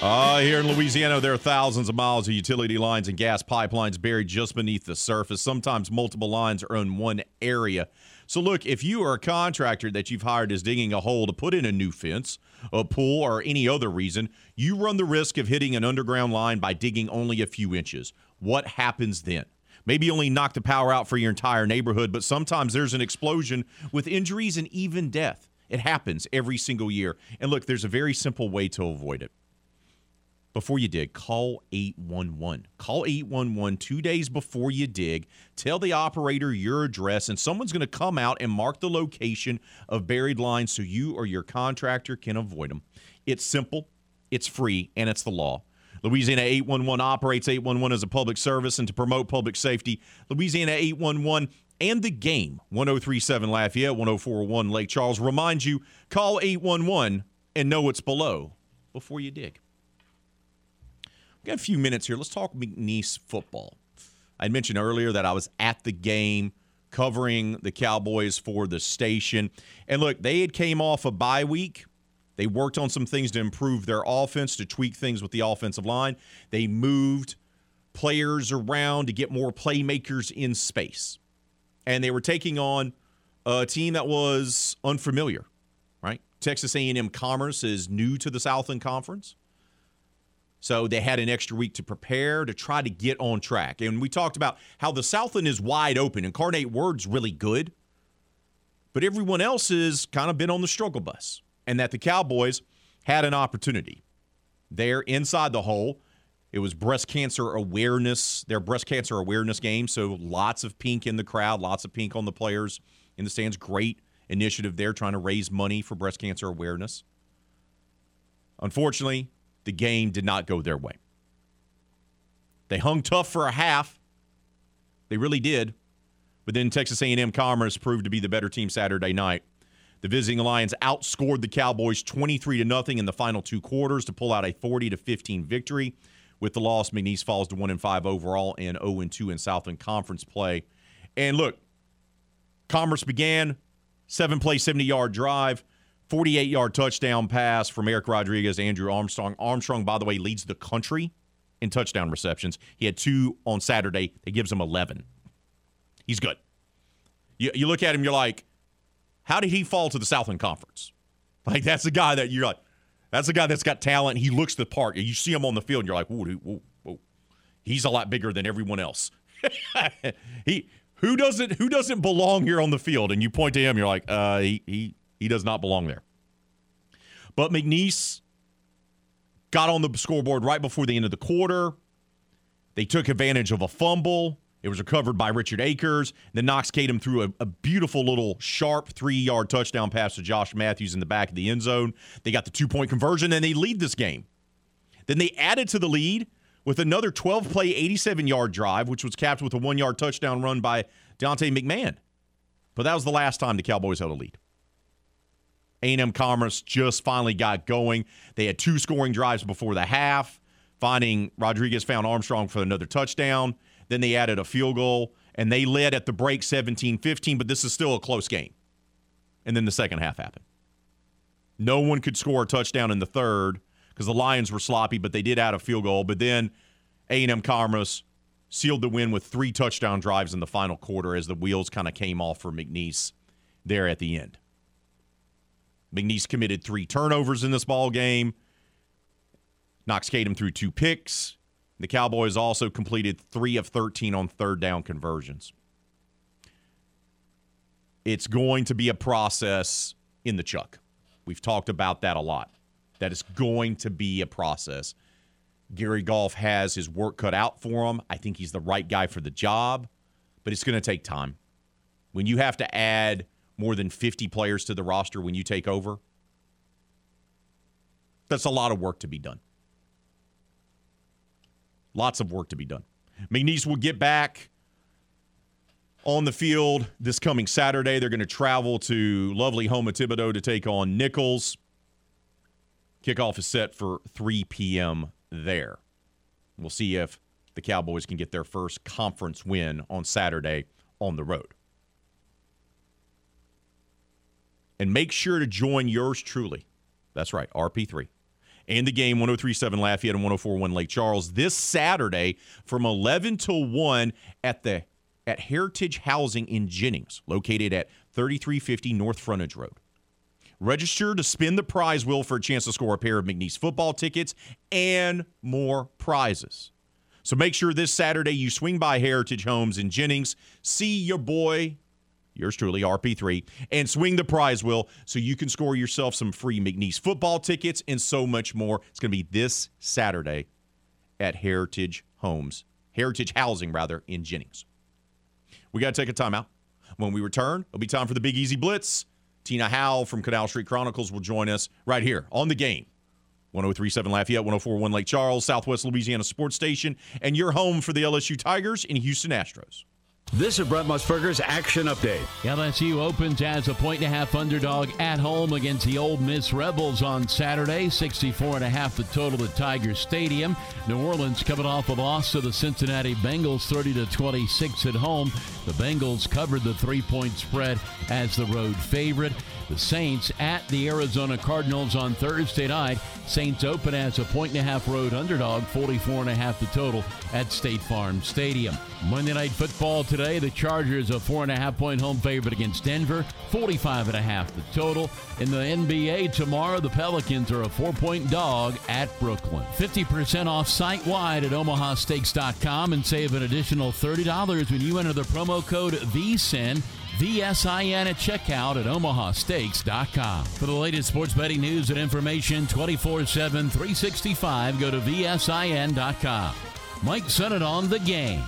Uh, here in Louisiana, there are thousands of miles of utility lines and gas pipelines buried just beneath the surface. Sometimes multiple lines are in one area. So look, if you are a contractor that you've hired is digging a hole to put in a new fence, a pool, or any other reason, you run the risk of hitting an underground line by digging only a few inches. What happens then? Maybe only knock the power out for your entire neighborhood, but sometimes there's an explosion with injuries and even death. It happens every single year. And look, there's a very simple way to avoid it. Before you dig, call eight one one. Call eight one one two days before you dig. Tell the operator your address, and someone's going to come out and mark the location of buried lines so you or your contractor can avoid them. It's simple, it's free, and it's the law. Louisiana eight one one operates eight one one as a public service and to promote public safety. Louisiana eight one one and The Game, ten thirty-seven Lafayette, ten forty-one Lake Charles, remind you, call eight one one and know what's below before you dig. Got a few minutes here. Let's talk McNeese football. I mentioned earlier that I was at the game covering the Cowboys for the station. And look, they had came off a bye week. They worked on some things to improve their offense, to tweak things with the offensive line. They moved players around to get more playmakers in space. And they were taking on a team that was unfamiliar, right? Texas A and M Commerce is new to the Southland Conference. So they had an extra week to prepare to try to get on track. And we talked about how the Southland is wide open. Incarnate Word's really good. But everyone else has kind of been on the struggle bus. And that the Cowboys had an opportunity. They're inside the hole. It was breast cancer awareness, their breast cancer awareness game. So lots of pink in the crowd, lots of pink on the players in the stands. Great initiative there trying to raise money for breast cancer awareness. Unfortunately, the game did not go their way. They hung tough for a half. They really did. But then Texas A and M Commerce proved to be the better team Saturday night. The visiting Lions outscored the Cowboys twenty-three to nothing in the final two quarters to pull out a forty to fifteen victory. With the loss, McNeese falls to one and five overall and oh and two in Southland Conference play. And look, Commerce began seven-play, seventy-yard drive. forty-eight-yard touchdown pass from Eric Rodriguez to Andrew Armstrong. Armstrong, by the way, leads the country in touchdown receptions. He had two on Saturday. That gives him eleven. He's good. You, you look at him, you're like, how did he fall to the Southland Conference? Like, that's the guy that you're like, that's a guy that's got talent. He looks the part. You see him on the field, and you're like, whoa, whoa, whoa. He's a lot bigger than everyone else. he who doesn't who doesn't belong here on the field? And you point to him, you're like, uh, he he. He does not belong there. But McNeese got on the scoreboard right before the end of the quarter. They took advantage of a fumble. It was recovered by Richard Akers. Then Knox Kadem threw a, a beautiful little sharp three-yard touchdown pass to Josh Matthews in the back of the end zone. They got the two-point conversion, and they lead this game. Then they added to the lead with another twelve-play, eighty-seven-yard drive, which was capped with a one-yard touchdown run by Deontay McMahon. But that was the last time the Cowboys held a lead. A and M Commerce just finally got going. They had two scoring drives before the half, finding Rodriguez found Armstrong for another touchdown. Then they added a field goal, and they led at the break seventeen fifteen, but this is still a close game. And then the second half happened. No one could score a touchdown in the third because the Lions were sloppy, but they did add a field goal. But then A and M Commerce sealed the win with three touchdown drives in the final quarter as the wheels kind of came off for McNeese there at the end. McNeese committed three turnovers in this ball game. Knox Kadem threw two picks. The Cowboys also completed three of thirteen on third down conversions. It's going to be a process in the Chuck. We've talked about that a lot. That is going to be a process. Gary Goff has his work cut out for him. I think he's the right guy for the job, but it's going to take time. When you have to add more than fifty players to the roster when you take over, that's a lot of work to be done. Lots of work to be done. McNeese will get back on the field this coming Saturday. They're going to travel to lovely home of Thibodaux to take on Nichols. Kickoff is set for three p.m. there. We'll see if the Cowboys can get their first conference win on Saturday on the road. And make sure to join yours truly. That's right, R P three. And the game, one oh three point seven Lafayette and one oh four point one Lake Charles, this Saturday from eleven to one at the at Heritage Housing in Jennings, located at thirty-three fifty North Frontage Road. Register to spin the prize wheel for a chance to score a pair of McNeese football tickets and more prizes. So make sure this Saturday you swing by Heritage Homes in Jennings, see your boy, yours truly, R P three, and swing the prize wheel so you can score yourself some free McNeese football tickets and so much more. It's going to be this Saturday at Heritage Homes, Heritage Housing, rather, in Jennings. We got to take a timeout. When we return, it'll be time for the Big Easy Blitz. Tina Howell from Canal Street Chronicles will join us right here on The Game. one oh three point seven Lafayette, one oh four point one Lake Charles, Southwest Louisiana Sports Station, and your home for the L S U Tigers and Houston Astros. This is Brett Musburger's Action Update. L S U opens as a point-and-a-half underdog at home against the Ole Miss Rebels on Saturday. sixty-four and a half the total at Tiger Stadium. New Orleans coming off a loss to the Cincinnati Bengals, thirty to twenty-six at home. The Bengals covered the three-point spread as the road favorite. The Saints at the Arizona Cardinals on Thursday night. Saints open as a point-and-a-half road underdog, forty-four and a half the total at State Farm Stadium. Monday Night Football today. today. The Chargers a four and a half point home favorite against Denver, forty-five and a half the total. In the N B A tomorrow, the Pelicans are a four point dog at Brooklyn. fifty percent off site-wide at omaha steaks dot com and save an additional thirty dollars when you enter the promo code V S I N, V S I N at checkout at omaha steaks dot com. For the latest sports betting news and information twenty-four seven, three sixty-five, go to V S I N dot com. Mike Sennett on the game.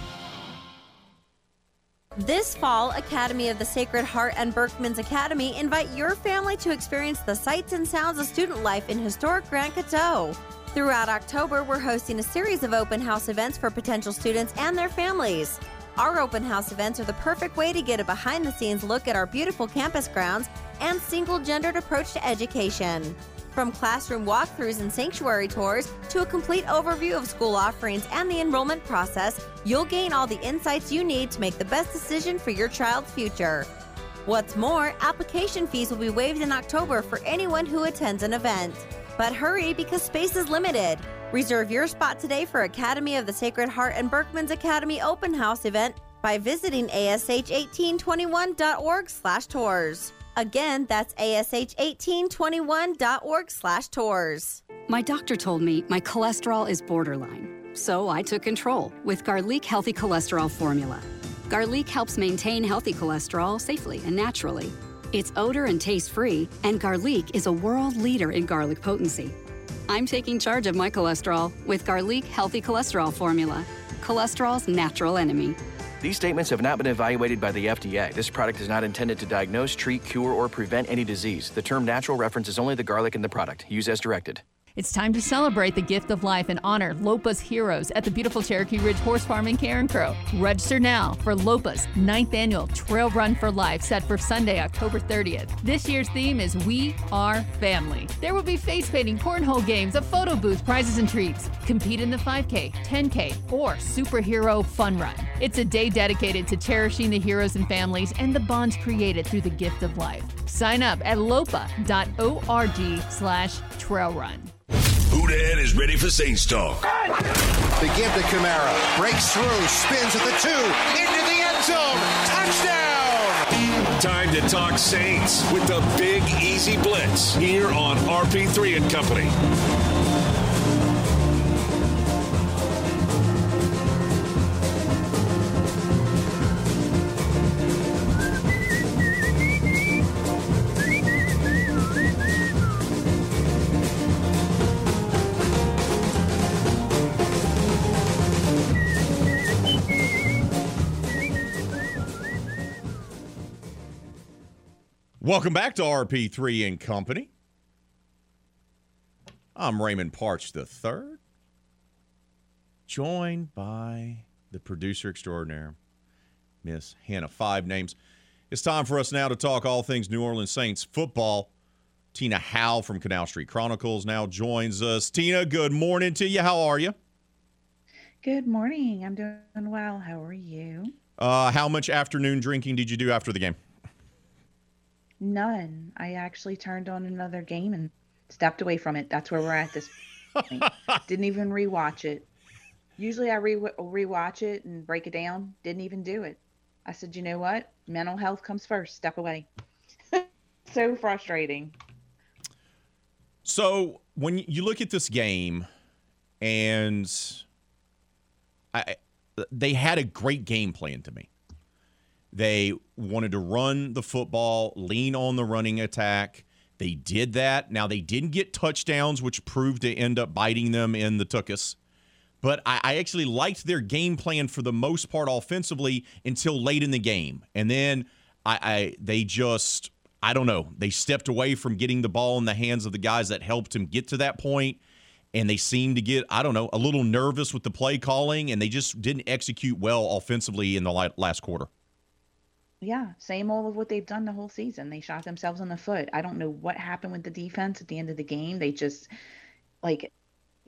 This fall, Academy of the Sacred Heart and Berkman's Academy invite your family to experience the sights and sounds of student life in historic Grand Coteau. Throughout October, we're hosting a series of open house events for potential students and their families. Our open house events are the perfect way to get a behind-the-scenes look at our beautiful campus grounds and single-gendered approach to education. From classroom walkthroughs and sanctuary tours to a complete overview of school offerings and the enrollment process, you'll gain all the insights you need to make the best decision for your child's future. What's more, application fees will be waived in October for anyone who attends an event. But hurry, because space is limited. Reserve your spot today for Academy of the Sacred Heart and Berkman's Academy Open House event by visiting A S H eighteen twenty-one dot org slash tours. Again, that's A S H eighteen twenty-one dot org slash tours. My doctor told me my cholesterol is borderline, so I took control with Garlic Healthy Cholesterol Formula. Garlic helps maintain healthy cholesterol safely and naturally. It's odor and taste-free, and Garlic is a world leader in garlic potency. I'm taking charge of my cholesterol with Garlic Healthy Cholesterol Formula, cholesterol's natural enemy. These statements have not been evaluated by the F D A. This product is not intended to diagnose, treat, cure, or prevent any disease. The term natural references only the garlic in the product. Use as directed. It's time to celebrate the gift of life and honor L O P A's heroes at the beautiful Cherokee Ridge Horse Farm in Carin Crow. Register now for L O P A's ninth annual Trail Run for Life, set for Sunday, October thirtieth. This year's theme is We Are Family. There will be face painting, cornhole games, a photo booth, prizes and treats. Compete in the five K, ten K, or Superhero Fun Run. It's a day dedicated to cherishing the heroes and families and the bonds created through the gift of life. Sign up at L O P A dot org slash trail run. Houdan is ready for Saints talk. The give to Kamara. Breaks through, spins at the two, into the end zone. Touchdown! Time to talk Saints with the Big Easy Blitz here on R P three and Company. Welcome back to R P three and Company. I'm Raymond Parts the third, joined by the producer extraordinaire, Miss Hannah Five Names. It's time for us now to talk all things New Orleans Saints football. Tina Howell from Canal Street Chronicles now joins us. Tina, good morning to you. How are you? Good morning. I'm doing well. How are you? Uh, how much afternoon drinking did you do after the game? None. I actually turned on another game and stepped away from it. That's where we're at this point. Didn't even rewatch it. Usually I re- rewatch it and break it down. Didn't even do it. I said, you know what? Mental health comes first. Step away. So frustrating. So when you look at this game, and I, they had a great game plan to me. They wanted to run the football, lean on the running attack. They did that. Now, they didn't get touchdowns, which proved to end up biting them in the tuchus. But I, I actually liked their game plan for the most part offensively until late in the game. And then I, I they just, I don't know, they stepped away from getting the ball in the hands of the guys that helped him get to that point. And they seemed to get, I don't know, a little nervous with the play calling, and they just didn't execute well offensively in the last quarter. Yeah, same old of what they've done the whole season. They shot themselves in the foot. I don't know what happened with the defense at the end of the game. They just, like,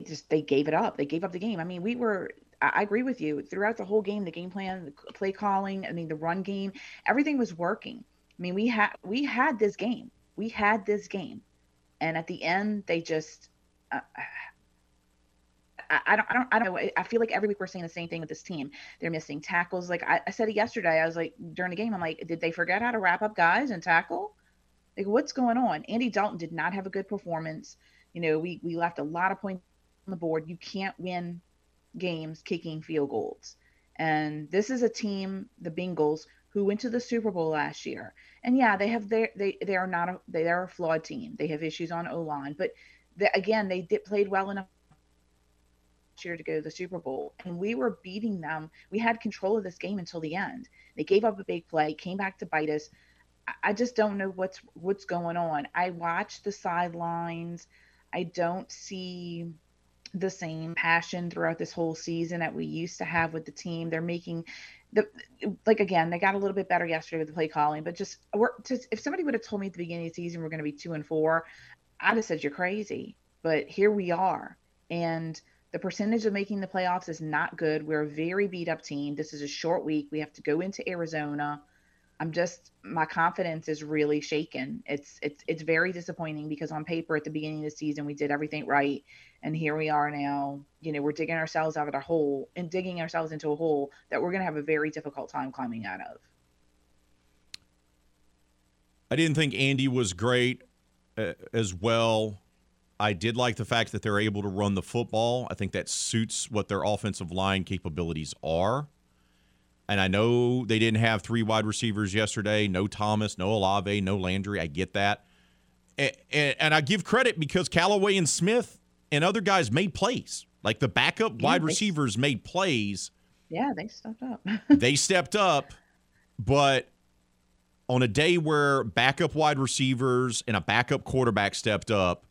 just they gave it up. They gave up the game. I mean, we were, I agree with you. Throughout the whole game, the game plan, the play calling, I mean, the run game, everything was working. I mean, we had we had this game. We had this game. And at the end, they just, uh, I, I don't, I don't, I don't know. I feel like every week we're saying the same thing with this team. They're missing tackles. Like I, I said it yesterday, I was like during the game, I'm like, did they forget how to wrap up guys and tackle? Like what's going on? Andy Dalton did not have a good performance. You know, we, we left a lot of points on the board. You can't win games kicking field goals. And this is a team, the Bengals, who went to the Super Bowl last year. And yeah, they have their, they, they are not a, they are a flawed team. They have issues on O-line, but the, again, they did played well enough last year to go to the Super Bowl, and we were beating them. We had control of this game until the end. They gave up a big play, came back to bite us. I just don't know what's, what's going on. I watch the sidelines. I don't see the same passion throughout this whole season that we used to have with the team. They're making the, like, again, they got a little bit better yesterday with the play calling, but just, we're, just if somebody would have told me at the beginning of the season, we're going to be two and four, I'd have said, you're crazy, but here we are. And the percentage of making the playoffs is not good. We're a very beat up team. This is a short week. We have to go into Arizona. I'm just, my confidence is really shaken. It's, it's, it's very disappointing because on paper at the beginning of the season, we did everything right. And here we are now, you know, we're digging ourselves out of a hole and digging ourselves into a hole that we're going to have a very difficult time climbing out of. I didn't think Andy was great uh, as well. I did like the fact that they're able to run the football. I think that suits what their offensive line capabilities are. And I know they didn't have three wide receivers yesterday. No Thomas, no Olave, no Landry. I get that. And, and, and I give credit because Callaway and Smith and other guys made plays. Like the backup yeah, wide they, receivers made plays. Yeah, they stepped up. They stepped up. But on a day where backup wide receivers and a backup quarterback stepped up,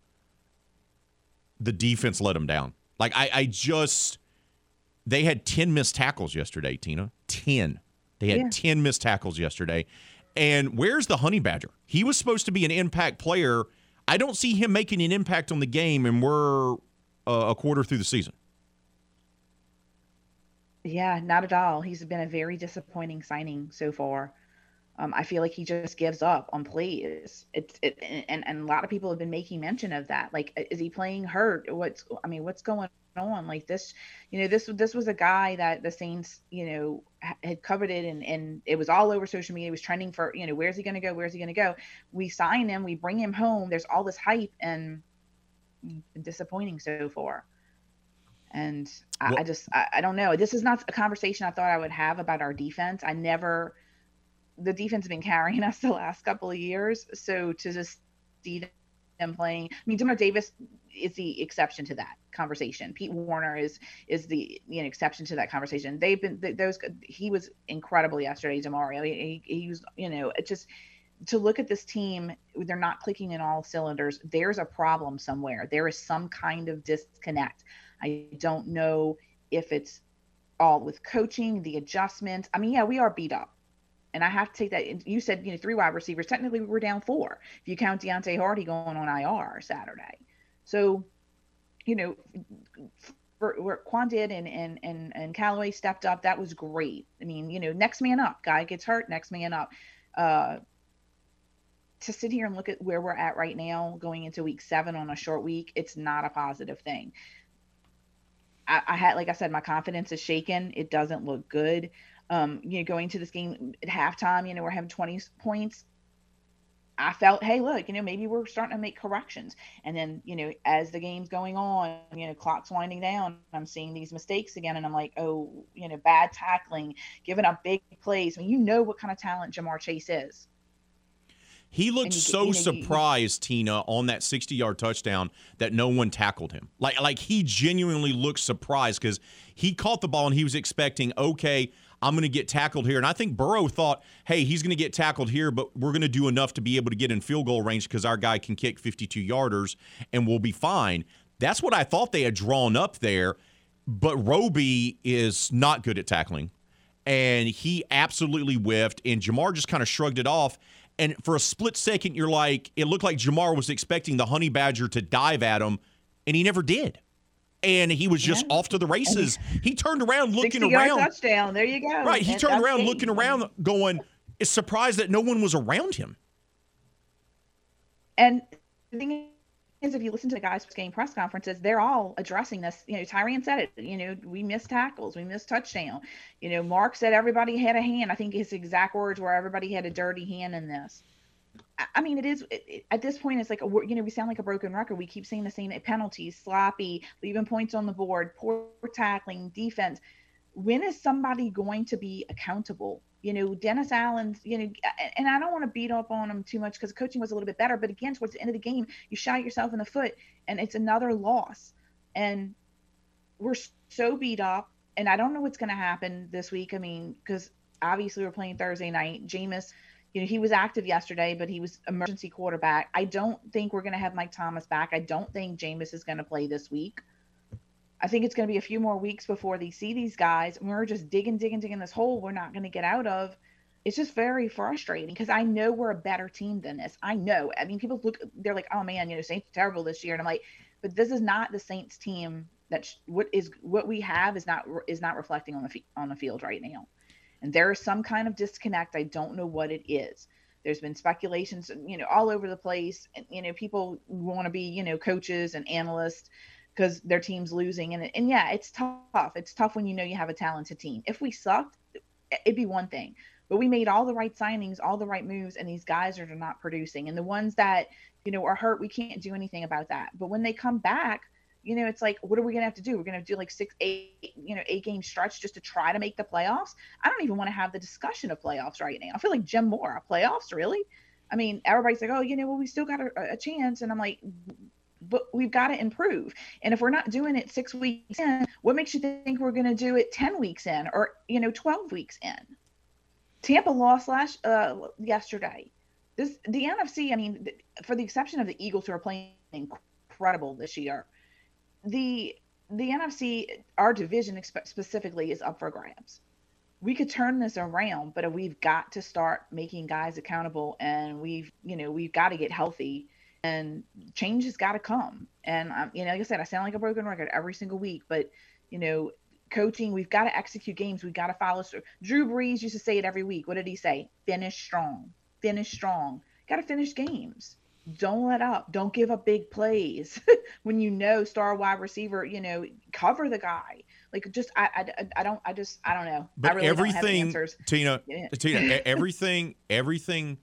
the defense let them down. Like I, I just... They had ten missed tackles yesterday, Tina. ten. They had yeah. ten missed tackles yesterday. And where's the Honey Badger? He was supposed to be an impact player. I don't see him making an impact on the game, and we're uh, a quarter through the season. Yeah, not at all. He's been a very disappointing signing so far. Um, I feel like he just gives up on plays. It's it, and and a lot of people have been making mention of that. Like, is he playing hurt? What's I mean, what's going on? on like this you know this this was a guy that the Saints you know had coveted, and and it was all over social media. It was trending for you know where's he going to go where's he going to go we sign him, we bring him home, there's all this hype, and disappointing so far. And I, well, I just I, I don't know. This is not a conversation I thought I would have about our defense. I never the defense has been carrying us the last couple of years, so to just see them playing, I mean, Ja'Marr Davis is the exception to that conversation. Pete Warner is is the you know exception to that conversation. They've been th- those. He was incredible yesterday, Ja'Marr. I mean, he, he was you know it's just to look at this team. They're not clicking in all cylinders. There's a problem somewhere. There is some kind of disconnect. I don't know if it's all with coaching, the adjustments. I mean, yeah, we are beat up. And I have to take that. You said, you know, three wide receivers. Technically, we were down four if you count Deontay Hardy going on I R Saturday. So, you know, for, for Quan did and, and, and, and Callaway stepped up. That was great. I mean, you know, next man up. Guy gets hurt, next man up. Uh, to sit here and look at where we're at right now going into week seven on a short week, it's not a positive thing. I, I had, like I said, my confidence is shaken. It doesn't look good. Um, you know, going to this game at halftime, you know, we're having twenty points. I felt, hey, look, you know, maybe we're starting to make corrections. And then, you know, as the game's going on, you know, clock's winding down, I'm seeing these mistakes again. And I'm like, oh, you know, bad tackling, giving up big plays. I mean, you know what kind of talent Ja'Marr Chase is. He looked you, so you know, surprised, you, Tina, on that sixty-yard touchdown that no one tackled him. Like, like he genuinely looked surprised because he caught the ball and he was expecting, okay, I'm going to get tackled here. And I think Burrow thought, hey, he's going to get tackled here, but we're going to do enough to be able to get in field goal range because our guy can kick fifty-two-yarders and we'll be fine. That's what I thought they had drawn up there. But Roby is not good at tackling, and he absolutely whiffed, and Ja'Marr just kind of shrugged it off. And for a split second, you're like, it looked like Ja'Marr was expecting the Honey Badger to dive at him, and he never did. And he was just yeah. off to the races. He turned around looking around. Touchdown. There you go. Right. He and turned around eight. looking around going, is surprised that no one was around him. And the thing if you listen to the guys post-game press conferences, they're all addressing this. You know, Tyrann said it, you know, we missed tackles, we missed touchdown. You know, Mark said everybody had a hand. I think his exact words were everybody had a dirty hand in this. I mean, it is it, it, at this point, it's like, a, you know, we sound like a broken record. We keep seeing the same penalties, sloppy, leaving points on the board, poor tackling, defense. When is somebody going to be accountable? You know, Dennis Allen's, you know, and I don't want to beat up on him too much because coaching was a little bit better. But again, towards the end of the game, you shot yourself in the foot and it's another loss. And we're so beat up. And I don't know what's going to happen this week. I mean, because obviously we're playing Thursday night. Jameis, you know, he was active yesterday, but he was emergency quarterback. I don't think we're going to have Mike Thomas back. I don't think Jameis is going to play this week. I think it's going to be a few more weeks before they see these guys. We're just digging, digging, digging this hole we're not going to get out of. It's just very frustrating because I know we're a better team than this. I know. I mean, people look, they're like, oh, man, you know, Saints are terrible this year. And I'm like, but this is not the Saints team. That sh- what is what we have is not is not reflecting on the f- on the field right now. And there is some kind of disconnect. I don't know what it is. There's been speculations, you know, all over the place. And, you know, people want to be, you know, coaches and analysts because their team's losing. And, and yeah, it's tough. It's tough when you know you have a talented team. If we sucked, it'd be one thing. But we made all the right signings, all the right moves, and these guys are not producing. And the ones that, you know, are hurt, we can't do anything about that. But when they come back, you know, it's like, what are we going to have to do? We're going to do like six, eight, you know, eight game stretch just to try to make the playoffs. I don't even want to have the discussion of playoffs right now. I feel like Jim Mora, playoffs, really? I mean, everybody's like, oh, you know, well, we still got a, a chance. And I'm like, but we've got to improve. And if we're not doing it six weeks in, what makes you think we're going to do it ten weeks in or, you know, twelve weeks in? Tampa lost last uh, yesterday. This the N F C, I mean, th- for the exception of the Eagles, who are playing incredible this year, the the N F C, our division expe- specifically, is up for grabs. We could turn this around, but we've got to start making guys accountable, and we've, you know, we've got to get healthy. And change has got to come. And, um, you know, like I said, I sound like a broken record every single week. But, you know, coaching, we've got to execute games. We've got to follow through. Drew Brees used to say it every week. What did he say? Finish strong. Finish strong. Got to finish games. Don't let up. Don't give up big plays. When you know star wide receiver, you know, cover the guy. Like, just I, I, I don't I just I don't know. But I really everything, don't have answers. Tina, Tina, everything, everything.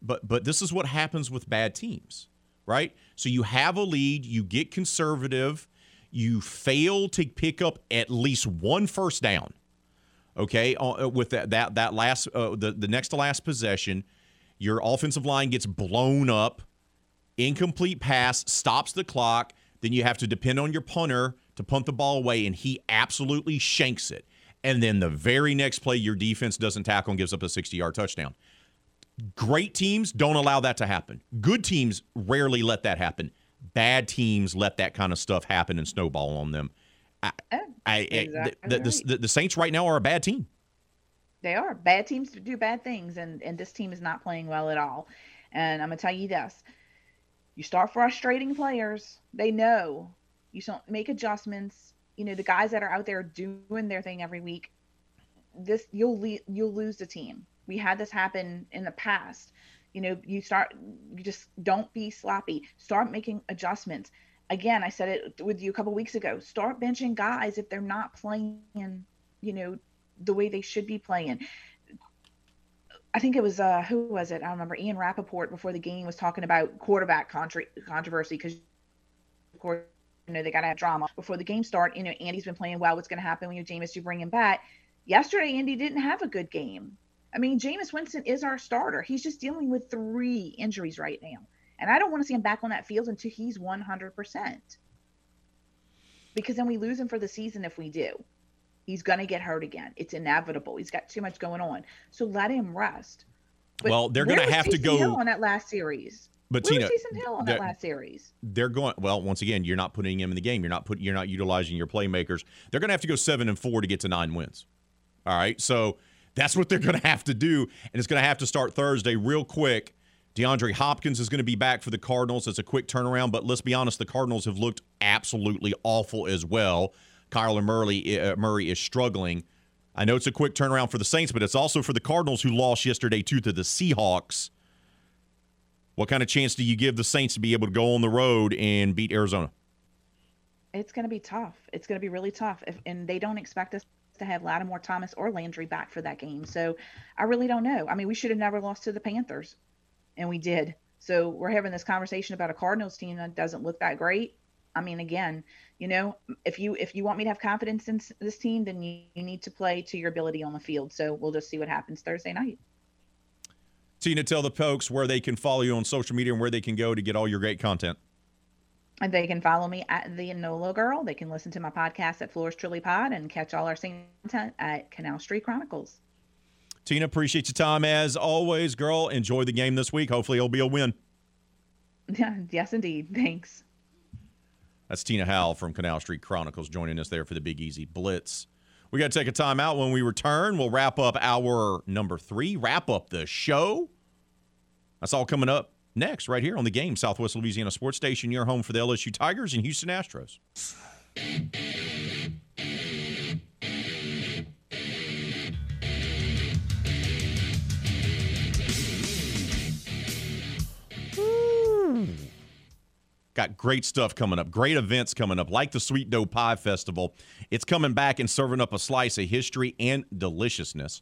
But but this is what happens with bad teams. Right? So you have a lead, you get conservative, you fail to pick up at least one first down, okay, uh, with that that, that last, uh, the, the next to last possession. Your offensive line gets blown up, incomplete pass, stops the clock, then you have to depend on your punter to punt the ball away, and he absolutely shanks it. And then the very next play, your defense doesn't tackle and gives up a sixty-yard touchdown. Great teams don't allow that to happen. Good teams rarely let that happen. Bad teams let that kind of stuff happen and snowball on them. I, oh, I, exactly I, the, right. the, the, the Saints right now are a bad team. They are. Bad teams do bad things, and, and this team is not playing well at all. And I'm going to tell you this. You start frustrating players. They know. You don't make adjustments. You know, the guys that are out there doing their thing every week, this you'll le- you'll lose the team. We had this happen in the past. You know, you start, you just don't be sloppy. Start making adjustments. Again, I said it with you a couple weeks ago. Start benching guys if they're not playing, you know, the way they should be playing. I think it was, uh, who was it? I remember Ian Rappaport before the game was talking about quarterback contra- controversy because, of course, you know, they got to have drama. Before the game start, you know, Andy's been playing well. What's going to happen when you Jameis, you bring him back? Yesterday, Andy didn't have a good game. I mean, Jameis Winston is our starter. He's just dealing with three injuries right now. And I don't want to see him back on that field until he's one hundred percent. Because then we lose him for the season if we do. He's going to get hurt again. It's inevitable. He's got too much going on. So let him rest. But well, they're going to have to go Hill on that last series. But Tina, Hill on that last series. They're going well, once again, you're not putting him in the game. You're not put you're not utilizing your playmakers. They're going to have to go seven and four to get to nine wins. All right. So that's what they're going to have to do, and it's going to have to start Thursday real quick. DeAndre Hopkins is going to be back for the Cardinals. It's a quick turnaround, but let's be honest, the Cardinals have looked absolutely awful as well. Kyler Murray, uh, Murray is struggling. I know it's a quick turnaround for the Saints, but it's also for the Cardinals who lost yesterday, too, to the Seahawks. What kind of chance do you give the Saints to be able to go on the road and beat Arizona? It's going to be tough. It's going to be really tough. If, and they don't expect us to have Lattimore, Thomas, or Landry back for that game. So I really don't know. I mean, we should have never lost to the Panthers, and we did. So we're having this conversation about a Cardinals team that doesn't look that great. I mean, again, you know, if you if you want me to have confidence in this team, then you, you need to play to your ability on the field. So we'll just see what happens Thursday night. Tina, tell the folks where they can follow you on social media and where they can go to get all your great content. And they can follow me at The Enola Girl. They can listen to my podcast at Flores Truly Pod and catch all our content at Canal Street Chronicles. Tina, appreciate your time as always, girl. Enjoy the game this week. Hopefully it'll be a win. Yes, indeed. Thanks. That's Tina Howell from Canal Street Chronicles joining us there for the Big Easy Blitz. We got to take a time out. When we return, we'll wrap up our number three, wrap up the show. That's all coming up next right here on The Game, Southwest Louisiana Sports Station, your home for the L S U Tigers and Houston Astros. Got great stuff coming up, great events coming up, like the Sweet Dough Pie Festival. It's coming back and serving up a slice of history and deliciousness.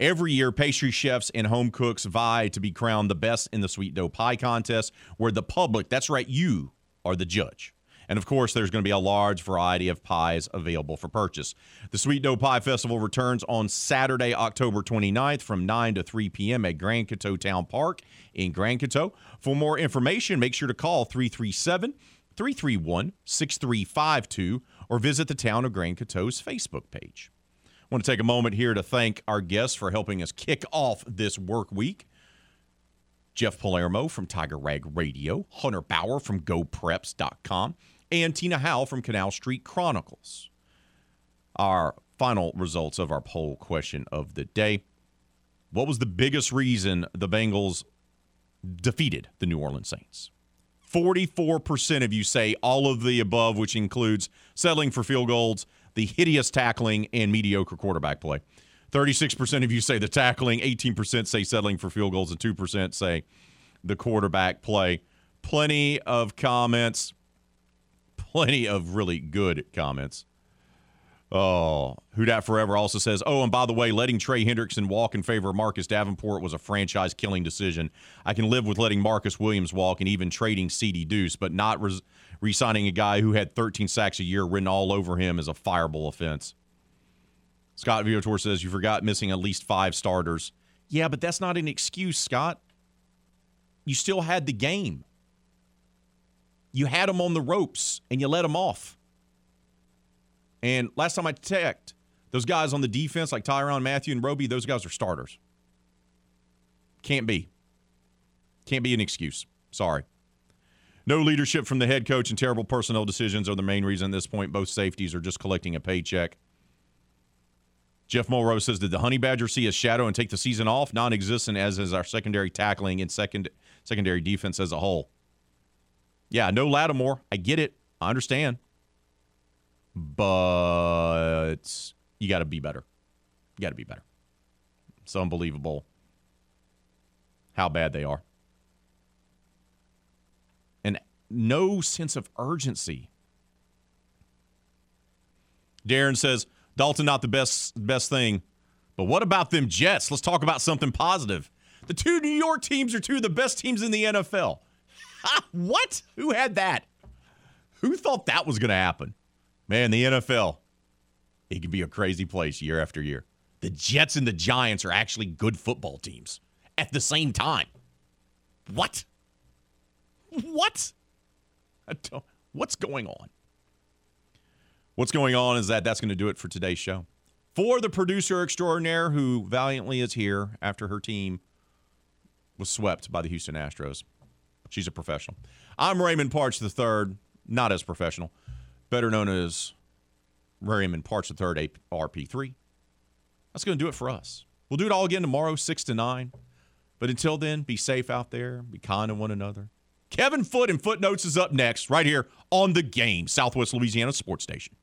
Every year, pastry chefs and home cooks vie to be crowned the best in the Sweet Dough Pie Contest, where the public, that's right, you, are the judge. And, of course, there's going to be a large variety of pies available for purchase. The Sweet Dough Pie Festival returns on Saturday, October twenty-ninth from nine to three p.m. at Grand Coteau Town Park in Grand Coteau. For more information, make sure to call three three seven, three three one, six three five two or visit the Town of Grand Coteau's Facebook page. I want to take a moment here to thank our guests for helping us kick off this work week. Jeff Palermo from Tiger Rag Radio, Hunter Bauer from Go Preps dot com, and Tina Howell from Canal Street Chronicles. Our final results of our poll question of the day. What was the biggest reason the Bengals defeated the New Orleans Saints? forty-four percent of you say all of the above, which includes settling for field goals, the hideous tackling, and mediocre quarterback play. thirty-six percent of you say the tackling, eighteen percent say settling for field goals, and two percent say the quarterback play. Plenty of comments. Plenty of really good comments. Oh, Who Dat Forever also says, oh, and by the way, letting Trey Hendrickson walk in favor of Marcus Davenport was a franchise-killing decision. I can live with letting Marcus Williams walk and even trading CeeDee Deuce, but not res- re-signing a guy who had thirteen sacks a year written all over him is a fireable offense. Scott Viotor says, you forgot missing at least five starters. Yeah, but that's not an excuse, Scott. You still had the game. You had them on the ropes, and you let them off. And last time I checked, those guys on the defense like Tyrann Mathieu and Roby, those guys are starters. Can't be. Can't be an excuse. Sorry. No leadership from the head coach and terrible personnel decisions are the main reason at this point. Both safeties are just collecting a paycheck. Jeff Mulrow says, did the Honey Badger see his shadow and take the season off? Non-existent, as is our secondary tackling and second secondary defense as a whole. Yeah, no Lattimore. I get it. I understand. But you got to be better. You got to be better. It's unbelievable how bad they are. And no sense of urgency. Darren says, Dalton not the best best thing. But what about them Jets? Let's talk about something positive. The two New York teams are two of the best teams in the N F L. What? Who had that? Who thought that was going to happen? Man, the N F L, it can be a crazy place year after year. The Jets and the Giants are actually good football teams at the same time. What? What? I don't, what's going on? What's going on is that that's going to do it for today's show. For the producer extraordinaire who valiantly is here after her team was swept by the Houston Astros. She's a professional. I'm Raymond Parts the third, not as professional, better known as Raymond Parts the third, R P three. That's going to do it for us. We'll do it all again tomorrow, six to nine. But until then, be safe out there. Be kind to one another. Kevin Foote and Footnotes is up next right here on The Game, Southwest Louisiana Sports Station.